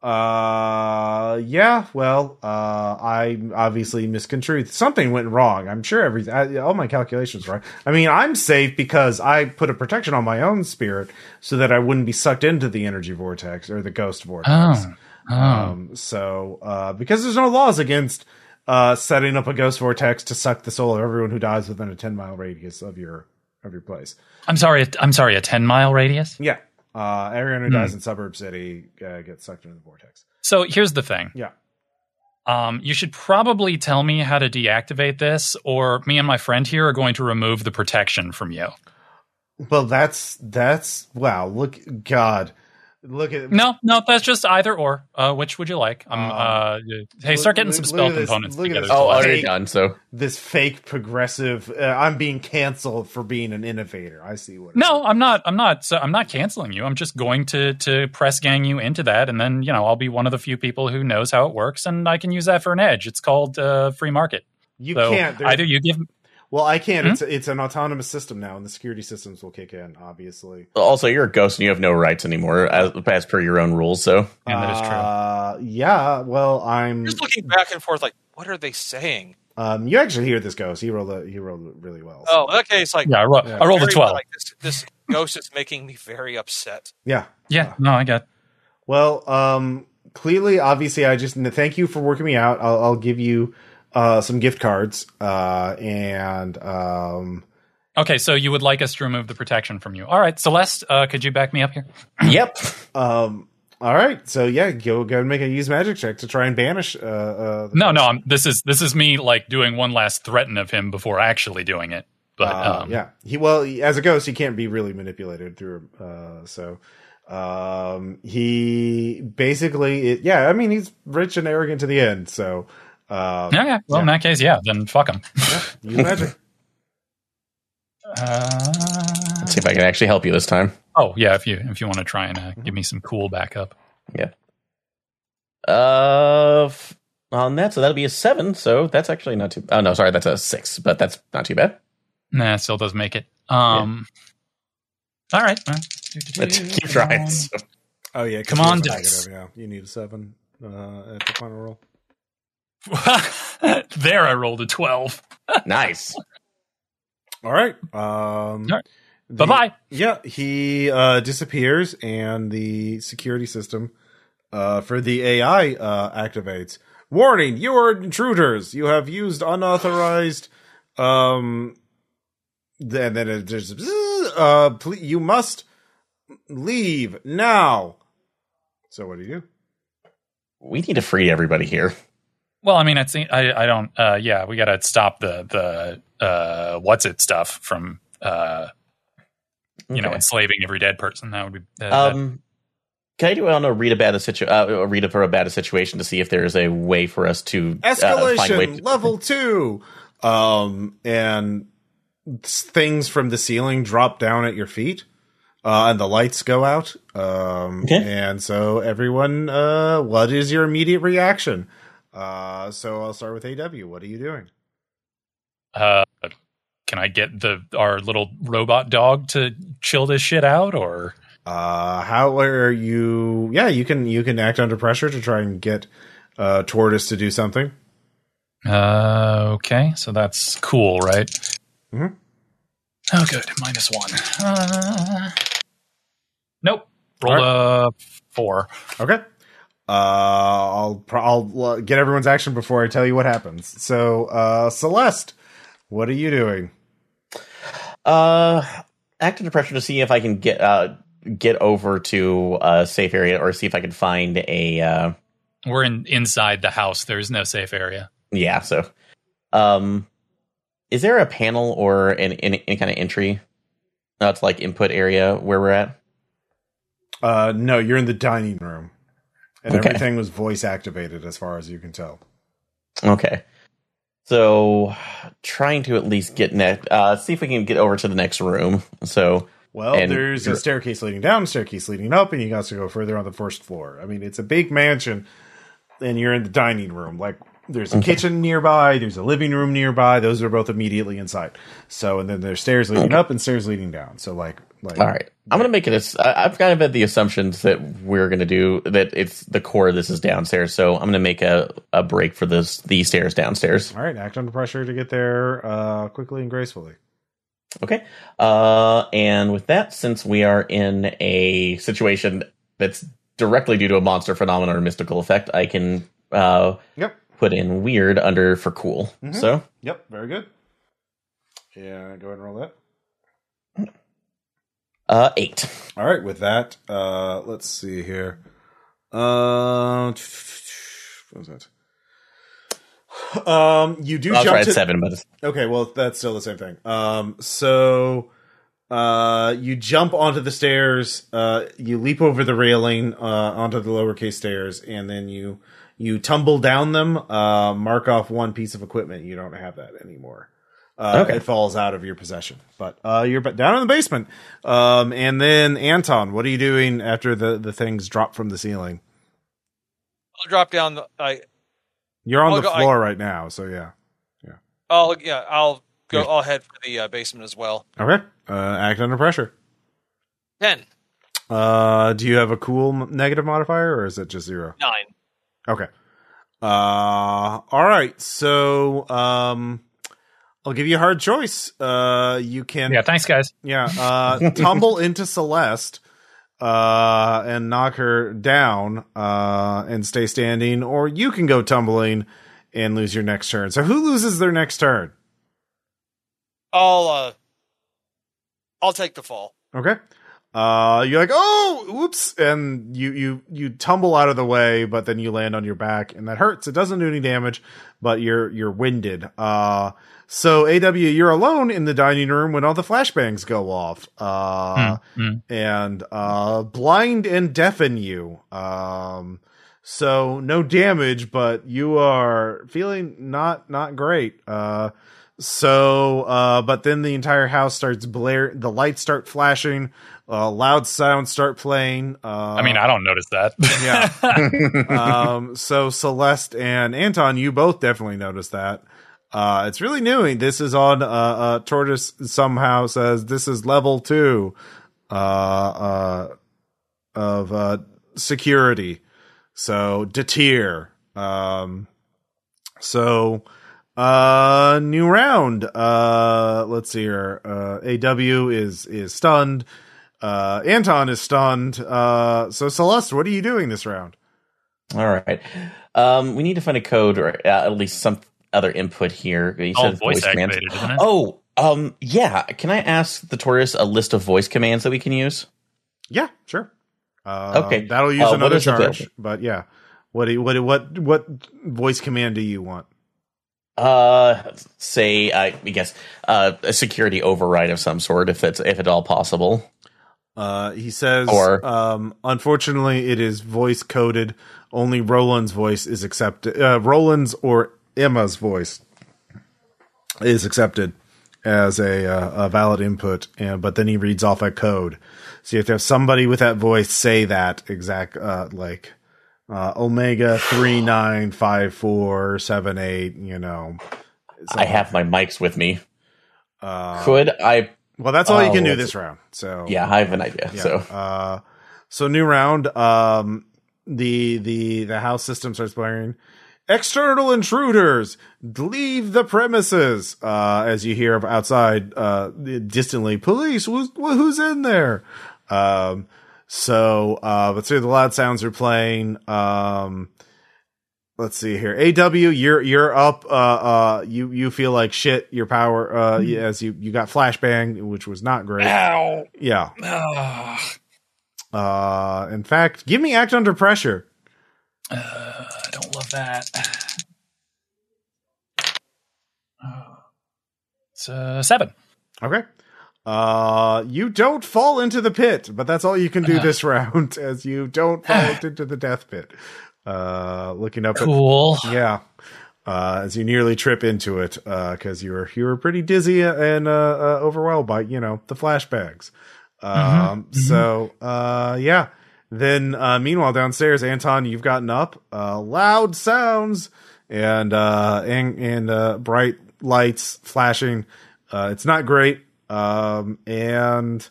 Uh yeah, well, uh I obviously misconstrued. Something went wrong. I'm sure everything I, all my calculations were wrong. I mean, I'm safe because I put a protection on my own spirit so that I wouldn't be sucked into the energy vortex or the ghost vortex. Oh. Oh. Um so uh because there's no laws against uh setting up a ghost vortex to suck the soul of everyone who dies within a ten mile radius of your of your place. I'm sorry, I'm sorry, a ten mile radius? Yeah. Uh, everyone who dies mm. in Suburb City uh, gets sucked into the vortex. So here's the thing. Yeah. Um, you should probably tell me how to deactivate this, or me and my friend here are going to remove the protection from you. Well, that's that's wow. Look, God, look at no, no. That's just either or. Uh, which would you like? I'm. Um, uh, hey, look, start getting look, some spell components this, together. Oh, already fake, done. So this fake progressive. Uh, I'm being canceled for being an innovator. I see what. No, I'm not. I'm not. So I'm not canceling you. I'm just going to to press gang you into that, and then you know I'll be one of the few people who knows how it works, and I can use that for an edge. It's called uh, free market. You so can't either. You give. Well, I can't. Mm-hmm. It's it's an autonomous system now, and the security systems will kick in, obviously. Also, you're a ghost, and you have no rights anymore, as, as per your own rules. So, yeah, that is true. Uh, yeah, well, I'm just looking back and forth, like, what are they saying? Um, you actually hear this ghost. He rolled. A, he rolled really well. So. Oh, okay. It's like yeah, I, ro- yeah. I rolled a twelve. Like, this, this ghost is making me very upset. Yeah. Yeah. Uh, no, I get. Well, um, clearly, obviously, I just thank you for working me out. I'll, I'll give you. Uh, some gift cards, uh, and um, okay. So you would like us to remove the protection from you? All right, Celeste, uh, could you back me up here? Yep. Um, all right. So yeah, go go and make a use magic check to try and banish. Uh, uh, no, person. no. I'm, this is this is me like doing one last threaten of him before actually doing it. But uh, um, yeah, he well as a ghost, he can't be really manipulated through. Uh, so. Um, he basically, it, yeah. I mean, he's rich and arrogant to the end. So. Uh, okay. Well, yeah. In that case, yeah. Then fuck them. Yeah, you magic. uh, Let's see if I can actually help you this time. Oh yeah, if you if you want to try and uh, give me some cool backup. Yeah. Uh, f- on that, so that'll be a seven. So that's actually not too. Oh no, sorry, that's a six, but that's not too bad. Nah, it still does make it. Um. Yeah. All right. Well, let's keep trying. Um, so. Oh yeah, come on, dice. Over, yeah. You need a seven uh, at the final roll. There I rolled a twelve. Nice. All right. Um, right. Bye bye. Yeah, he uh, disappears, and the security system uh, for the A I uh, activates. Warning: you are intruders. You have used unauthorized. Um, and then it just, uh, please, you must leave now. So what do you do? We need to free everybody here. Well, I mean, it's, I I don't. Uh, yeah, we got to stop the the uh, what's it stuff from uh, you okay. know enslaving every dead person. That would be. That, um, that. Can I do I don't know read about a situ uh, read for a bad situation to see if there is a way for us to escalation uh, find a way to- level two, um, and things from the ceiling drop down at your feet, uh, and the lights go out. Um, okay. And so everyone, uh, what is your immediate reaction? Uh, so I'll start with A W. What are you doing? Uh, can I get the our little robot dog to chill this shit out, or uh, how are you? Yeah, you can you can act under pressure to try and get uh, Tortoise to do something. Uh, okay, so that's cool, right? Mm-hmm. Oh, good, minus one. Uh, nope, roll a right. four. Okay. Uh, I'll I'll get everyone's action before I tell you what happens. So, uh, Celeste, what are you doing? Uh, act under pressure to see if I can get uh get over to a safe area, or see if I can find a. Uh, We're in inside the house. There is no safe area. Yeah. So, um, is there a panel or an, an any kind of entry? No, it's like input area where we're at. Uh, no, you're in the dining room. And okay. Everything was voice activated as far as you can tell. Okay. So trying to at least get next, uh, see if we can get over to the next room. So, well, there's a staircase leading down, staircase leading up, and you got to go further on the first floor. I mean, it's a big mansion and you're in the dining room. Like there's a okay. kitchen nearby. There's a living room nearby. Those are both immediately inside. So, and then there's stairs leading okay. up and stairs leading down. So like, Like, all right, I'm gonna make it. A, I've kind of had the assumptions that we're gonna do that. It's the core of this is downstairs, so I'm gonna make a, a break for this the stairs downstairs. All right, act under pressure to get there uh, quickly and gracefully. Okay, uh, and with that, since we are in a situation that's directly due to a monster phenomenon or mystical effect, I can uh, yep. put in weird under for cool. Mm-hmm. So, yep, very good. Yeah, go ahead and roll that. Uh, eight. All right. With that, uh, let's see here. Uh, what was that? Um, you do. I'll jump try to seven, but okay. Well, that's still the same thing. Um, so uh, you jump onto the stairs. Uh, you leap over the railing uh, onto the lowercase stairs, and then you you tumble down them. Uh, mark off one piece of equipment. You don't have that anymore. Uh, okay. It falls out of your possession, but uh, you're down in the basement. Um, and then Anton, what are you doing after the, the things drop from the ceiling? I'll drop down. The, I, you're on I'll the go, floor I, right now, so yeah, yeah. I'll yeah. I'll go. I'll head for the uh, basement as well. Okay. Uh, act under pressure. Ten. Uh, do you have a cool negative modifier, or is it just zero? Nine. Okay. Uh, all right. So, um. I'll give you a hard choice. Uh, you can. Yeah, thanks, guys. Yeah, uh, tumble into Celeste uh, and knock her down uh, and stay standing, or you can go tumbling and lose your next turn. So, who loses their next turn? I'll. Uh, I'll take the fall. Okay. Uh, you're like, oh, whoops, and you you you tumble out of the way, but then you land on your back, and that hurts. It doesn't do any damage, but you're you're winded. Uh. So, A W, you're alone in the dining room when all the flashbangs go off uh, mm, mm. and uh, blind and deafen you. Um, so, no damage, but you are feeling not not great. Uh, so, uh, but then the entire house starts blaring. The lights start flashing. Uh, loud sounds start playing. Uh, I mean, I don't notice that. yeah. Um, so, Celeste and Anton, you both definitely notice that. Uh, it's really new. This is on, uh, uh, Tortoise somehow says this is level two, uh, uh, of, uh, security. So deter. Um, so, uh, new round. Uh, let's see here. Uh, A W is, is stunned. Uh, Anton is stunned. Uh, so Celeste, what are you doing this round? All right. Um, we need to find a code or at least some. Other input here. You said oh, voice, voice commands. Isn't it? Oh, um, yeah. Can I ask the Tortoise a list of voice commands that we can use? Yeah, sure. Uh, okay, that'll use uh, another charge. But yeah, what what what what voice command do you want? Uh, say I guess uh, a security override of some sort, if it's if at all possible. Uh, he says. Or um, unfortunately, it is voice coded. Only Roland's voice is accepted. Uh, Roland's or Emma's voice is accepted as a, uh, a valid input, and but then he reads off a code. So you have to have somebody with that voice say that exact, uh, like uh, Omega three nine five four seven eight. You know, something. I have my mics with me. Uh, Could I? Well, that's all uh, you can do this round. So yeah, I have an idea. Yeah. So uh, so new round. Um, the the the house system starts blaring. External intruders, leave the premises. Uh, as you hear outside, uh, distantly, police, who's, who's in there? Um, so, uh, let's see, the loud sounds are playing. Um, let's see here. A W, you're, you're up. Uh, uh, you, you feel like shit. Your power, uh, mm. as you, you got flashbang, which was not great. Ow. Yeah. Ugh. Uh, in fact, give me act under pressure. Uh, I don't love that. It's uh, seven. Okay. Uh, you don't fall into the pit, but that's all you can do uh-huh. this round, as you don't fall into the death pit. Uh, looking up. Cool. At, yeah. Uh, as you nearly trip into it, uh, because you were you were pretty dizzy and uh, uh, overwhelmed by you know the flashbacks. Um. Mm-hmm. So. Uh. Yeah. Then, uh, meanwhile, downstairs, Anton, you've gotten up, uh, loud sounds and, uh, and, and, uh, bright lights flashing. Uh, it's not great. Um, and,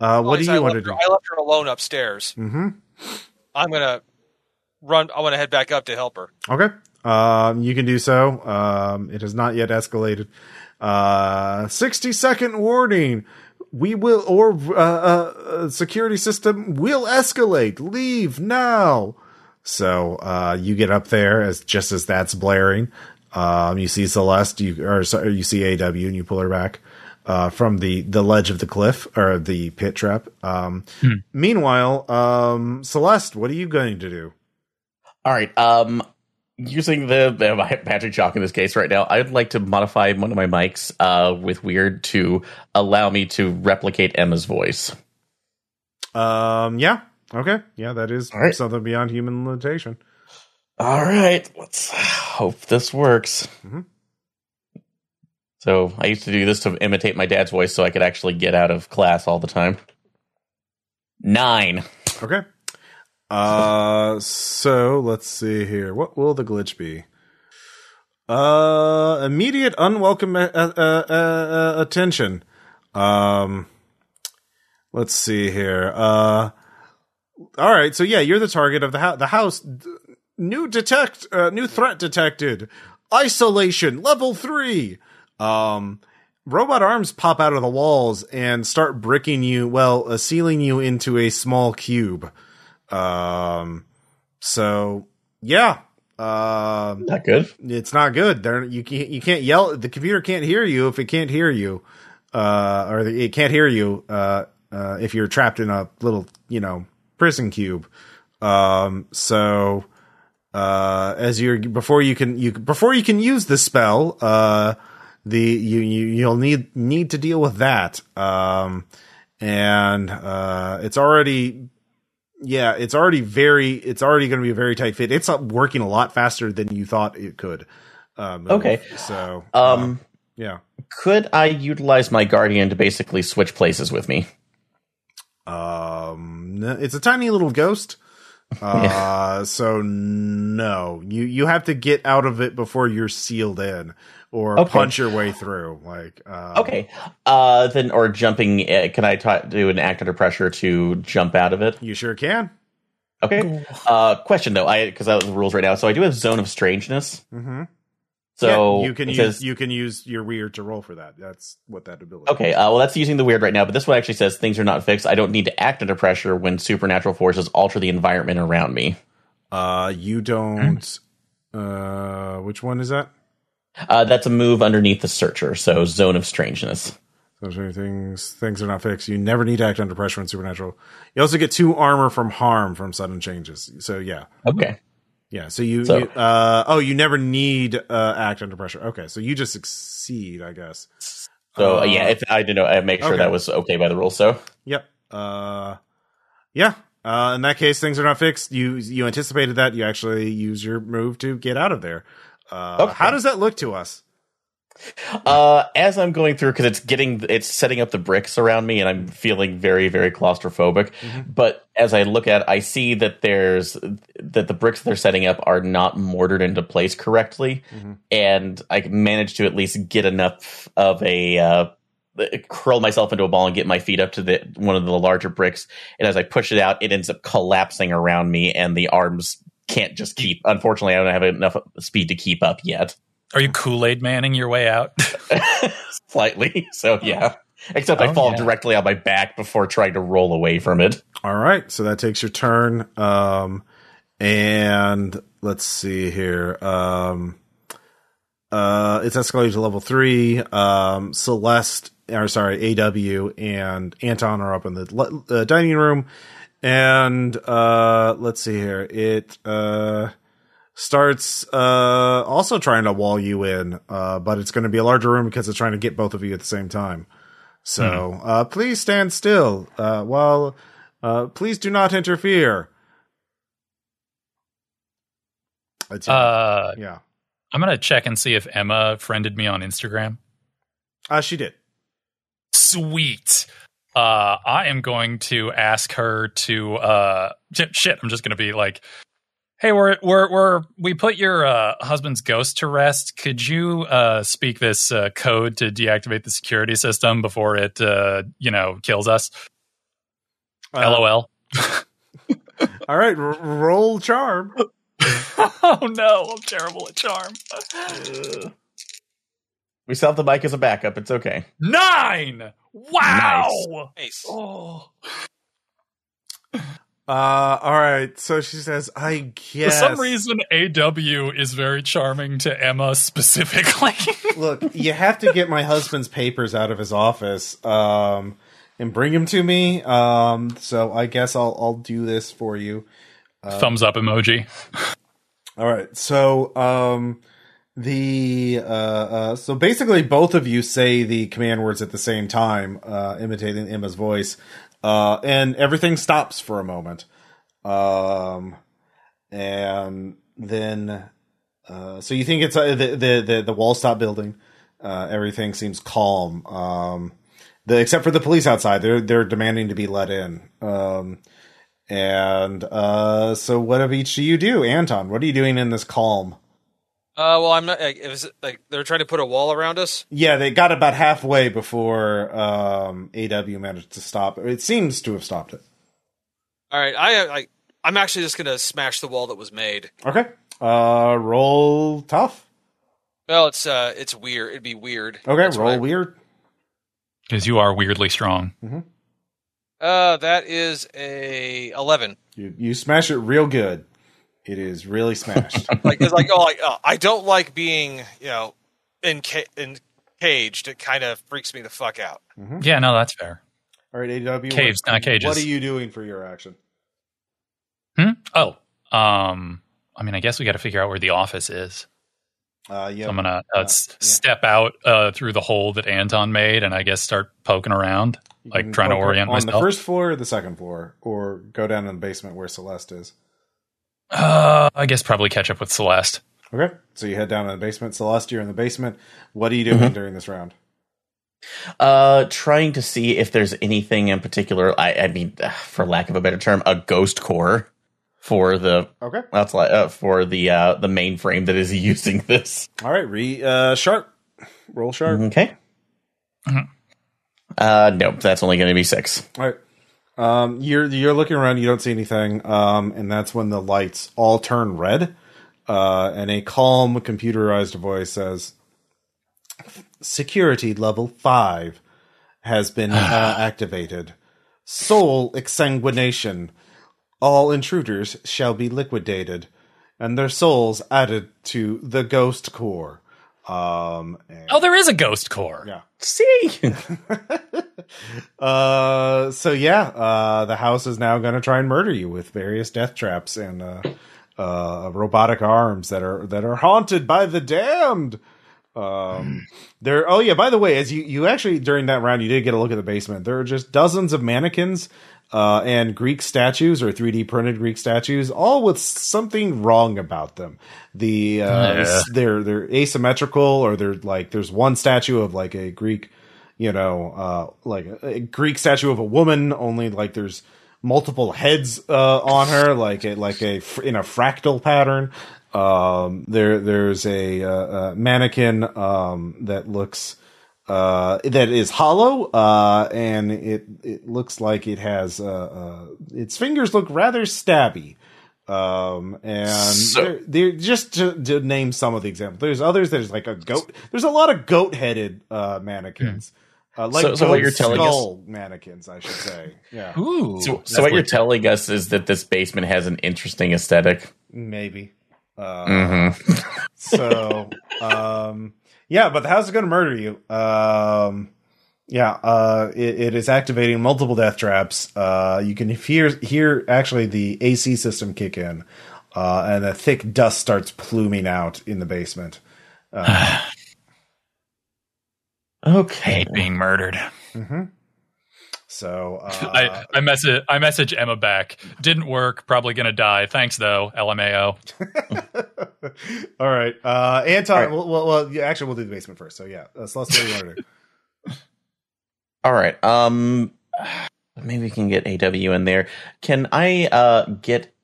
uh, what do you want to do? I left her alone upstairs. Mm-hmm. I'm going to run. I want to head back up to help her. Okay. Um, you can do so. Um, it has not yet escalated. Uh, sixty second warning. We will, or uh, uh, security system will escalate. Leave now. So uh, you get up there as just as that's blaring. Um, you see Celeste, you or sorry, you see A W, and you pull her back uh, from the, the ledge of the cliff or the pit trap. Um, hmm. Meanwhile, um, Celeste, what are you going to do? All right. Um, Using the, the magic chalk in this case right now, I'd like to modify one of my mics uh, with weird to allow me to replicate Emma's voice. Um. Yeah. Okay. Yeah, that is right. Something beyond human limitation. All right. Let's hope this works. Mm-hmm. So I used to do this to imitate my dad's voice so I could actually get out of class all the time. Nine. Okay. Uh, so let's see here. What will the glitch be? Uh, immediate unwelcome uh, uh, uh, attention. Um, let's see here. Uh, all right. So yeah, you're the target of the house. The house. New detect. Uh, new threat detected. Isolation level three. Um, robot arms pop out of the walls and start bricking you. Well, uh, sealing you into a small cube. Um, so yeah, um, not good. It's not good. There, you can't, you can't yell. The computer can't hear you if it can't hear you, uh, or the, it can't hear you, uh, uh, if you're trapped in a little, you know, prison cube. Um, so, uh, as you're, before you can, you, before you can use the spell, uh, the, you, you, you'll need, need to deal with that. Um, and, uh, it's already, Yeah, it's already very. It's already going to be a very tight fit. It's working a lot faster than you thought it could. Um, okay, so um, um, yeah, could I utilize my guardian to basically switch places with me? Um, it's a tiny little ghost. Uh, so no, you you have to get out of it before you're sealed in, or okay. punch your way through. Like um, okay, uh, then or jumping. In, can I ta- do an act under pressure to jump out of it? You sure can. Okay. Uh, question though, I because I have the rules right now. So I do have zone of strangeness. Mm-hmm. So yeah, you can use says, you can use your weird to roll for that. That's what that ability. Okay. Is. Uh, well, that's using the weird right now, but this one actually says things are not fixed. I don't need to act under pressure when supernatural forces alter the environment around me. Uh, you don't. Mm. Uh, which one is that? Uh, that's a move underneath the searcher, so zone of strangeness. So things things are not fixed. You never need to act under pressure and supernatural. You also get two armor from harm from sudden changes. So yeah. Okay. Yeah. So you. So, you uh, oh, you never need uh, act under pressure. Okay. So you just succeed, I guess. So uh, yeah, if I didn't know, I make sure okay. that was okay by the rules. So. Yep. Uh, yeah. Uh, in that case, things are not fixed. You you anticipated that. You actually use your move to get out of there. Uh, okay. How does that look to us? Uh, as I'm going through, because it's getting, it's setting up the bricks around me, and I'm feeling very, very claustrophobic. Mm-hmm. But as I look at it, I see that there's that the bricks they're setting up are not mortared into place correctly, mm-hmm. and I managed to at least get enough of a uh, curl myself into a ball and get my feet up to the one of the larger bricks. And as I push it out, it ends up collapsing around me, and the arms. Can't just keep. Unfortunately, I don't have enough speed to keep up yet. Are you Kool-Aid manning your way out? Slightly. So, yeah. Except oh, I fall yeah. directly on my back before trying to roll away from it. All right. So that takes your turn. Um, and let's see here. Um, uh, it's escalated to level three. Um, Celeste, or sorry, A W and Anton are up in the uh, dining room. And, uh, let's see here. It, uh, starts, uh, also trying to wall you in, uh, but it's going to be a larger room because it's trying to get both of you at the same time. So, mm-hmm. uh, please stand still, uh, while, uh, please do not interfere. It's, uh, yeah. I'm going to check and see if Emma friended me on Instagram. Uh, she did. Sweet. Uh, I am going to ask her to uh, shit, shit. I'm just going to be like, "Hey, we're we're we're we put your uh, husband's ghost to rest. Could you uh, speak this uh, code to deactivate the security system before it, uh, you know, kills us?" Uh, LOL. All right, r- roll charm. Oh no, I'm terrible at charm. Uh. We still have the mic as a backup. It's okay. Nine. Wow. Nice. Oh. Uh, all right. So she says, I guess. For some reason, A W is very charming to Emma specifically. Look, you have to get my husband's papers out of his office um, and bring them to me. Um, so I guess I'll, I'll do this for you. Uh, Thumbs up emoji. All right. So, um, the, uh, uh, so basically both of you say the command words at the same time, uh, imitating Emma's voice, uh, and everything stops for a moment. Um, and then, uh, so you think it's uh, the, the, the, the walls stop building. Uh, everything seems calm. Um, the, except for the police outside, they're, they're demanding to be let in. Um, And uh, so, what of each do you do, Anton? What are you doing in this calm? Uh, well, I'm not. Like, it was, like they're trying to put a wall around us. Yeah, they got about halfway before um, A W managed to stop. It seems to have stopped it. All right, I, I I'm actually just gonna smash the wall that was made. Okay. Uh, roll tough. Well, it's uh, it's weird. It'd be weird. Okay, That's roll weird. Because you are weirdly strong. Mm-hmm. Uh, that is a eleven. You you smash it real good. It is really smashed. like it's like oh, like, oh I don't like being you know enca- encaged. It kind of freaks me the fuck out. Mm-hmm. Yeah, no, that's fair. All right, A W caves, what, not cages. What are you doing for your action? Hmm. Oh. Um. I mean, I guess we got to figure out where the office is. Uh. Yeah. So I'm gonna uh, uh, s- yeah. step out uh through the hole that Anton made, and I guess start poking around. Like trying to orient on myself. On the first floor or the second floor? Or go down in the basement where Celeste is? Uh, I guess probably catch up with Celeste. Okay. So you head down in the basement. Celeste, you're in the basement. What are you doing mm-hmm. during this round? Uh, trying to see if there's anything in particular. I, I mean, for lack of a better term, a ghost core for the okay. That's like uh, for the uh, the mainframe that is using this. All right. Re uh, sharp. Roll sharp. Okay. Mm-hmm. Uh, nope, that's only going to be six. All right. Um, you're, you're looking around, you don't see anything. Um, and that's when the lights all turn red. Uh, and a calm computerized voice says, security level five has been uh, activated. Soul exsanguination. All intruders shall be liquidated and their souls added to the ghost core. Um, and, oh, there is a ghost core. Yeah. See? uh, so yeah, uh, the house is now going to try and murder you with various death traps and, uh, uh, robotic arms that are, that are haunted by the damned. Um, there, oh yeah, by the way, as you, you actually, during that round, you did get a look at the basement. There are just dozens of mannequins, uh, and Greek statues or three D printed Greek statues, all with something wrong about them. The, uh, yeah. they're, they're asymmetrical or they're like, there's one statue of like a Greek, you know, uh, like a, a Greek statue of a woman, only like there's multiple heads, uh, on her, like a, like a, in a fractal pattern. Um, there, there's a, uh, a mannequin, um, that looks, uh, that is hollow, uh, and it, it looks like it has, uh, uh, its fingers look rather stabby. Um, and so, they're, they're just to, to name some of the examples. There's others. There's like a goat. There's a lot of goat headed, uh, mannequins, yeah. uh, like so, so what you're telling skull us, mannequins, I should say. Yeah. Ooh, so, so what you're telling us is that this basement has an interesting aesthetic. Maybe. Uh, mm-hmm. so, um, yeah, but the house is going to murder you. Um, yeah, uh, it, it is activating multiple death traps. Uh, you can hear, hear actually the A C system kick in, uh, and a thick dust starts pluming out in the basement. Uh, okay. I hate being murdered. Mm-hmm. So, uh, I, I message, I message Emma back. Didn't work. Probably going to die. Thanks though. L M A O. All right. Uh, Anton, All right. Well, well, well yeah, actually we'll do the basement first. So yeah. Uh, so let's All right. Um, maybe we can get A W in there. Can I, uh, get,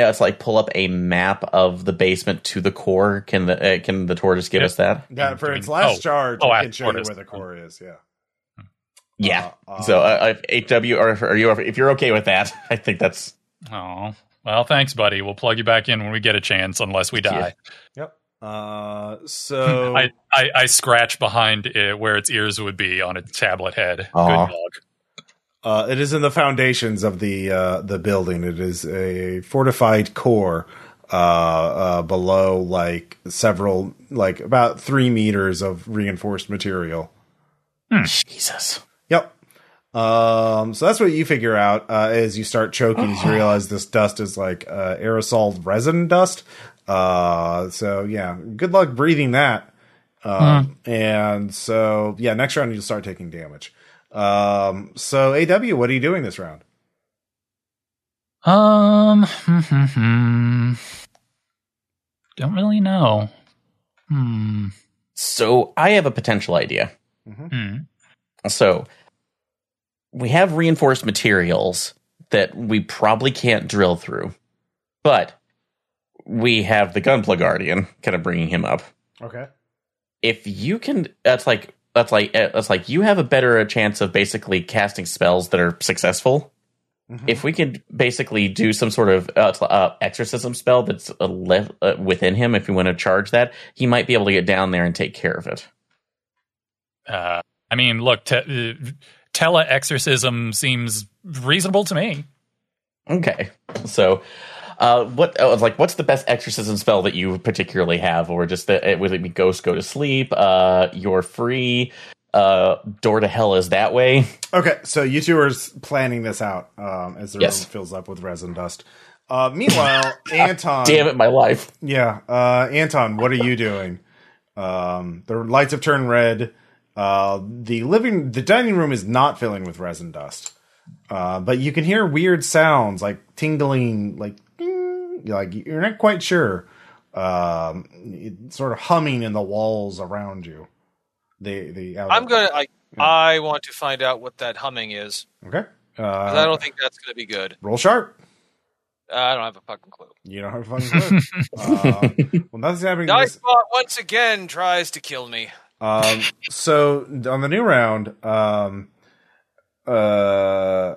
uh, it's like pull up a map of the basement to the core. Can the, uh, can the tortoise give yeah. us that? Yeah. For its last oh. charge, oh, I can show tortoise. you where the core is. Yeah. Yeah. Uh, uh, so, uh, if A W, or if, are you, if you're okay with that, I think that's. Oh, well, thanks, buddy. We'll plug you back in when we get a chance, unless we die. Yeah. Yep. Uh, so I, I, I scratch behind it where its ears would be on a tablet head. Uh-huh. Good dog. Uh, it is in the foundations of the uh, the building. It is a fortified core uh, uh, below, like several, like about three meters of reinforced material. Hmm. Jesus. Yep. Um, so that's what you figure out uh, as you start choking. You realize this dust is like uh, aerosol resin dust. Uh, so yeah, good luck breathing that. Um, mm. And so yeah, next round you'll start taking damage. Um, so A W, what are you doing this round? Um, don't really know. Hmm. So I have a potential idea. Mm-hmm. So we have reinforced materials that we probably can't drill through, but we have the Gunpla Guardian kind of bringing him up. Okay. If you can, that's like, that's like, that's like you have a better a chance of basically casting spells that are successful. Mm-hmm. If we could basically do some sort of uh, uh, exorcism spell that's uh, le- uh, within him, if you want to charge that, he might be able to get down there and take care of it. Uh, I mean, look, te- uh, tele-exorcism seems reasonable to me. Okay, so uh, what? Uh, like, what's the best exorcism spell that you particularly have, or just that? Would it be ghost go to sleep? Uh, you're free. Uh, door to hell is that way. Okay, so you two are planning this out um, as the yes. room fills up with resin dust. Uh, meanwhile, Anton... Damn it, my life. Yeah, uh, Anton, what are you doing? Um, the lights have turned red. Uh, the living, the dining room is not filling with resin dust. Uh, but you can hear weird sounds, like tingling, like... like you're not quite sure. Um, it's sort of humming in the walls around you. The, the I'm gonna. I, yeah. I want to find out what that humming is. Okay. Uh, I don't think that's gonna be good. Roll sharp. Uh, I don't have a fucking clue. You don't have a fucking clue. uh, well, nothing's happening. Dice bot once again tries to kill me. Um. So on the new round, um, uh,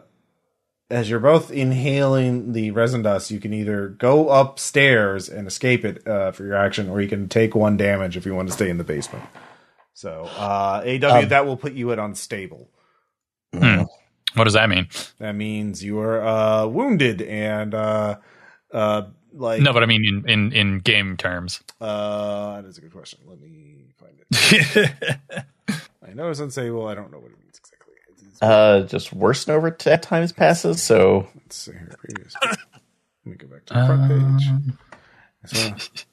as you're both inhaling the resin dust, you can either go upstairs and escape it uh, for your action, or you can take one damage if you want to stay in the basement. So, uh, A W, um, that will put you at unstable. Hmm. What does that mean? That means you are, uh, wounded and, uh, uh, like... No, but I mean in, in, in game terms. Uh, that is a good question. Let me find it. I know it's unstable. I don't know what it means exactly. It's, it's uh, just worsen over at times passes, so... Let's see here. Previous. Let me go back to the um... front page.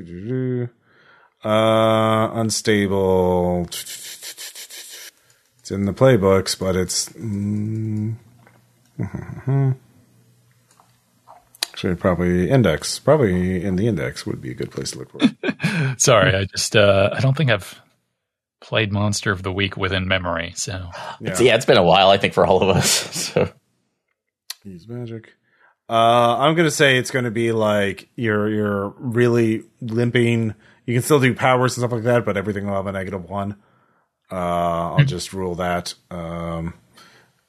So, Uh, unstable. It's in the playbooks, but it's. Mm, should probably index. Probably in the index would be a good place to look for it. Sorry, I just. Uh, I don't think I've played Monster of the Week within memory, so. Yeah, it's, yeah, it's been a while, I think, for all of us. So. Use magic. Uh, I'm going to say it's going to be like you're you're really limping. You can still do powers and stuff like that, but everything will have a negative one. Uh, I'll just rule that um,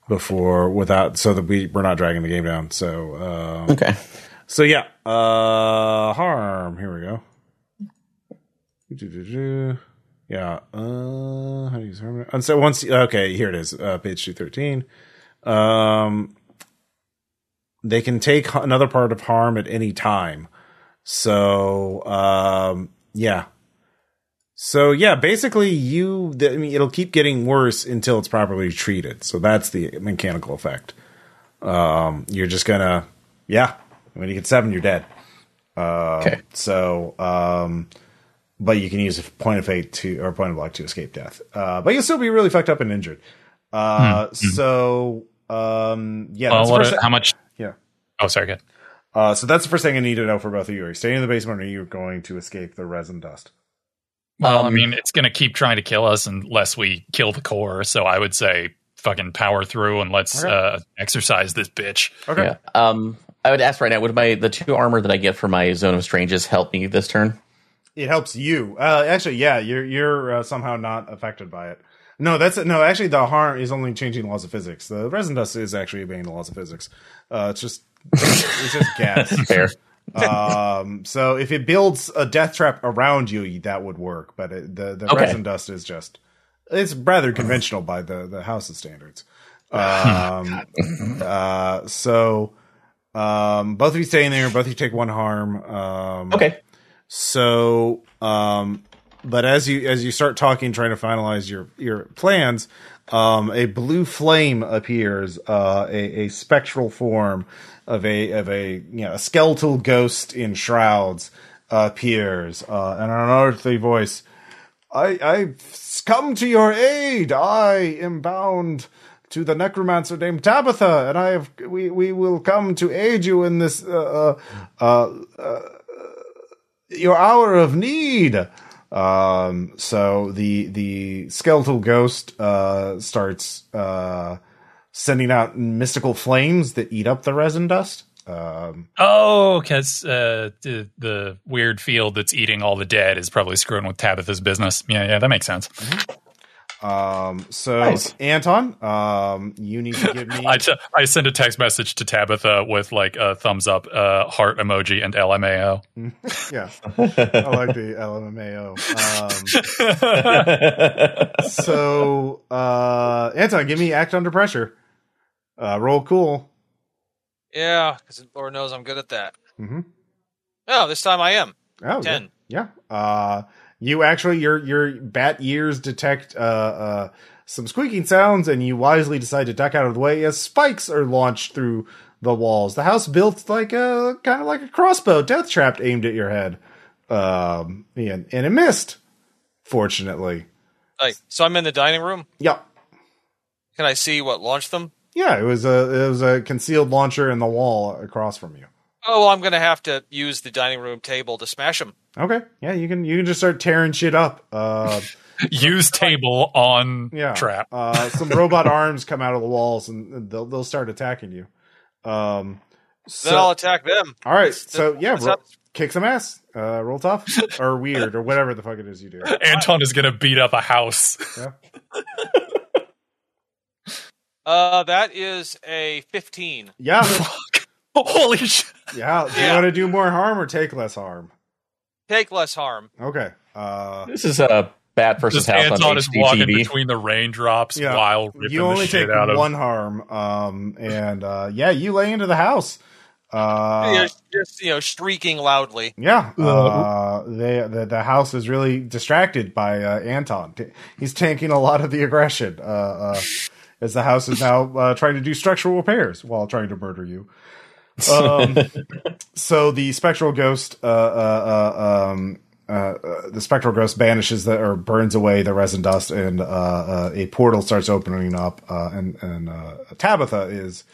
before without so that we, we're not dragging the game down. So um, okay. So yeah, uh, harm. Here we go. Yeah. Uh, how do you use harm? And so once okay, here it is. Uh, page two thirteen. Um, they can take another part of harm at any time. So. Um, Yeah. So yeah, basically you, I mean, it'll keep getting worse until it's properly treated. So that's the mechanical effect. Um, you're just gonna, yeah. When you get seven, you're dead. Uh, okay. So, um, but you can use a point of fate to, or point of luck to escape death. Uh, but you'll still be really fucked up and injured. Uh, mm-hmm. so, um, yeah. Well, what are, how much? Yeah. Oh, sorry. Good. Uh, so that's the first thing I need to know for both of you. Are you staying in the basement or are you going to escape the resin dust? Well, um, I mean, it's going to keep trying to kill us unless we kill the core. So I would say fucking power through and let's okay. uh, exercise this bitch. Okay. Yeah. Um, I would ask right now, would my the two armor that I get from my Zone of Stranges help me this turn? It helps you. Uh, actually, yeah, you're you're uh, somehow not affected by it. No, that's no. Actually, the harm is only changing laws of physics. The resin dust is actually obeying the laws of physics. Uh, it's just. It's just gas. Fair. Um, so if it builds a death trap around you, that would work. But it, the, the okay. resin dust is just, it's rather conventional by the, the house's standards. Um, uh, so um, both of you stay in there. Both of you take one harm. Um, okay. So um, But as you as you start talking, trying to finalize your your plans, um, a blue flame appears, uh, a, a spectral form of a of a you know a skeletal ghost in shrouds uh, appears, uh, and an unearthly voice. I I've come to your aid. I am bound to the necromancer named Tabitha, and I have we we will come to aid you in this uh uh, uh your hour of need. Um, so the, the skeletal ghost, uh, starts, uh, sending out mystical flames that eat up the resin dust. Um, oh, cause, uh, the, the weird field that's eating all the dead is probably screwing with Tabitha's business. Yeah. Yeah. That makes sense. Mm-hmm. Um, so nice. Anton, um, you need to give me, I, t- I send a text message to Tabitha with like a thumbs up, uh, heart emoji and L M A O. Yeah. I like the L M A O. Um, so, uh, Anton, give me act under pressure, uh, roll cool. Yeah. Cause Lord knows I'm good at that. Mm-hmm. Oh, this time I am. Oh, ten. Yeah. yeah. Uh, You actually, your your bat ears detect uh, uh, some squeaking sounds, and you wisely decide to duck out of the way as spikes are launched through the walls. The house built like a kind of like a crossbow death trap aimed at your head, um, and and it missed. Fortunately, hey, so I'm in the dining room. Yep. Can I see what launched them? Yeah, it was a it was a concealed launcher in the wall across from you. Oh, well, I'm going to have to use the dining room table to smash them. Okay. Yeah, you can you can just start tearing shit up. Uh, use table on yeah. trap. Uh, some robot arms come out of the walls, and they'll they'll start attacking you. Um, so, then I'll attack them. All right. It's, so, yeah, ro- kick some ass. Uh, roll tough or weird or whatever the fuck it is you do. Anton is going to beat up a house. Yeah. uh, that is a fifteen. Yeah. Holy shit. Yeah. Do you yeah. want to do more harm or take less harm? Take less harm. Okay. Uh, this is a bat versus house on H G T V. Anton is walking between the raindrops yeah. while ripping you only the shit take out of one harm. Um, and uh, yeah, you lay into the house. Uh, just you know, shrieking loudly. Yeah. Uh, they, the the house is really distracted by uh, Anton. He's tanking a lot of the aggression. Uh, uh, as the house is now uh, trying to do structural repairs while trying to murder you. um, so the spectral ghost, uh, uh, uh, um, uh, uh, the spectral ghost banishes the, or burns away the resin dust, and uh, uh, a portal starts opening up, uh, and, and uh, Tabitha is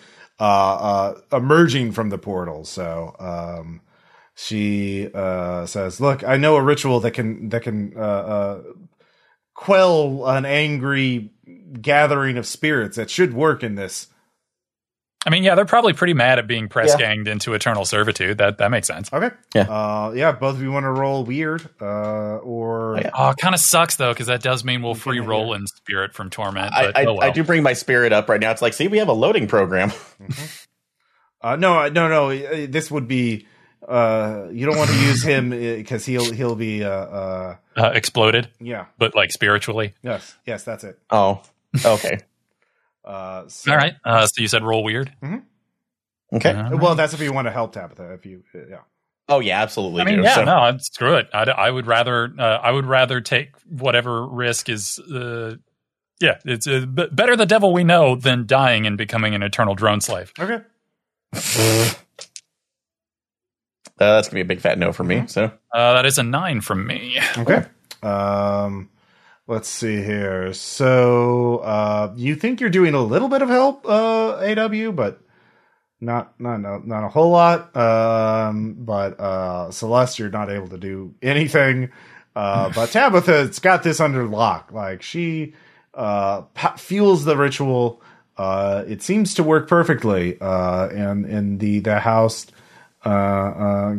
uh, uh, emerging from the portal. So um, she uh, says, "Look, I know a ritual that can that can uh, uh, quell an angry gathering of spirits that should work in this." I mean, yeah, they're probably pretty mad at being press ganged yeah. into eternal servitude. That that makes sense. Okay. Yeah. Uh, yeah. Both of you want to roll weird, uh, or oh, yeah. oh it kind of sucks though, because that does mean we'll free roll in spirit from torment. But I, I, oh well. I do bring my spirit up right now. It's like, see, we have a loading program. Mm-hmm. uh, no, no, no. This would be uh, you don't want to use him because he'll he'll be uh, uh, uh, exploded. Yeah, but like spiritually. Yes. Yes, that's it. Oh. Okay. Uh, so, all right. Uh, so you said roll weird. Mm-hmm. Okay. Right. Well, that's if you want to help Tabitha. If you, uh, yeah. Oh yeah, absolutely. I mean, do. yeah. So. No, screw it. I, I would rather. Uh, I would rather take whatever risk is. Uh, yeah, it's uh, b- better the devil we know than dying and becoming an eternal drone slave. Okay. uh, that's gonna be a big fat no for me. Mm-hmm. So uh, that is a nine from me. Okay. Um. Let's see here. So uh, you think you're doing a little bit of help, uh, A W, but not not not, not a whole lot. Um, but uh, Celeste, you're not able to do anything. Uh, but Tabitha's got this under lock. Like she uh, p- fuels the ritual. Uh, it seems to work perfectly, uh, and and the the house uh, uh,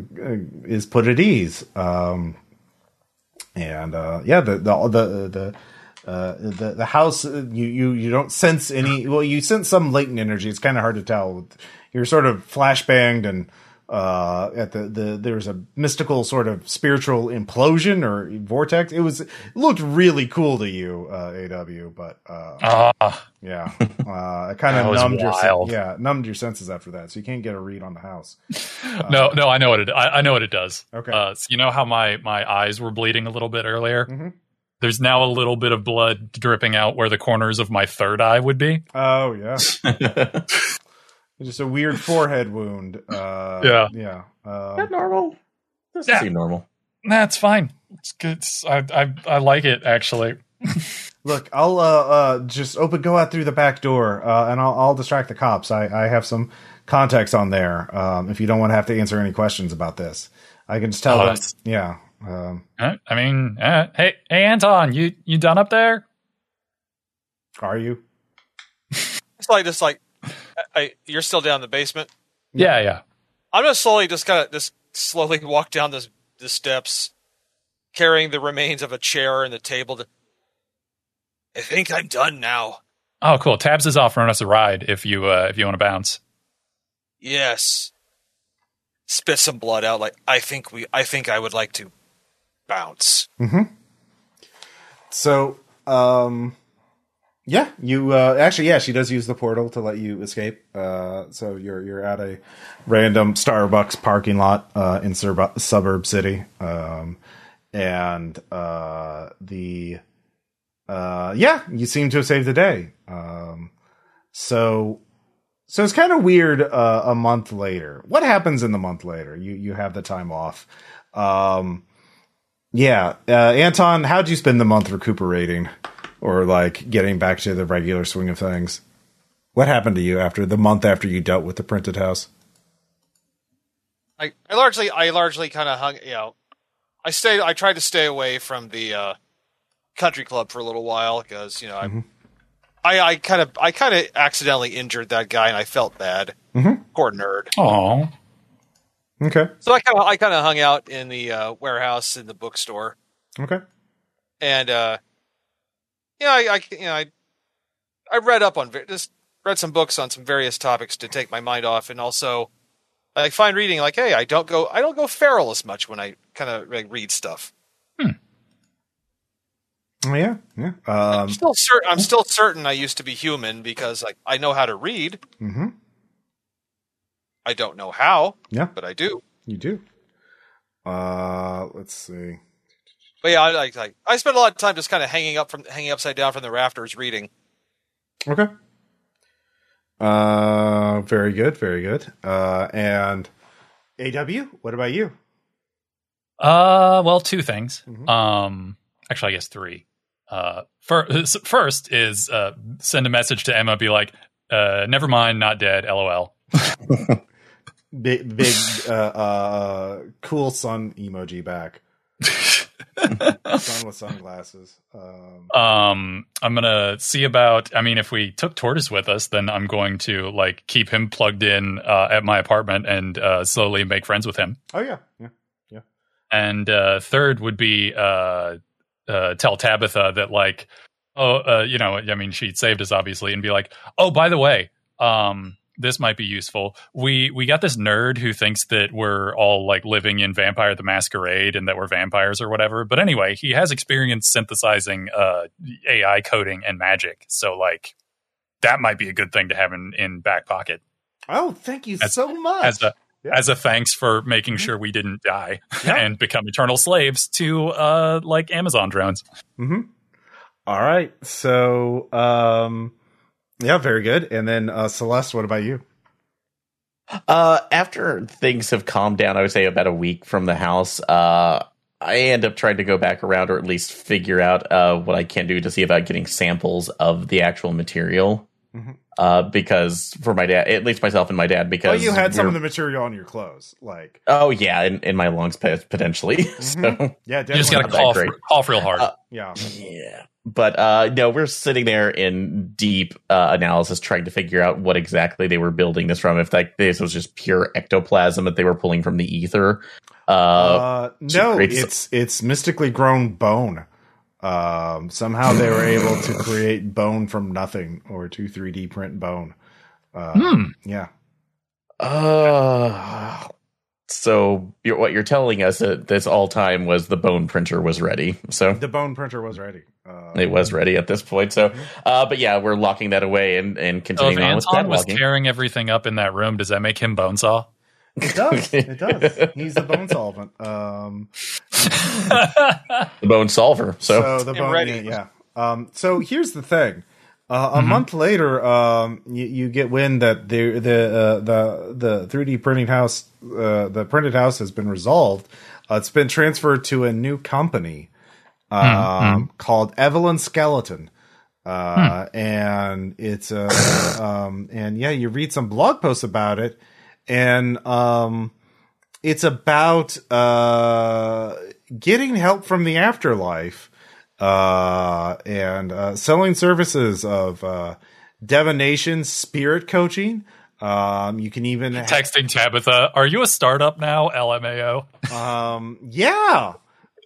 is put at ease. Um, And, uh, yeah, the, the, the, the, uh, the, the house, you, you, you don't sense any, well, you sense some latent energy. It's kind of hard to tell. You're sort of flashbanged and, uh, at the, the, there was a mystical sort of spiritual implosion or vortex. It was, it looked really cool to you, uh, A W, but, uh, uh yeah, uh, it kind of numbed your, yeah, numbed your senses after that. So you can't get a read on the house. Uh, no, no, I know what it, I, I know what it does. Okay. Uh, so you know how my, my eyes were bleeding a little bit earlier? Mm-hmm. There's now a little bit of blood dripping out where the corners of my third eye would be. Oh yeah. Just a weird forehead wound. Uh, yeah. Yeah. Uh, that normal. Doesn't yeah. seem normal. Nah, it's fine. It's good. It's, I, I, I like it actually. Look, I'll, uh, uh, just open, go out through the back door, uh, and I'll, I'll distract the cops. I, I have some contacts on there. Um, if you don't want to have to answer any questions about this, I can just tell oh, them. Yeah. Um, I mean, uh, hey, hey, Anton, you, you done up there? Are you? It's like just like, I, you're still down in the basement. Yeah, yeah. I'm gonna slowly just kind of just slowly walk down the the steps, carrying the remains of a chair and the table. To, I think I'm done now. Oh, cool. Tabs is offering us a ride if you uh, if you want to bounce. Yes. Spit some blood out. Like I think we. I think I would like to bounce. Mm-hmm. So, um. Yeah, you uh, actually, yeah, she does use the portal to let you escape. Uh, so you're you're at a random Starbucks parking lot uh, in Sur- Suburb City, um, and uh, the uh, yeah, you seem to have saved the day. Um, so so it's kind of weird. Uh, a month later, what happens in the month later? You you have the time off. Um, yeah, uh, Anton, how'd you spend the month recuperating? Or like getting back to the regular swing of things. What happened to you after the month after you dealt with the Printed House? I, I largely, I largely kind of hung, you know, I stayed, I tried to stay away from the uh, country club for a little while because, you know, mm-hmm. I, I kind of, I kind of accidentally injured that guy and I felt bad. Mm-hmm. Poor nerd. Oh. Okay. So I kind of, I kind of hung out in the uh, warehouse in the bookstore. Okay. And, uh, Yeah, I, I, you know, I, I read up on just read some books on some various topics to take my mind off, and also I find reading like, hey, I don't go, I don't go feral as much when I kind of like, read stuff. Hmm. Oh yeah, yeah. Um, I'm still certain. I'm still certain I used to be human because like I know how to read. Mm-hmm. I don't know how. Yeah, but I do. You do. Uh, let's see. But yeah, I like I, I spent a lot of time just kind of hanging up from hanging upside down from the rafters reading. Okay. Uh, very good, very good. Uh, and A W, what about you? Uh, well, two things. Mm-hmm. Um, actually, I guess three. Uh, first, first is uh, send a message to Emma, be like, uh, never mind, not dead, L O L. big, big, uh, uh, cool sun emoji back. Son with sunglasses. Um, um, I'm gonna see about. I mean, if we took Tortoise with us, then I'm going to like keep him plugged in uh, at my apartment and uh, slowly make friends with him. Oh yeah, yeah, yeah. And uh, third would be uh, uh, tell Tabitha that like, oh, uh, you know, I mean, she saved us obviously, and be like, oh, by the way, um. This might be useful. We we got this nerd who thinks that we're all like living in Vampire the Masquerade and that we're vampires or whatever. But anyway, he has experience synthesizing uh, A I coding and magic. So like that might be a good thing to have in, in back pocket. Oh, thank you as, so much. As a, yeah. as a thanks for making sure we didn't die yeah. and become eternal slaves to uh, like Amazon drones. Mm-hmm. All right. So... um Yeah, very good. And then uh, Celeste, what about you? Uh, after things have calmed down, I would say about a week from the house, uh, I end up trying to go back around or at least figure out uh, what I can do to see about getting samples of the actual material. Mm-hmm. Uh, because for my dad, at least myself and my dad, because well, you had some of the material on your clothes, like oh yeah, in, in my lungs potentially. Mm-hmm. So yeah, definitely. You just gotta cough, cough real hard. Uh, yeah, yeah. But uh, no, we're sitting there in deep uh, analysis, trying to figure out what exactly they were building this from. If like this was just pure ectoplasm that they were pulling from the ether. Uh, uh no, it's it's mystically grown bone. Um, somehow they were able to create bone from nothing or to three D print bone. Uh, hmm. Yeah. Uh, So you're, what you're telling us at this all time was the bone printer was ready. So the bone printer was ready. Uh, it was ready at this point. So, uh, but yeah, we're locking that away and, and continuing so on with Anton was tearing everything up in that room. Does that make him Bonesaw? It does. It does. He's the bone solvent. Um, the bone solver. So, so the bone, ready. Yeah. Um, so here's the thing. Uh, a mm-hmm. month later, um, you, you get wind that the the uh, the the three D printing house, uh, the printed house, has been resolved. Uh, it's been transferred to a new company um, mm-hmm. called Evelyn Skeleton, uh, mm. and it's uh, um, and yeah, you read some blog posts about it, and um, it's about uh, getting help from the afterlife. Uh, and, uh, selling services of, uh, divination, spirit coaching. Um, you can even ha- texting Tabitha. Are you a startup now? L M A O. Um, yeah.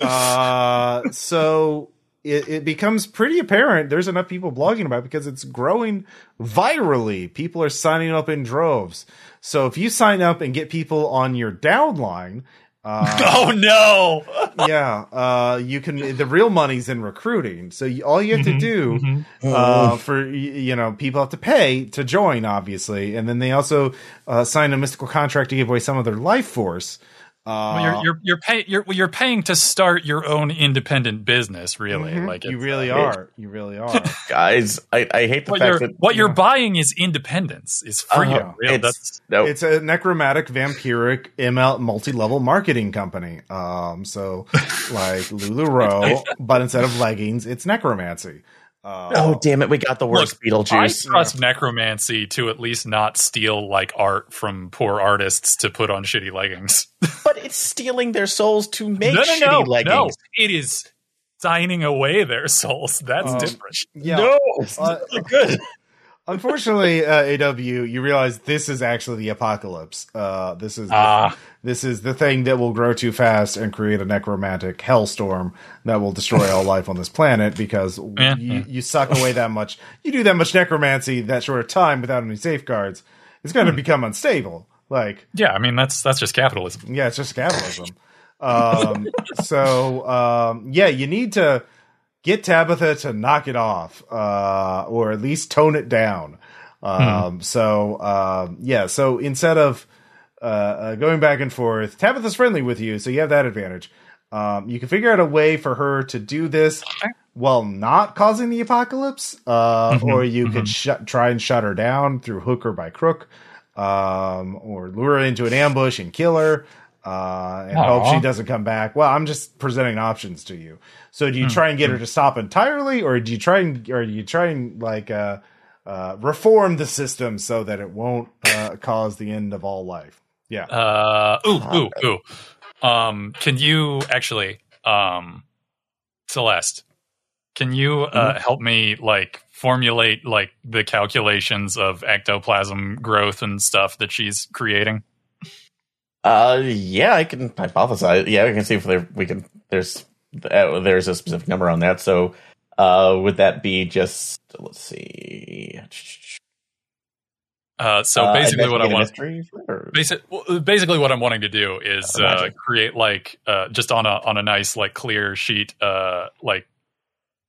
Uh, so it, it becomes pretty apparent. There's enough people blogging about it because it's growing virally. People are signing up in droves. So if you sign up and get people on your downline, Uh, oh no! yeah, uh, you can. The real money's in recruiting. So you, all you have mm-hmm, to do mm-hmm. uh, for you know people have to pay to join, obviously, and then they also uh, sign a mystical contract to give away some of their life force. Uh, well, you're you're you're, pay, you're you're paying to start your own independent business, really. Mm-hmm. Like you really uh, are. You really are, guys. I, I hate the what fact you're, that what you're know. buying is independence, is freedom. Uh, Real, it's, no. it's a necromantic, vampiric, M L multi-level marketing company. Um, so like Lularoe, but instead of leggings, it's necromancy. Uh, oh damn it! We got the worst look, Beetlejuice. I trust yeah. necromancy to at least not steal like art from poor artists to put on shitty leggings. But it's stealing their souls to make no, no, shitty no, leggings. No, it is signing away their souls. That's um, different. Yeah. No, it's uh, not good. Unfortunately, uh, A W, you realize this is actually the apocalypse. Uh, this is the, ah. this is the thing that will grow too fast and create a necromantic hellstorm that will destroy all life on this planet because mm-hmm. you, you suck away that much. You do that much necromancy that short of time without any safeguards. It's going to mm. become unstable. Like, yeah, I mean, that's that's just capitalism. Yeah, it's just capitalism. um, so, um, yeah, you need to get Tabitha to knock it off, uh, or at least tone it down. Um, hmm. So, uh, yeah. So instead of uh, uh, going back and forth, Tabitha's friendly with you, so you have that advantage. Um, you can figure out a way for her to do this while not causing the apocalypse, uh, mm-hmm. or you mm-hmm. could sh- try and shut her down through hook or by crook, um, or lure her into an ambush and kill her. Uh, and Aww. hope she doesn't come back. Well, I'm just presenting options to you. So, do you mm. try and get her to stop entirely, or do you try and, or do you try and like uh, uh, reform the system so that it won't uh, cause the end of all life? Yeah. Uh, ooh, ooh, ooh. Um, can you actually, um, Celeste? Can you uh, mm-hmm. help me like formulate like the calculations of ectoplasm growth and stuff that she's creating? Uh, yeah, I can hypothesize. Yeah, we can see if there, we can, there's, uh, there's a specific number on that. So, uh, would that be just, let's see. Uh, so basically uh, what I want, basi- basically what I'm wanting to do is, uh, create like, uh, just on a, on a nice, like clear sheet, uh, like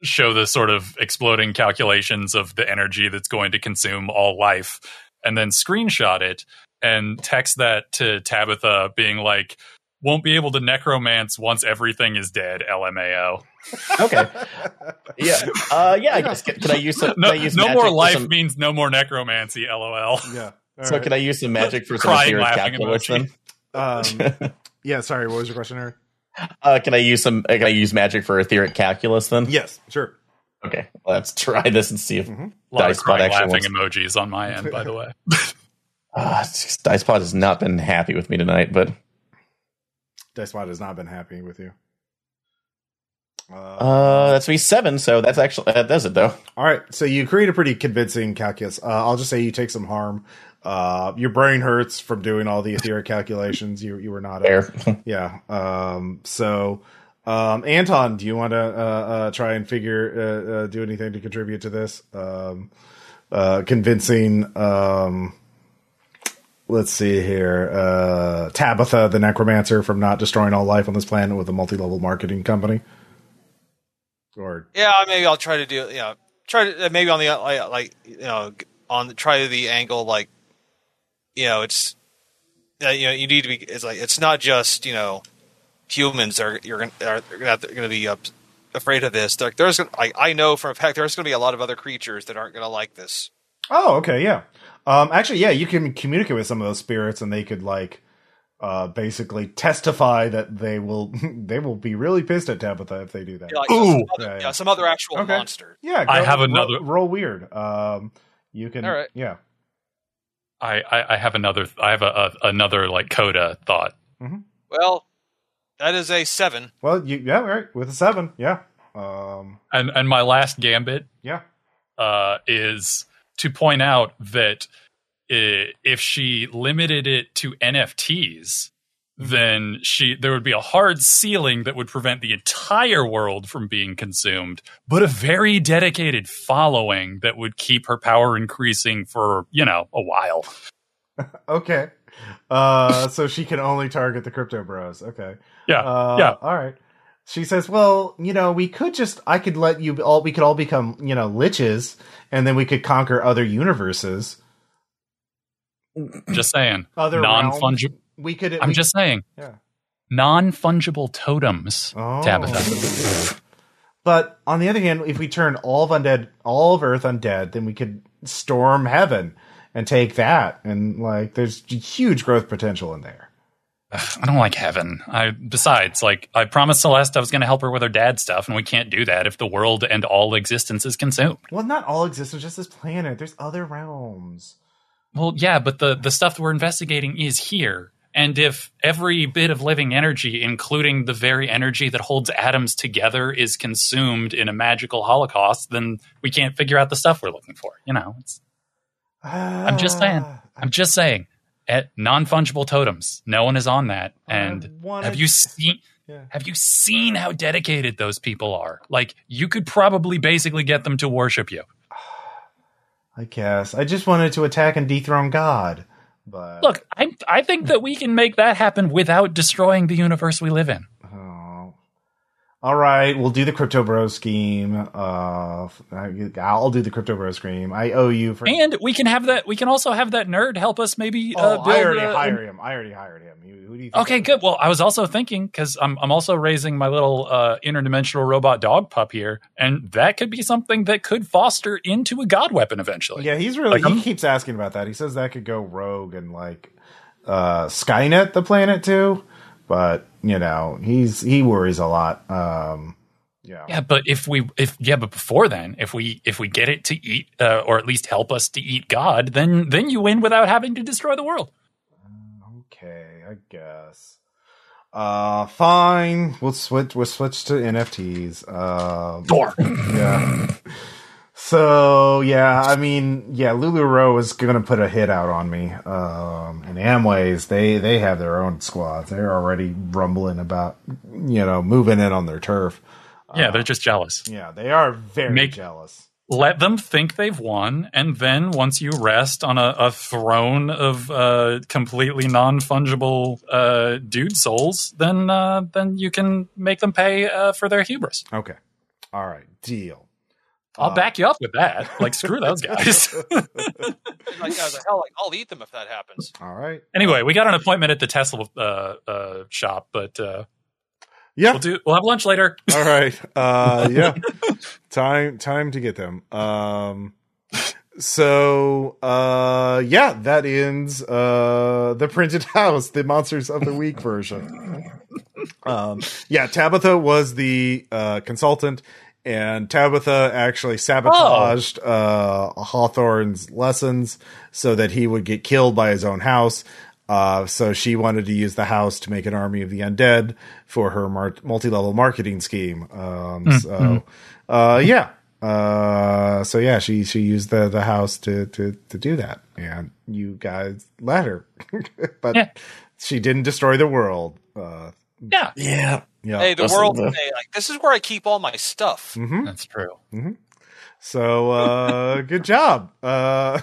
show the sort of exploding calculations of the energy that's going to consume all life and then screenshot it. And text that to Tabitha being like, won't be able to necromance once everything is dead, L M A O. Okay. Yeah. Uh, yeah, I guess. Can, can I use some No, I use no more life some... means no more necromancy, LOL. Yeah. All so right. Can I use some magic for some crying, laughing emotion? Um, yeah, sorry. What was your question, Eric? Uh, can I use some? Can I use magic for etheric calculus then? Yes, sure. Okay. Let's try this and see if mm-hmm. a lot of crying, laughing wants... emojis on my end, by the way. Uh, DicePod has not been happy with me tonight, but DicePod has not been happy with you. Uh, uh that's me seven, so that's actually that does it though. All right, so you create a pretty convincing calculus. Uh, I'll just say you take some harm. Uh, your brain hurts from doing all the etheric calculations. You you were not there. Yeah. Um. So, um, Anton, do you want to uh, uh try and figure uh, uh do anything to contribute to this? Um, uh, convincing um. Let's see here. Uh, Tabitha, the necromancer from Not Destroying All Life on This Planet with a multi-level marketing company. Or yeah, maybe I'll try to do. Yeah, try to maybe on the like you know on the, try the angle like you know it's uh, you know you need to be. It's like it's not just you know humans are you're gonna are, are gonna be up. afraid of this. There, there's like I know for a fact there's going to be a lot of other creatures that aren't going to like this. Oh, okay, yeah. Um, actually, yeah, you can communicate with some of those spirits, and they could like uh, basically testify that they will they will be really pissed at Tabitha if they do that. Yeah, like, Ooh, some other, yeah, yeah. Yeah, some other actual okay. monster. Yeah, go, I have another roll, roll weird. Um, you can, All right. yeah. I, I I have another. I have a, a another like coda thought. Mm-hmm. Well. That is a seven. Well, you, yeah, right. With a seven, yeah. Um, and and my last gambit, yeah, uh, is to point out that it, if she limited it to N F Ts, mm-hmm. then she there would be a hard ceiling that would prevent the entire world from being consumed, but a very dedicated following that would keep her power increasing for you know a while. Okay. Uh, so she can only target the crypto bros. Okay. Yeah. Uh, yeah. All right. She says, well, you know, we could just, I could let you all, we could all become, you know, liches, and then we could conquer other universes. Just saying. Other non-fungible. We could. I'm we, just saying. Yeah. Non-fungible totems. Oh. Tabitha. But on the other hand, if we turn all of undead, all of Earth undead, then we could storm heaven. And take that, and like, there's huge growth potential in there. Ugh, I don't like heaven. I besides, like, I promised Celeste I was going to help her with her dad stuff, and we can't do that if the world and all existence is consumed. Well, not all existence, just this planet. There's other realms. Well, yeah, but the the stuff that we're investigating is here. And if every bit of living energy, including the very energy that holds atoms together, is consumed in a magical holocaust, then we can't figure out the stuff we're looking for. You know. It's, I'm just saying. I'm just saying. At non-fungible totems, no one is on that. And wanted, have you seen? Yeah. Have you seen how dedicated those people are? Like you could probably basically get them to worship you. I guess I just wanted to attack and dethrone God. But look, I I think that we can make that happen without destroying the universe we live in. Oh, all right. We'll do the crypto bro scheme. Uh, I'll do the crypto bro scream. I owe you for, and we can have that. We can also have that nerd help us. Maybe. Oh, uh, build I already a, hired him. I already hired him. Who do you think okay, good. Well, I was also thinking because I'm I'm also raising my little uh, interdimensional robot dog pup here, and that could be something that could foster into a god weapon eventually. Yeah, he's really. Like, he I'm, keeps asking about that. He says that could go rogue and like uh, Skynet the planet too, but you know he's he worries a lot. Um, Yeah. yeah, but if we, if yeah, but before then, if we, if we get it to eat, uh, or at least help us to eat God, then, then you win without having to destroy the world. Okay, I guess. Uh, fine. We'll switch. We'll switch to N F Ts. Uh, Door. Yeah. So yeah, I mean, yeah, Lularoe is going to put a hit out on me. Um, and Amway's they they have their own squads. They're already rumbling about, you know, moving in on their turf. Yeah, they're just jealous. Yeah, they are very Make, jealous. Let them think they've won, and then once you rest on a, a throne of uh, completely non-fungible uh, dude souls, then uh, then you can make them pay uh, for their hubris. Okay. All right. Deal. I'll uh, back you up with that. Like, screw those guys. like, guys, hell, like, I'll eat them if that happens. All right. Anyway, we got an appointment at the Tesla uh, uh, shop, but... Uh, Yeah, we'll, do, we'll have lunch later. All right. Uh, yeah. time time to get them. Um, so, uh, yeah, that ends uh, The Printed House, the Monsters of the Week version. Um, yeah, Tabitha was the uh, consultant, and Tabitha actually sabotaged oh. uh, Hawthorne's lessons so that he would get killed by his own house. Uh, so she wanted to use the house to make an army of the undead for her mar- multi-level marketing scheme. Um, mm, so, mm. uh, yeah. Uh, so yeah, she, she used the, the house to, to, to do that. And you guys let her, but yeah. she didn't destroy the world. Uh, yeah. Yeah. Yeah. Hey, the That's world. The... Hey, like, this is where I keep all my stuff. Mm-hmm. That's true. Mm-hmm. So uh, good job. Uh,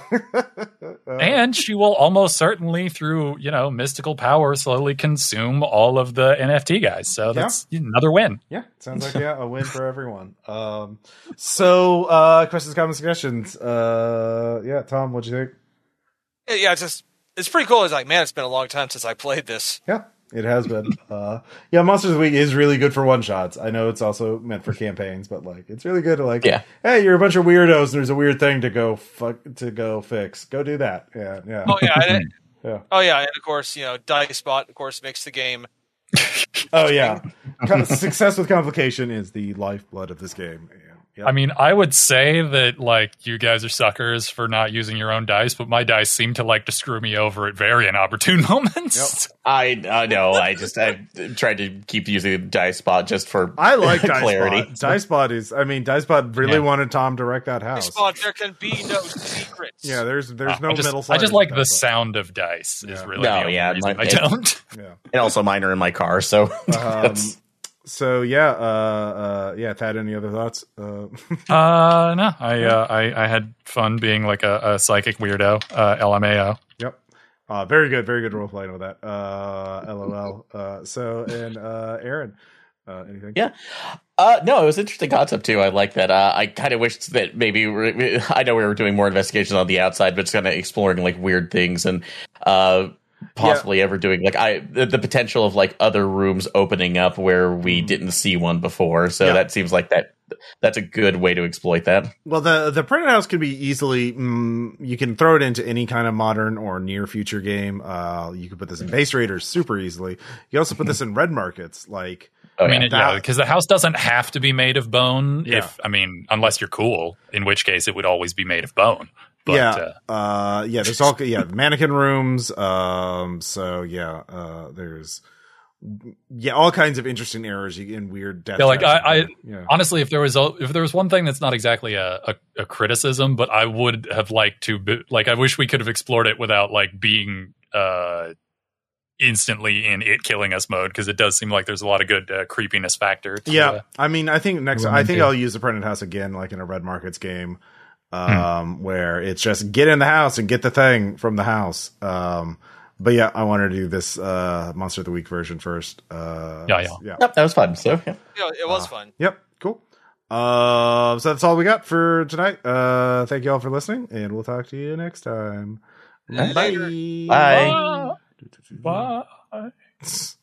and she will almost certainly, through you know mystical power, slowly consume all of the N F T guys. So that's yeah. another win. Yeah, sounds like yeah, a win for everyone. Um, so uh, questions, comments, suggestions. Uh, yeah, Tom, what'd you think? Yeah, it's just it's pretty cool. It's like, man, it's been a long time since I played this. Yeah, it has been. Uh, yeah, Monster of the Week is really good for one shots. I know it's also meant for campaigns, but like, it's really good to like, yeah. hey, you're a bunch of weirdos, and there's a weird thing to go fuck to go fix. Go do that. Yeah, yeah. Oh yeah, and it, yeah. Oh yeah, and of course, you know, DiceBot, of course, makes the game. oh yeah, success with complication is the lifeblood of this game. Yeah. Yep. I mean, I would say that, like, you guys are suckers for not using your own dice, but my dice seem to like to screw me over at very inopportune moments. Yep. I uh, know. I just I tried to keep using DiceBot just for I like clarity. DiceBot. DiceBot is, I mean, DiceBot really yeah. wanted Tom to wreck that house. DiceBot, there can be no secrets. Yeah, there's there's uh, no I just, middle side. I just like the DiceBot. Sound of dice yeah. is really no, the only yeah, my, I don't. Yeah. And also mine are in my car, so um, So yeah, uh, uh, yeah. Thad, any other thoughts? Uh, uh no, I, uh, I I had fun being like a, a psychic weirdo. Uh, L M A O. Yep. Uh, very good, very good role playing with that. Uh, LOL. Uh, so and uh, Aaron, uh, anything? Yeah. Uh, no, it was an interesting concept too. I like that. Uh, I kind of wished that maybe re- I know we were doing more investigations on the outside, but just kind of exploring like weird things and. Uh, Possibly yeah. ever doing like I the, the potential of like other rooms opening up where we didn't see one before, so yeah. that seems like that that's a good way to exploit that. Well, the the Printed House can be easily mm, you can throw it into any kind of modern or near future game. Uh, you could put this in Base Raiders super easily. You also put this in Red Markets, like. I mean, that, yeah, because the house doesn't have to be made of bone. Yeah. If I mean, unless you're cool, in which case it would always be made of bone. But, yeah, uh, uh, yeah. There's all yeah mannequin rooms. Um, so yeah, uh, there's yeah all kinds of interesting errors and weird death. Yeah, like I, I yeah. honestly, if there was a, if there was one thing that's not exactly a, a, a criticism, but I would have liked to be, like I wish we could have explored it without like being. Uh, instantly in it killing us mode, because it does seem like there's a lot of good uh, creepiness factor to, yeah uh, I mean I think next I think do. I'll use the Printed House again, like in a Red Markets game, um hmm. where it's just get in the house and get the thing from the house. Um but yeah, I wanted to do this uh Monster of the Week version first. uh yeah yeah, yeah. Yep, that was fun. So yeah, yeah it was uh, fun. Yep, cool. Um uh, so that's all we got for tonight. Uh thank you all for listening, and we'll talk to you next time. Bye. Bye. Bye. Bye.